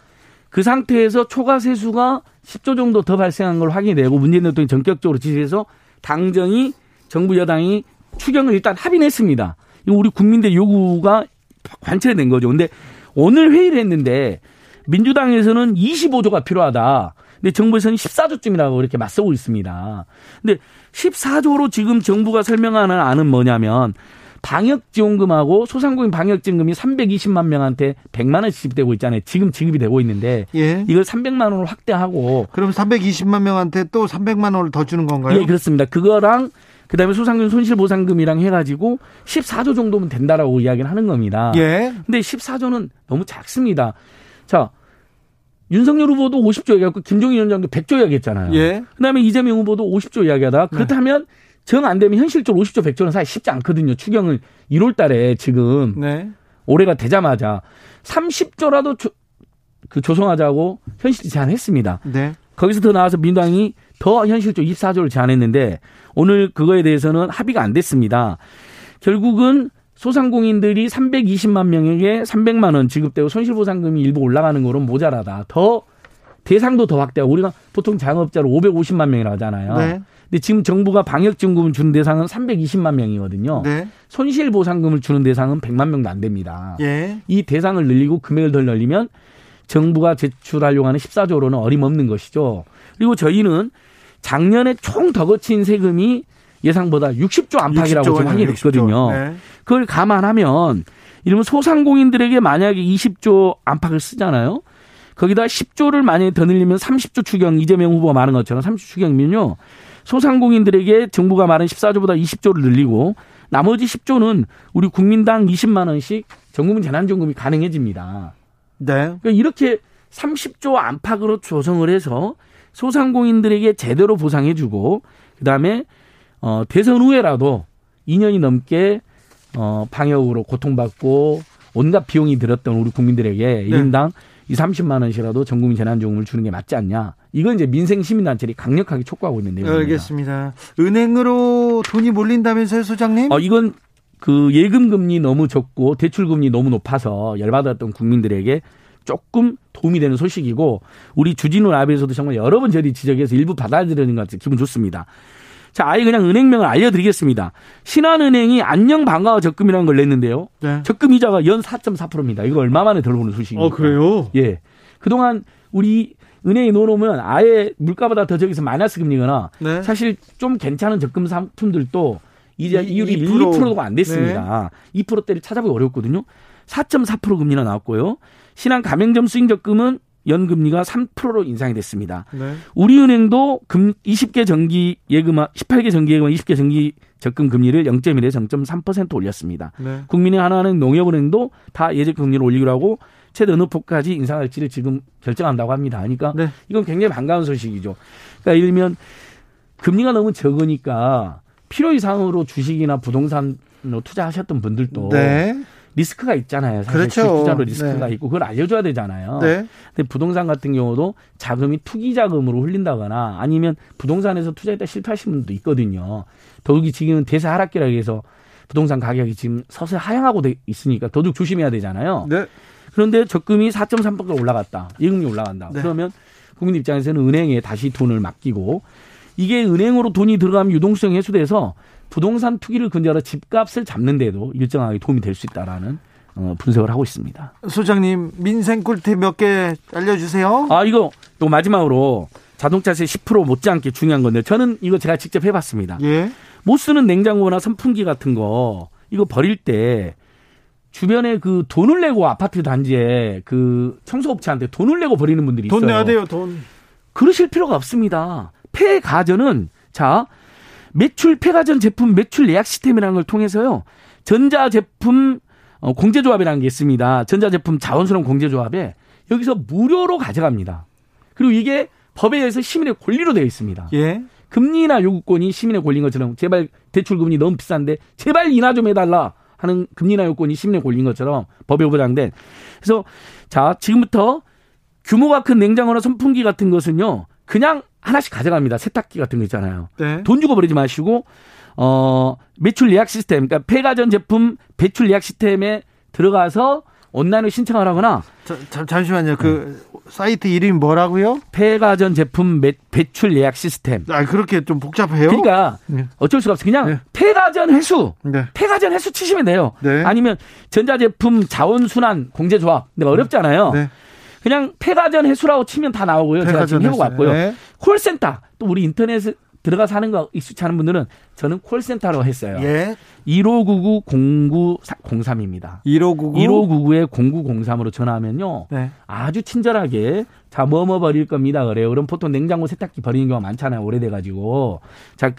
그 상태에서 초과 세수가 십조 정도 더 발생한 걸 확인되고 문재인 대통령이 전격적으로 지시해서 당정이 정부 여당이 추경을 일단 합의했습니다. 이거 우리 국민들 요구가 관철된 거죠. 그런데 오늘 회의를 했는데 민주당에서는 이십오조가 필요하다. 근데 정부에서는 십사조쯤이라고 이렇게 맞서고 있습니다. 근데 십사조로 지금 정부가 설명하는 안은 뭐냐면 방역지원금하고 소상공인 방역지원금이 삼백이십만 명한테 백만 원씩 지급되고 있잖아요. 지금 지급이 되고 있는데 예. 이걸 삼백만 원을 확대하고. 그럼 삼백이십만 명한테 또 삼백만 원을 더 주는 건가요? 예, 그렇습니다. 그거랑 그다음에 소상공인 손실보상금이랑 해가지고 십사조 정도면 된다라고 이야기를 하는 겁니다. 예. 근데 십사조는 너무 작습니다. 자, 윤석열 후보도 오십조 이야기했고 김종인 위원장도 백조 이야기했잖아요. 예. 그다음에 이재명 후보도 오십조 이야기하다가 그렇다면 네. 정 안 되면 현실적으로 오십조 백조는 사실 쉽지 않거든요. 추경을 일월 달에 지금 네. 올해가 되자마자 삼십조라도 조, 그 조성하자고 현실 제안했습니다. 네. 거기서 더 나와서 민주당이 더 현실적으로 이십사조를 제안했는데 오늘 그거에 대해서는 합의가 안 됐습니다. 결국은 소상공인들이 삼백이십만 명에게 삼백만 원 지급되고 손실보상금이 일부 올라가는 거로 모자라다. 더 대상도 더 확대하고 우리가 보통 자영업자로 오백오십만 명이라고 하잖아요. 네. 근데 지금 정부가 방역지원금을 주는 대상은 삼백이십만 명이거든요. 네. 손실보상금을 주는 대상은 백만 명도 안 됩니다. 예. 이 대상을 늘리고 금액을 덜 늘리면 정부가 제출하려고 하는 십사조로는 어림없는 것이죠. 그리고 저희는 작년에 총 더 거친 세금이 예상보다 육십조 안팎이라고 지금 확인이 됐거든요. 네. 그걸 감안하면 이러면 소상공인들에게 만약에 이십조 안팎을 쓰잖아요. 거기다 십조를 만약에 더 늘리면 삼십조 추경, 이재명 후보가 말한 것처럼 삼십조 추경이면요. 소상공인들에게 정부가 말한 십사조보다 이십조를 늘리고 나머지 십조는 우리 국민당 이십만 원씩 전국민 재난지원금이 가능해집니다. 네. 그러니까 이렇게 삼십조 안팎으로 조성을 해서 소상공인들에게 제대로 보상해주고 그다음에 어, 대선 후에라도 이 년이 넘게 어, 방역으로 고통받고 온갖 비용이 들었던 우리 국민들에게 네. 일 인당 이삼십만 원씩이라도 전국민 재난지원금을 주는 게 맞지 않냐. 이건 이제 민생 시민단체들이 강력하게 촉구하고 있는 내용입니다. 알겠습니다. 은행으로 돈이 몰린다면서요, 소장님? 어, 이건 그 예금 금리 너무 적고 대출 금리 너무 높아서 열받았던 국민들에게 조금 도움이 되는 소식이고 우리 주진우 라이브에서도 정말 여러 번 저리 지적해서 일부 받아들이는 것 같아서 기분 좋습니다. 자, 아예 그냥 은행명을 알려드리겠습니다. 신한은행이 안녕 반가워 적금이라는 걸 냈는데요. 네. 적금 이자가 연 사 점 사 퍼센트입니다. 이거 얼마 만에 들어오는 소식입니다. 어, 그래요? 예. 그동안 우리 은행이 넣어놓으면 아예 물가보다 더 저기서 마이너스 금리거나 네. 사실 좀 괜찮은 적금 상품들도 이제 이율이 이 퍼센트. 일, 이 퍼센트가 안 됐습니다. 네. 이 퍼센트대를 찾아보기 어렵거든요. 사 점 사 퍼센트 금리나 나왔고요. 신한 가맹점 수익적금은 연금리가 삼 퍼센트로 인상이 됐습니다. 네. 우리은행도 금 이십 개 정기 예금, 십팔 개 정기 예금, 이십 개 정기 적금 금리를 영 점 일에서 영 점 삼 퍼센트 올렸습니다. 네. 국민의 하나은행, 농협은행도 다 예적 금리를 올리기로 하고 최대 어느 폭까지 인상할지를 지금 결정한다고 합니다. 그러니까 네. 이건 굉장히 반가운 소식이죠. 그러니까 예를 들면 금리가 너무 적으니까 필요 이상으로 주식이나 부동산으로 투자하셨던 분들도 네. 리스크가 있잖아요. 사실 그렇죠. 투자로 리스크가 네. 있고 그걸 알려줘야 되잖아요. 네. 근데 부동산 같은 경우도 자금이 투기 자금으로 흘린다거나 아니면 부동산에서 투자했다 실패하신 분도 있거든요. 더욱이 지금 대세 하락기라고 해서 부동산 가격이 지금 서서히 하향하고 있으니까 더욱 조심해야 되잖아요. 네. 그런데 적금이 사 점 삼 퍼센트 올라갔다. 예금이 올라간다. 네. 그러면 국민 입장에서는 은행에 다시 돈을 맡기고 이게 은행으로 돈이 들어가면 유동성이 해소돼서 부동산 투기를 근절하여 집값을 잡는데도 일정하게 도움이 될 수 있다라는 어, 분석을 하고 있습니다. 소장님 민생 꿀팁 몇 개 알려주세요. 아 이거 또 마지막으로 자동차세 십 퍼센트 못지않게 중요한 건데 저는 이거 제가 직접 해봤습니다. 예. 못 쓰는 냉장고나 선풍기 같은 거 이거 버릴 때 주변에 그 돈을 내고 아파트 단지에 그 청소업체한테 돈을 내고 버리는 분들이 있어요. 돈 내야 돼요, 돈. 그러실 필요가 없습니다. 폐가전은 자. 매출 폐가전 제품 매출 예약 시스템이라는 걸 통해서요. 전자제품 공제조합이라는 게 있습니다. 전자제품 자원수령 공제조합에 여기서 무료로 가져갑니다. 그리고 이게 법에 의해서 시민의 권리로 되어 있습니다. 예. 금리나 요구권이 시민의 권리인 것처럼 제발 대출금리 너무 비싼데 제발 인하 좀 해달라 하는 금리나 요구권이 시민의 권리인 것처럼 법에 보장된. 그래서 자 지금부터 규모가 큰 냉장고나 선풍기 같은 것은요. 그냥 하나씩 가져갑니다. 세탁기 같은 거 있잖아요. 네. 돈 주고 버리지 마시고 어, 매출 예약 시스템, 그러니까 폐가전 제품 배출 예약 시스템에 들어가서 온라인으로 신청을 하거나. 자, 자, 잠시만요. 그 음. 사이트 이름이 뭐라고요? 폐가전 제품 매, 배출 예약 시스템. 아, 그렇게 좀 복잡해요? 그러니까 네. 어쩔 수가 없어. 그냥 네. 폐가전 회수. 네. 폐가전 회수 치시면 돼요. 네. 아니면 전자제품 자원순환 공제조합. 내가 어렵잖아요. 네. 그냥 폐가전 회수라고 치면 다 나오고요. 제가 지금 해보고 회수. 왔고요. 네. 콜센터. 또 우리 인터넷에 들어가서 하는 거 익숙치 않은 분들은 저는 콜센터로 했어요. 예. 일오구구 공구공삼입니다. 일오구구 일오구구에 공구공삼으로 전화하면요. 네. 아주 친절하게 자, 뭐 뭐 버릴 겁니다. 그래요. 그럼 보통 냉장고, 세탁기 버리는 경우가 많잖아요. 오래돼 가지고. 자,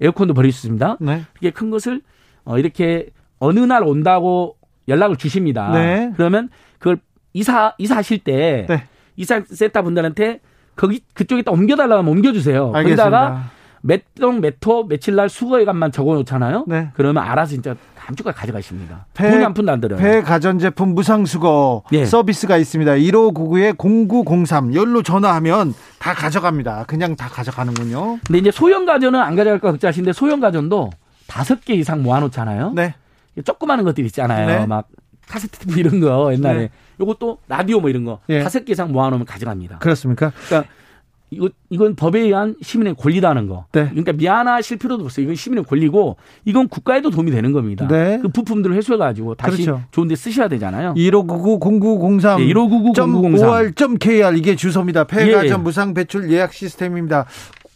에어컨도 버릴 수 있습니다. 네. 이게 큰 것을 어 이렇게 어느 날 온다고 연락을 주십니다. 네. 그러면 그걸 이사 이사하실 때 네. 이사 센터 분들한테 거기 그쪽에다 옮겨달라고 하면 옮겨주세요. 알겠습니다. 그러다가 몇 동, 몇 호, 며칠 날 수거해간만 적어놓잖아요. 네. 그러면 알아서 진짜 감쪽같이 가져가십니다. 폐, 돈이 한 푼도 안 들어요. 폐 가전제품 무상수거 네. 서비스가 있습니다. 일오구구 공구공삼 열로 전화하면 다 가져갑니다. 그냥 다 가져가는군요. 근데 이제 소형 가전은 안 가져갈까 걱정하시는데 소형 가전도 다섯 개 이상 모아놓잖아요. 네. 조그마한 것들 있잖아요. 네. 막 카세트 이런 거 옛날에. 네. 요것도 라디오 뭐 이런 거 다섯 예. 개 이상 모아놓으면 가져갑니다. 그렇습니까? 그러니까 이거, 이건 법에 의한 시민의 권리라는 거. 네. 그러니까 미안하실 필요도 없어요. 이건 시민의 권리고 이건 국가에도 도움이 되는 겁니다. 네. 그 부품들을 회수해가지고 다시 그렇죠. 좋은 데 쓰셔야 되잖아요. 일오구구 공구공삼 네, 일오구구 공구공삼 닷 오알 닷 케이알 이게 주소입니다. 폐가전 예. 무상 배출 예약 시스템입니다.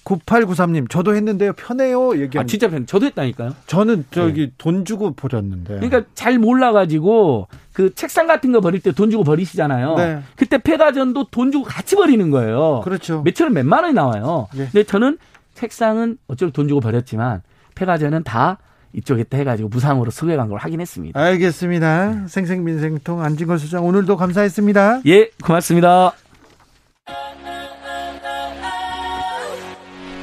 구팔구삼 님 저도 했는데요. 편해요. 얘기합니다. 아, 진짜 편해요. 저도 했다니까요. 저는 저기 네. 돈 주고 버렸는데. 그러니까 잘 몰라가지고 그 책상 같은 거 버릴 때 돈 주고 버리시잖아요. 네. 그때 폐가전도 돈 주고 같이 버리는 거예요. 그렇죠. 몇천 원, 몇만 원이 나와요. 네. 근데 저는 책상은 어쩌면 돈 주고 버렸지만 폐가전은 다 이쪽에다 해가지고 무상으로 수거해간 걸 확인했습니다. 알겠습니다. 네. 생생민생통 안진걸 소장 오늘도 감사했습니다. 예, 고맙습니다.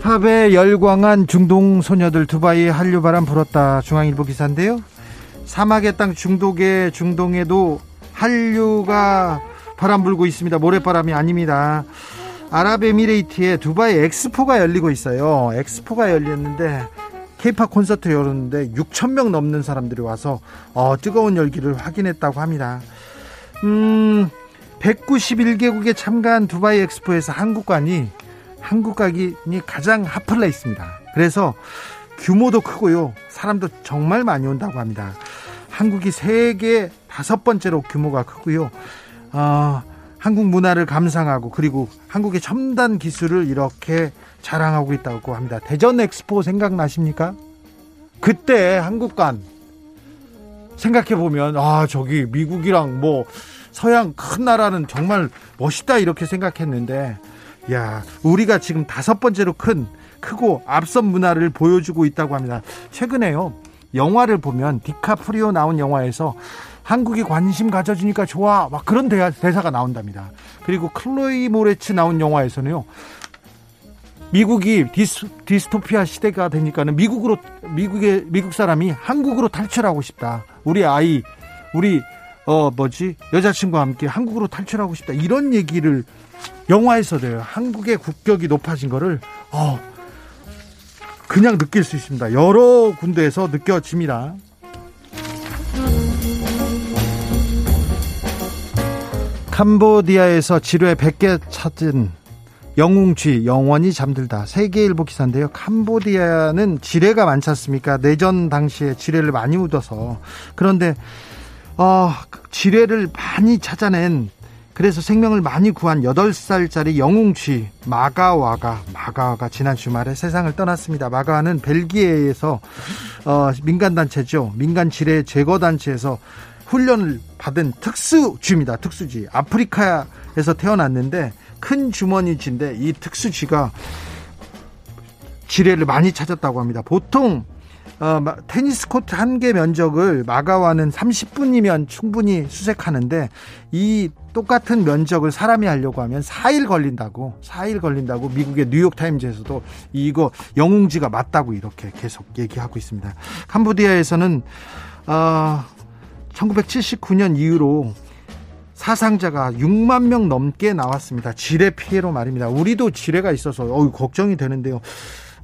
힙합에 열광한 중동 소녀들 두바이 한류 바람 불었다. 중앙일보 기사인데요. 사막의 땅 중독에 중동에도 한류가 바람 불고 있습니다. 모래바람이 아닙니다. 아랍에미레이트의 두바이 엑스포가 열리고 있어요. 엑스포가 열렸는데 케이팝 콘서트 열었는데 육천 명 넘는 사람들이 와서 어, 뜨거운 열기를 확인했다고 합니다. 음, 백구십일 개국에 참가한 두바이 엑스포에서 한국관이 한국 가기 가장 핫플레이스입니다. 그래서 규모도 크고요. 사람도 정말 많이 온다고 합니다. 한국이 세계 다섯 번째로 규모가 크고요. 어, 한국 문화를 감상하고 그리고 한국의 첨단 기술을 이렇게 자랑하고 있다고 합니다. 대전 엑스포 생각나십니까? 그때 한국관 생각해보면 아 저기 미국이랑 뭐 서양 큰 나라는 정말 멋있다 이렇게 생각했는데 야, 우리가 지금 다섯 번째로 큰 크고 앞선 문화를 보여주고 있다고 합니다. 최근에요 영화를 보면 디카프리오 나온 영화에서 한국이 관심 가져주니까 좋아 막 그런 대화, 대사가 나온답니다. 그리고 클로이 모레츠 나온 영화에서는요 미국이 디스, 디스토피아 시대가 되니까는 미국으로 미국의 미국 사람이 한국으로 탈출하고 싶다. 우리 아이 우리 어 뭐지 여자친구와 함께 한국으로 탈출하고 싶다 이런 얘기를. 영화에서도요. 한국의 국격이 높아진 거를 어, 그냥 느낄 수 있습니다. 여러 군데에서 느껴집니다. 캄보디아에서 지뢰 백 개 찾은 영웅쥐 영원히 잠들다. 세계일보 기사인데요. 캄보디아는 지뢰가 많지 않습니까? 내전 당시에 지뢰를 많이 묻어서 그런데 어, 지뢰를 많이 찾아낸 그래서 생명을 많이 구한 여덟 살짜리 영웅쥐 마가와가 마가와가 지난 주말에 세상을 떠났습니다. 마가와는 벨기에에서 어, 민간단체죠. 민간지뢰 제거단체에서 훈련을 받은 특수쥐입니다. 특수쥐. 아프리카에서 태어났는데 큰 주머니쥐인데 이 특수쥐가 지뢰를 많이 찾았다고 합니다. 보통 어, 테니스 코트 한 개 면적을 마가와는 삼십 분이면 충분히 수색하는데 이 똑같은 면적을 사람이 하려고 하면 사 일 걸린다고 사 일 걸린다고 미국의 뉴욕타임즈에서도 이거 영웅지가 맞다고 이렇게 계속 얘기하고 있습니다. 캄보디아에서는 어, 천구백칠십구 년 이후로 사상자가 육만 명 넘게 나왔습니다. 지뢰 피해로 말입니다. 우리도 지뢰가 있어서 어우, 걱정이 되는데요.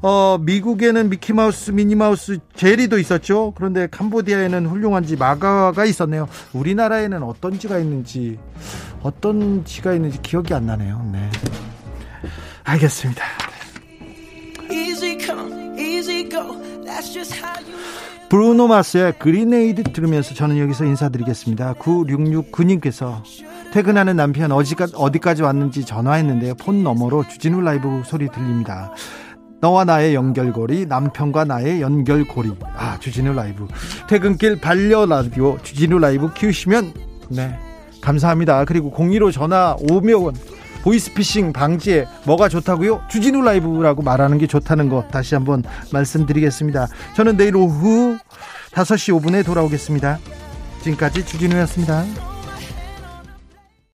어, 미국에는 미키마우스, 미니마우스, 제리도 있었죠. 그런데 캄보디아에는 훌륭한지 마가가 있었네요. 우리나라에는 어떤 지가 있는지 어떤 지가 있는지 기억이 안 나네요. 네, 알겠습니다. 브루노 마스의 그린에이드 들으면서 저는 여기서 인사드리겠습니다. 구육육구 님께서 퇴근하는 남편 어디까지 왔는지 전화했는데요. 폰 너머로 주진우 라이브 소리 들립니다. 너와 나의 연결고리, 남편과 나의 연결고리. 아, 주진우 라이브. 퇴근길 반려 라디오 주진우 라이브 키우시면 네, 감사합니다. 그리고 공일오 전화 오백 원. 보이스피싱 방지에 뭐가 좋다고요? 주진우 라이브라고 말하는 게 좋다는 거 다시 한번 말씀드리겠습니다. 저는 내일 오후 다섯 시 오 분에 돌아오겠습니다. 지금까지 주진우였습니다.